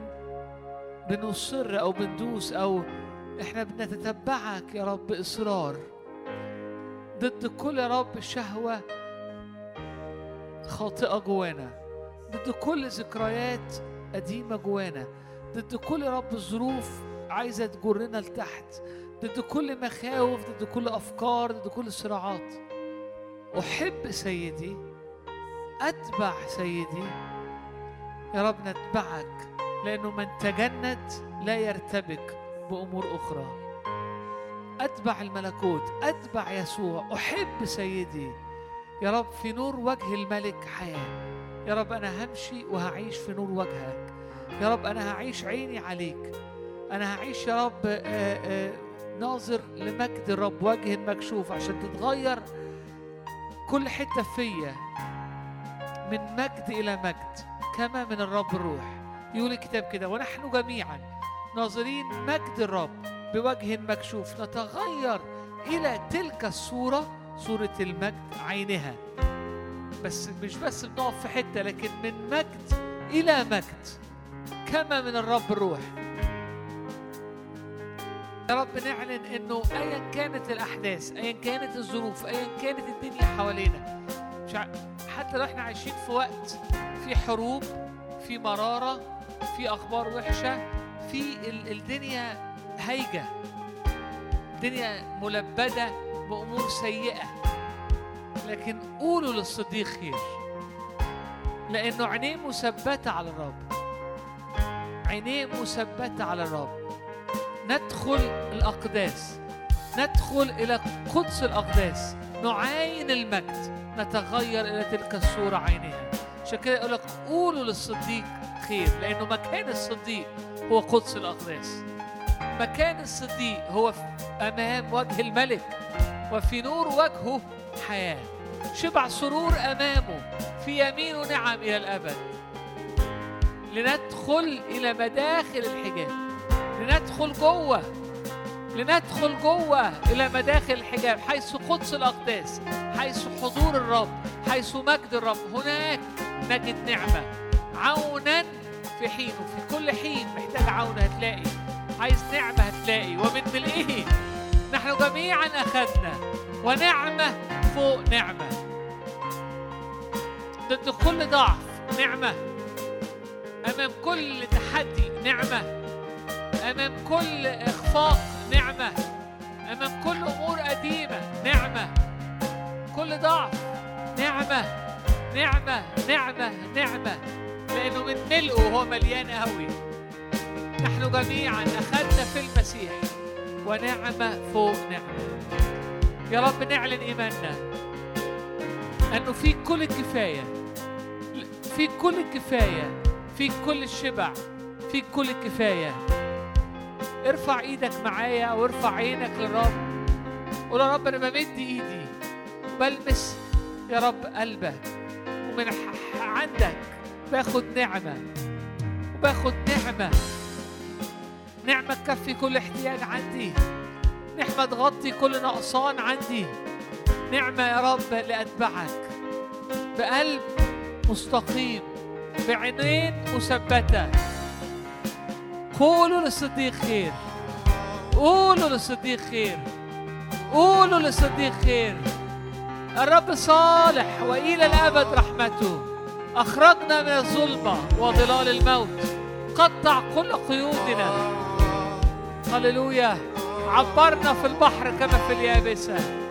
بنصر أو بندوس أو احنا بنتتبعك يا رب بإصرار ضد كل يا رب شهوة خاطئة جوانا، ضد كل ذكريات قديمة جوانا، ضد كل رب ظروف عايزة تجرنا لتحت، ضد كل مخاوف، ضد كل أفكار، ضد كل صراعات. أحب سيدي أتبع سيدي. يا رب نتبعك لأنه من تجند لا يرتبك بأمور أخرى. أتبع الملكوت، أتبع يسوع. أحب سيدي يا رب في نور وجه الملك حياة. يا رب أنا همشي وهعيش في نور وجهك. يا رب أنا هعيش عيني عليك، أنا هعيش يا رب آآ آآ ناظر لمجد الرب، وجه المكشوف، عشان تتغير كل حتة فيا من مجد إلى مجد كما من الرب الروح. يقول الكتاب كده ونحن جميعا ناظرين مجد الرب بوجه مكشوف نتغير إلى تلك الصورة، صورة المجد عينها. بس مش بس بنقف في حتة، لكن من مجد إلى مجد كما من الرب الروح. يا رب نعلن إنه أيا كانت الأحداث، أيا كانت الظروف، أيا كانت الدنيا حوالينا، مش ع... حتى لو إحنا عايشين في وقت في حروب، في مرارة، في أخبار وحشة، في ال... الدنيا هايجة، الدنيا ملبدة بأمور سيئة، لكن قولوا للصديق خير، لأنه عينيه مثبتة على الرب، عينيه مثبتة على الرب. ندخل الأقداس، ندخل إلى قدس الأقداس، نعاين المجد، نتغير إلى تلك الصورة عينيها. عشان كده يقول لك قولوا للصديق خير، لأنه مكان الصديق هو قدس الأقداس، مكان الصديق هو أمام وجه الملك وفي نور وجهه حياة، شبع سرور أمامه، في يمينه نعم إلى الأبد. لندخل إلى مداخل الحجاب، لندخل جوه، لندخل جوه إلى مداخل الحجاب، حيث قدس الأقداس، حيث حضور الرب، حيث مجد الرب، هناك نجد نعمة، عونا في حينه. في كل حين محتاج عون هتلاقي، عايز نعمة هتلاقي. ومن ملئه نحن جميعا أخذنا، ونعمة فوق نعمة، ضد كل ضعف نعمة، أمام كل تحدي نعمة، أمام كل إخفاق نعمة، أمام كل أمور قديمة نعمة، كل ضعف نعمة، نعمة نعمة نعمة، لأنه من ملئه هو مليان قوي. نحن جميعا أخذنا في المسيح ونعمة فوق نعمة. يا رب نعلن إيماننا أنه في كل الكفاية، في كل الكفاية، في كل الشبع، فيك كل الكفاية. ارفع ايدك معايا او ارفع عينك للرب، قول يا رب أنا بمد ايدي بلمس يا رب قلبك، ومن عندك باخد نعمة وباخد نعمة، نعمة تكفي كل احتياج عندي، نعمة تغطي كل نقصان عندي، نعمة يا رب لأتبعك بقلب مستقيم بعينين مثبتة. قولوا للصديق خير، قولوا للصديق خير، قولوا للصديق خير. الرب صالح وإلى الأبد رحمته، أخرجنا من الظلمة وظلال الموت، قطع كل قيودنا. هللويا، عبرنا في البحر كما في اليابسة.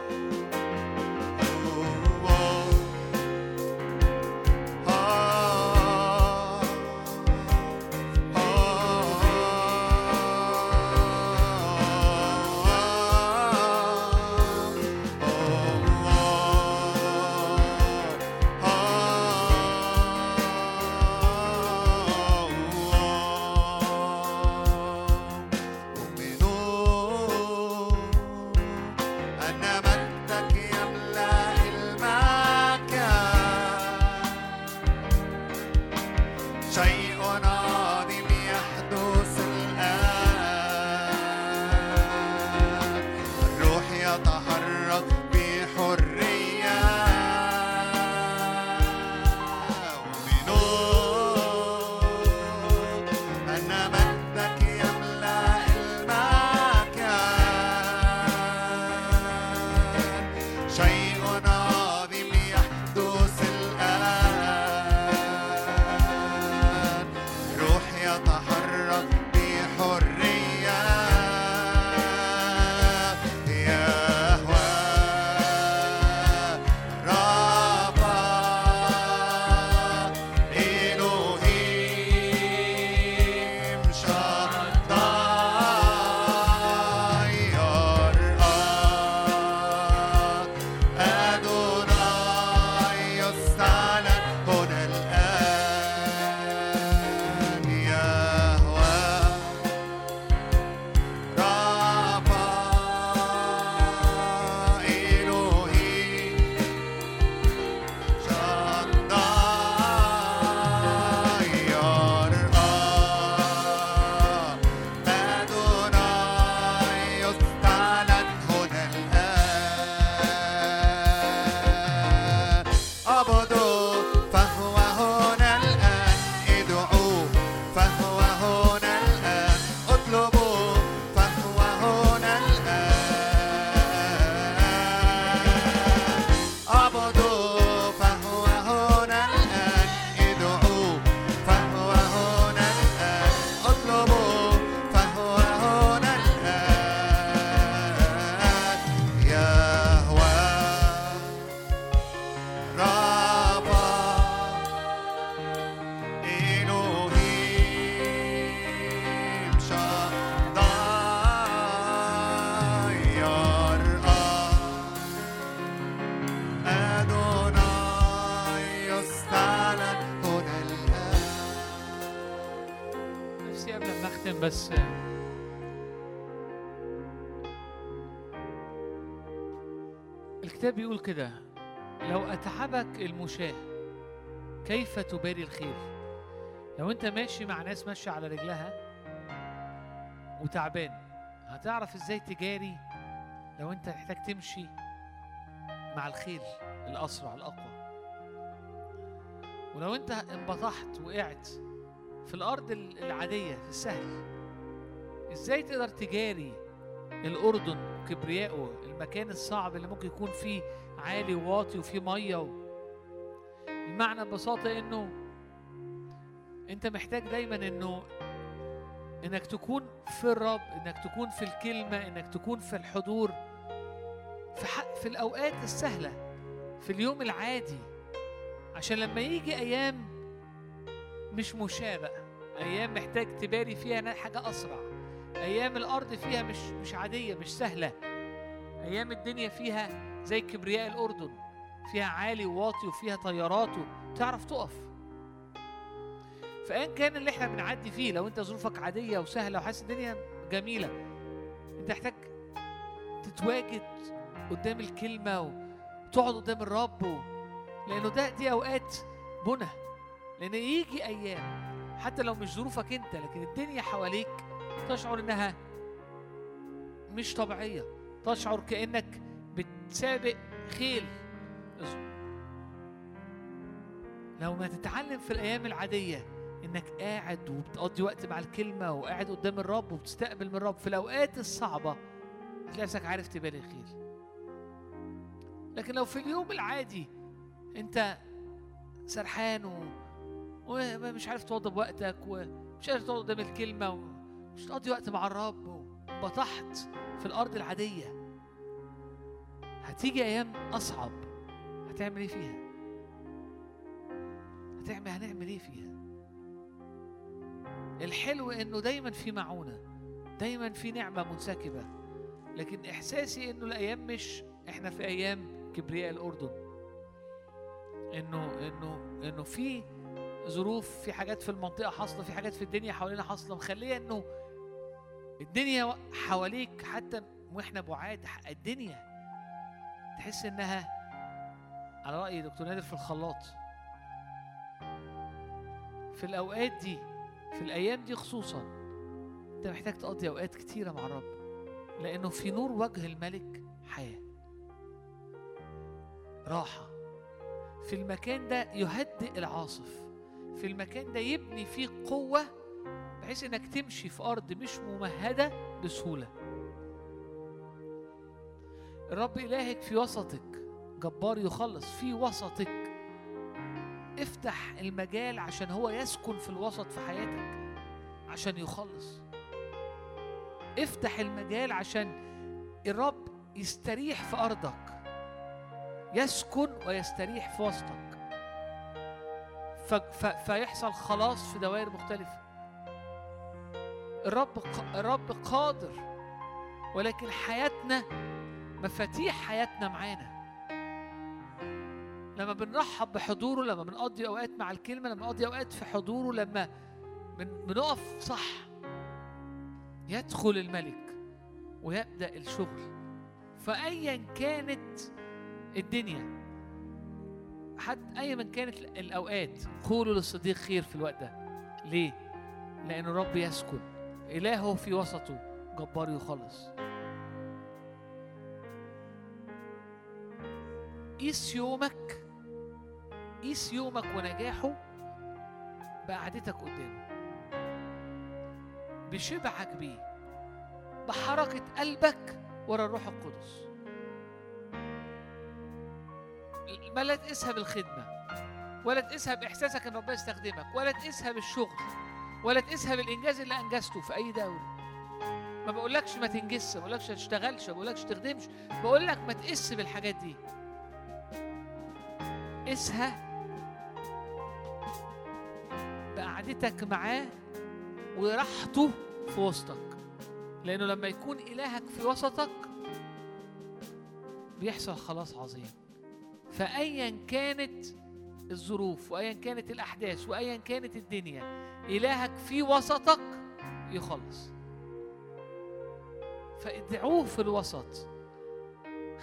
بس الكتاب بيقول كده، لو أتعبك المشاة كيف تباري الخيل؟ لو أنت ماشي مع ناس ماشية على رجلها وتعبان، هتعرف إزاي تجاري لو أنت محتاج تمشي مع الخيل الأسرع الأقوى. ولو أنت انبطحت وقعت في الأرض العادية في السهل، إزاي تقدر تجاري الأردن وكبريائه، المكان الصعب اللي ممكن يكون فيه عالي وواطي وفيه مية و... المعنى ببساطة إنه أنت محتاج دايما إنه إنك تكون في الرب، إنك تكون في الكلمة، إنك تكون في الحضور، في, حق في الأوقات السهلة، في اليوم العادي، عشان لما يجي أيام مش مشابه، أيام محتاج تباري فيها حاجة أسرع، أيام الأرض فيها مش مش عادية مش سهلة، أيام الدنيا فيها زي كبرياء الأردن، فيها عالي وواطي وفيها طيارات، تعرف تقف. فإن كان اللي احنا بنعدي فيه، لو انت ظروفك عادية وسهلة وحاسس الدنيا جميلة، انت محتاج تتواجد قدام الكلمة وتقعد قدام الرب، و... لأنه ده دي أوقات بنى، لأن يجي أيام حتى لو مش ظروفك انت لكن الدنيا حواليك تشعر انها مش طبيعية، تشعر كأنك بتسابق خيل. لو ما تتعلم في الأيام العادية إنك قاعد وبتقضي وقت مع الكلمة وقاعد قدام الرب وبتستقبل من الرب، في الأوقات الصعبة هتلاقي نفسك عارف تبالي خيل. لكن لو في اليوم العادي أنت سرحان ومش عارف توضب وقتك ومش عارف تقعد قدام الكلمة ومش تقضي وقت مع الرب وبطحت في الأرض العادية، هتيجي أيام أصعب. هتعمل إيه فيها؟ هتعمل هنعمل إيه فيها؟ الحلو إنه دايماً في معونة، دايماً في نعمة منسكبة. لكن إحساسي إنه الأيام مش إحنا في أيام كبرياء الأردن، إنه إنه إنه في ظروف، في حاجات في المنطقة حاصلة، في حاجات في الدنيا حوالينا حاصلة، مخلية إنه الدنيا حواليك حتى وإحنا بعاد الدنيا تحس إنها، على رأي دكتور نادر في الخلاط، في الأوقات دي، في الأيام دي خصوصاً، أنت محتاج تقضي أوقات كتيرة مع الرب، لأنه في نور وجه الملك حياة، راحة. في المكان ده يهدئ العاصف، في المكان ده يبني فيه قوة، بحيث إنك تمشي في أرض مش ممهدة بسهولة. الرب إلهك في وسطك، جبار يخلص في وسطك. افتح المجال عشان هو يسكن في الوسط في حياتك عشان يخلص. افتح المجال عشان الرب يستريح في أرضك، يسكن ويستريح في وسطك، فيحصل خلاص في دوائر مختلفة. الرب الرب قادر، ولكن حياتنا، مفاتيح حياتنا معانا. لما بنرحب بحضوره، لما بنقضي أوقات مع الكلمة، لما بنقضي أوقات في حضوره، لما بنقف صح، يدخل الملك ويبدأ الشغل. فأيا كانت الدنيا، حتى أيا من كانت الأوقات، قولوا للصديق خير في الوقت ده. ليه؟ لأن الرب يسكن، إلهه في وسطه، جبار يخلص. قيس يومك، قيس يومك ونجاحه بقعدتك قدامه، بشبعك بيه، بحركة قلبك ورا الروح القدس. ما تقيسها بالخدمة، ولا تقيسها بإحساسك إن ربنا يستخدمك، ولا تقيسها بالشغل، ولا تقيسها بالإنجاز اللي أنجزته في أي دورة. ما بقولكش ما تنجزش، ما بقولكش ما تشتغلش، ما بقولكش تخدمش، بقولك ما تقيس بالحاجات دي. قيسها بقعدتك معاه وراحته في وسطك، لأنه لما يكون إلهك في وسطك بيحصل خلاص عظيم. فأيا كانت الظروف، وأيا كانت الأحداث، وأيا كانت الدنيا، إلهك في وسطك يخلص. فادعوه في الوسط،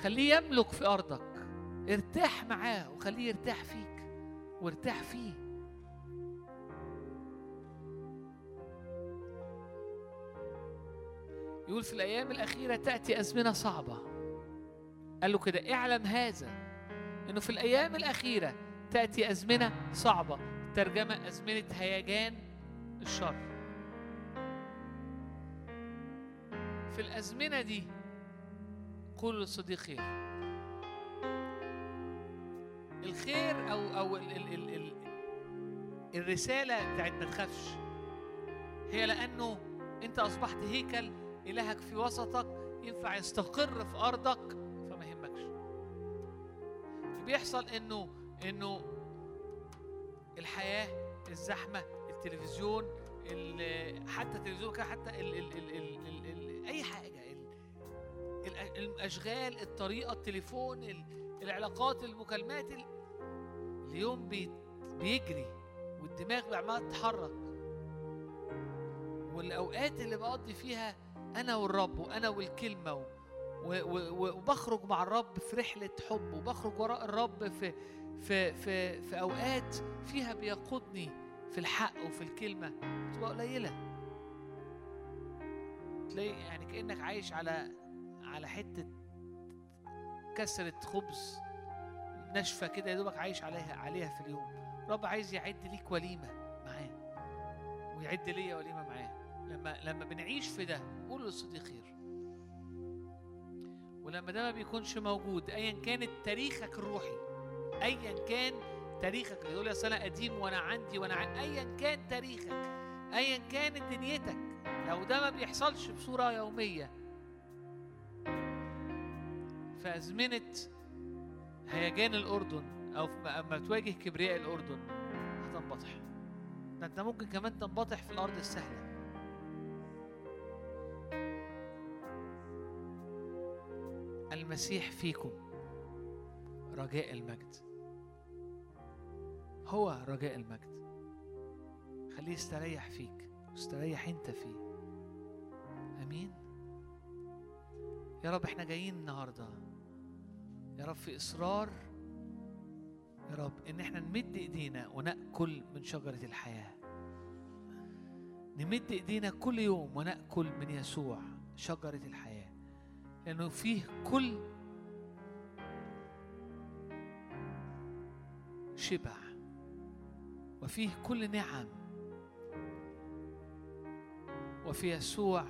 خليه يملك في أرضك، ارتاح معاه وخليه يرتاح فيك وارتاح فيه. يقول في الأيام الأخيرة تأتي أزمنة صعبة. قال له كده: اعلم هذا، إنه في الأيام الأخيرة تأتي أزمنة صعبة. ترجمة: أزمنة هيجان الشر. في الأزمنة دي قولوا للصديق خير. الخير او او ال ال ال ال الرساله بتاعت ما تخافش هي لانه انت اصبحت هيكل، الهك في وسطك، ينفع يستقر في ارضك، فما يهمكش اللي بيحصل. انه انه الحياه، الزحمه، التلفزيون، حتى التلفزيون حتى ال ال ال ال ال ال اي حاجه، الاشغال، الطريقه، التليفون، العلاقات، المكالمات، اليوم بيجري والدماغ عماله تتحرك. والاوقات اللي بقضي فيها انا والرب وانا والكلمه وبخرج مع الرب في رحله حب، وبخرج وراء الرب في في في في اوقات فيها بيقودني في الحق وفي الكلمه، بتبقى قليله. تلاقي يعني كأنك عايش على على حتة كسرة خبز ناشفة كده، يا دوبك عايش عليها عليها في اليوم. رب عايز يعد ليك وليمة معاه ويعد ليا وليمة معاه. لما لما بنعيش في ده قول لصديقي خير. ولما ده ما بيكونش موجود، ايا كانت تاريخك الروحي، ايا كان تاريخك، يقول يا سنة قديم وانا عندي وانا عندي، ايا كان تاريخك، ايا كانت دنيتك، لو ده ما بيحصلش بصورة يومية في أزمنة هيجان الأردن أو أما تواجه كبرياء الأردن هتنبطح. ده أنت ممكن كمان تنبطح في الأرض السهلة. المسيح فيكم رجاء المجد، هو رجاء المجد. خليه يستريح فيك، استريح أنت فيه. أمين يا رب. احنا جايين النهاردة يا رب في إصرار يا رب إن احنا نمد إيدينا ونأكل من شجرة الحياة. نمد إيدينا كل يوم ونأكل من يسوع شجرة الحياة، لأنه فيه كل شبع وفيه كل نعم، وفي يسوع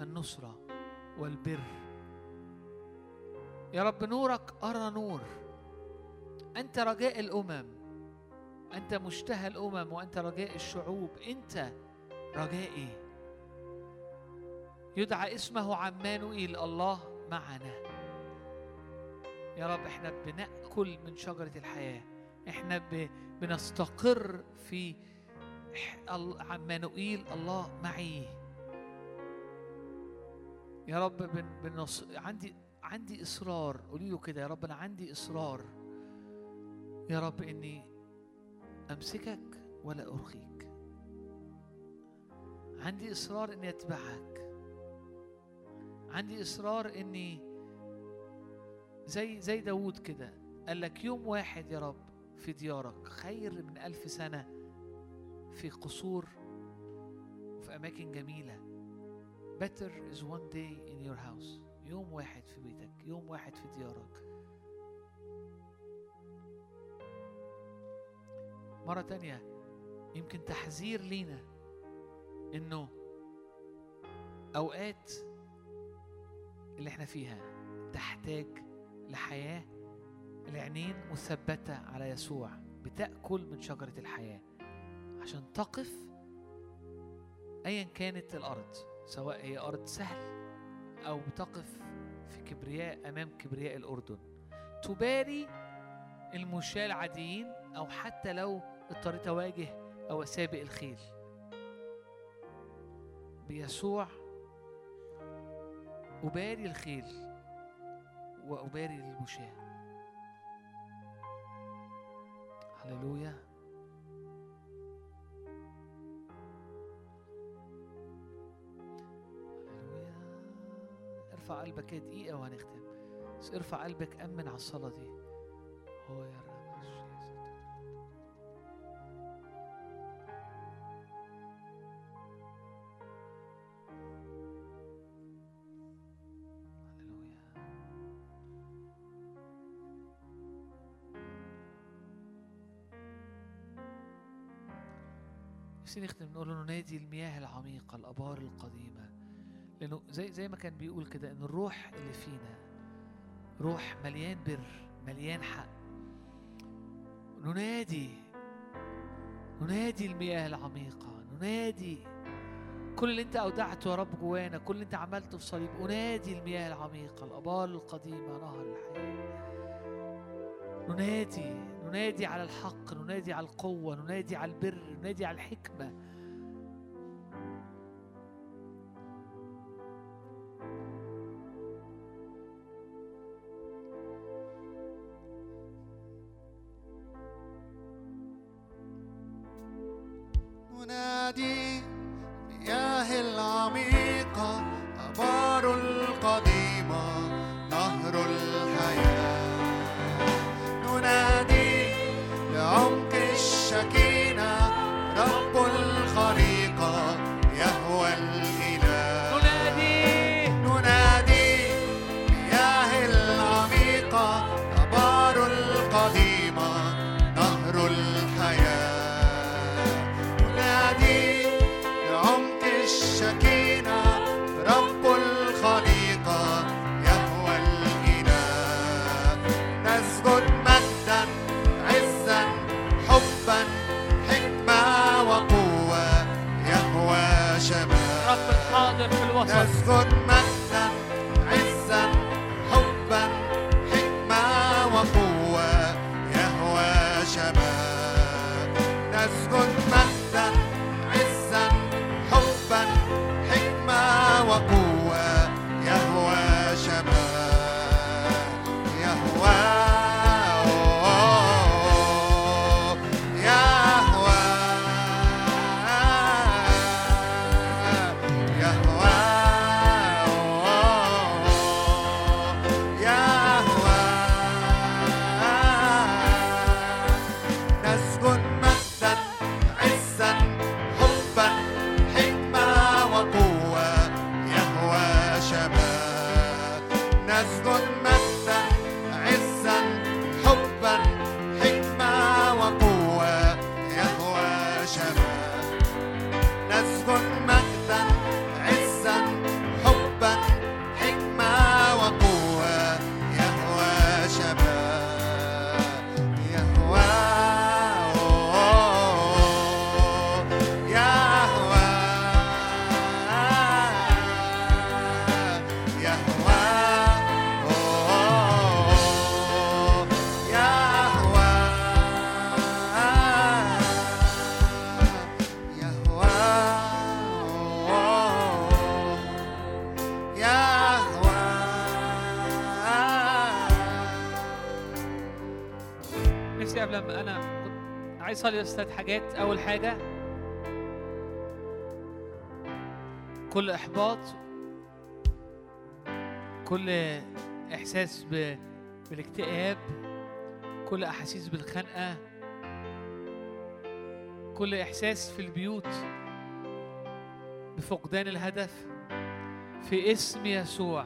النصرة والبر. يا رب نورك أرى نور، أنت رجاء الأمم، أنت مشتهى الأمم، وأنت رجاء الشعوب، أنت رجائي. يدعى اسمه عمانوئيل، الله معنا. يا رب احنا بنأكل من شجرة الحياة، احنا بنستقر في عمانوئيل الله معي. يا رب بن بنص... عندي عندي إصرار، قولي له كده يا رب أنا عندي إصرار يا رب إني أمسكك ولا أرخيك. عندي إصرار إني أتبعك. عندي إصرار إني زي زي داود كده قال لك يوم واحد يا رب في ديارك خير من ألف سنة في قصور وفي أماكن جميلة. Better is one day in your house. يوم واحد في بيتك، يوم واحد في ديارك. مرة تانية يمكن تحذير لينا إنه أوقات اللي احنا فيها تحتاج لحياة. العينين مثبتة على يسوع، بتأكل من شجرة الحياة عشان تقف أيا كانت الأرض، سواء هي أرض سهل أو بتقف في كبرياء أمام كبرياء الأردن، تباري المشاة العاديين أو حتى لو اضطريت أواجه أو سابق الخيل. بيسوع أباري الخيل وأباري المشاة. هللويا. ارفع قلبك يا دقيقة وهنختم، بس ارفع قلبك، أمن على الصلاة دي. هو يا رب نفسي نختم نقول له نادي المياه العميقة، الأبار القديمة. لأنه زي زي ما كان بيقول كده إن الروح اللي فينا روح مليان بر مليان حق. ننادي ننادي المياه العميقة، ننادي كل اللي أنت أودعته يا رب جوانا، كل اللي أنت عملته في صليب. ننادي المياه العميقة، الآبار القديمة، نهر الحياة. ننادي ننادي على الحق، ننادي على القوة، ننادي على البر، ننادي على الحكمة. نفسي قبل ما انا كنت عايز اصلي ثلاث حاجات. اول حاجه كل احباط، كل احساس بالاكتئاب، كل احاسيس بالخنقه، كل احساس في البيوت بفقدان الهدف، في اسم يسوع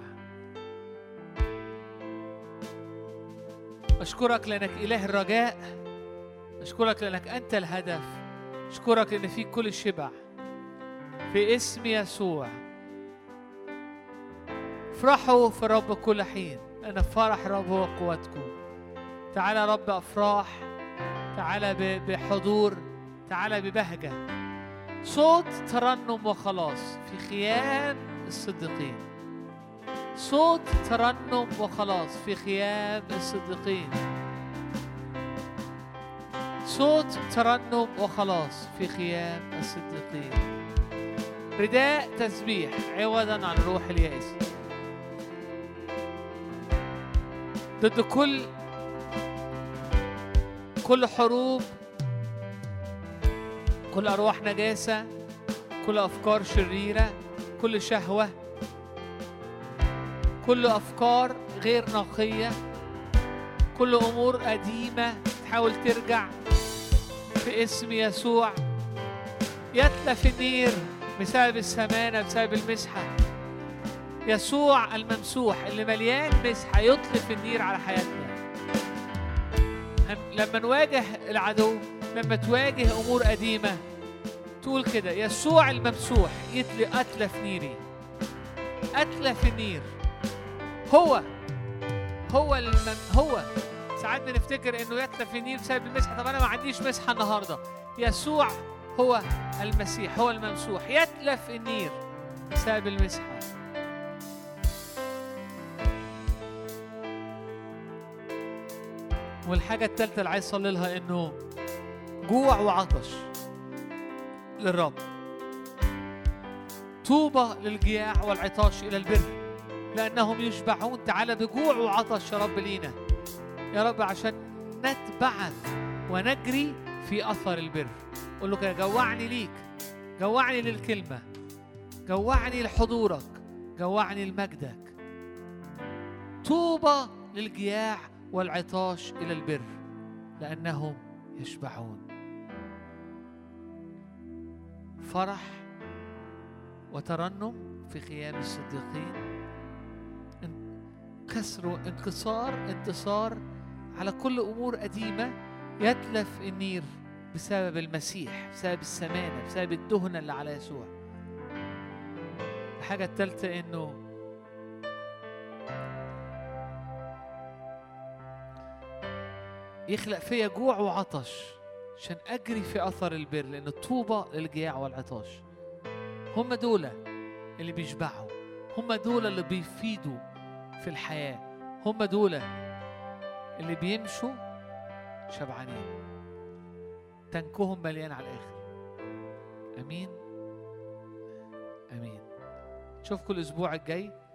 أشكرك لأنك إله الرجاء، أشكرك لأنك أنت الهدف، أشكرك لأن فيك كل الشبع، في اسم يسوع. افرحوا في الرب كل حين، أنا فرح الرب هو قوتكم. تعالى رب أفراح، تعالى بحضور، تعالى ببهجة، صوت ترنم وخلاص في خيام الصديقين، صوت ترنم وخلاص في خيام الصديقين، صوت ترنم وخلاص في خيام الصديقين، رداء تسبيح عوضا عن الروح اليائسة ضد كل كل حروب، كل أرواح نجاسة، كل أفكار شريرة، كل شهوة، كل أفكار غير نقية، كل أمور قديمة تحاول ترجع، في اسم يسوع. يتلف النير بسبب السمانة، بسبب المسحة. يسوع الممسوح اللي مليان مسحة يطلف النير على حياتنا. لما نواجه العدو، لما تواجه أمور قديمة، تقول كده يسوع الممسوح يتلف أتلف نيري، أتلف النير. هو هو المن... هو ساعات بنفتكر انه يتلف النير بسبب المسحه، طب انا ما عنديش مسحه النهارده. يسوع هو المسيح، هو الممسوح يتلف النير بسبب المسحه. والحاجه الثالثه اللي عايز اصلي لها انه جوع وعطش للرب. طوبى للجياع والعطاش الى البر لأنهم يشبعون. تعالى بجوع وعطش يا رب لينا يا رب عشان نتبعث ونجري في أثر البر. قل له جوعني ليك، جوعني للكلمة، جوعني لحضورك، جوعني لمجدك. طوبى للجياع والعطاش إلى البر لأنهم يشبعون. فرح وترنم في خيام الصديقين، كسر انكسار انتصار على كل أمور قديمة يتلف النير بسبب المسيح، بسبب السمانة، بسبب الدهنة اللي على يسوع. الحاجة الثالثة إنه يخلق فيا جوع وعطش عشان أجري في أثر البر، لأن الطوبة للجياع والعطاش. هم دول اللي بيشبعوا، هم دول اللي بيفيدوا في الحياة، هم دول اللي بيمشوا شبعانين، تنكهم مليان على الآخر. أمين أمين. نشوفكم الأسبوع الجاي.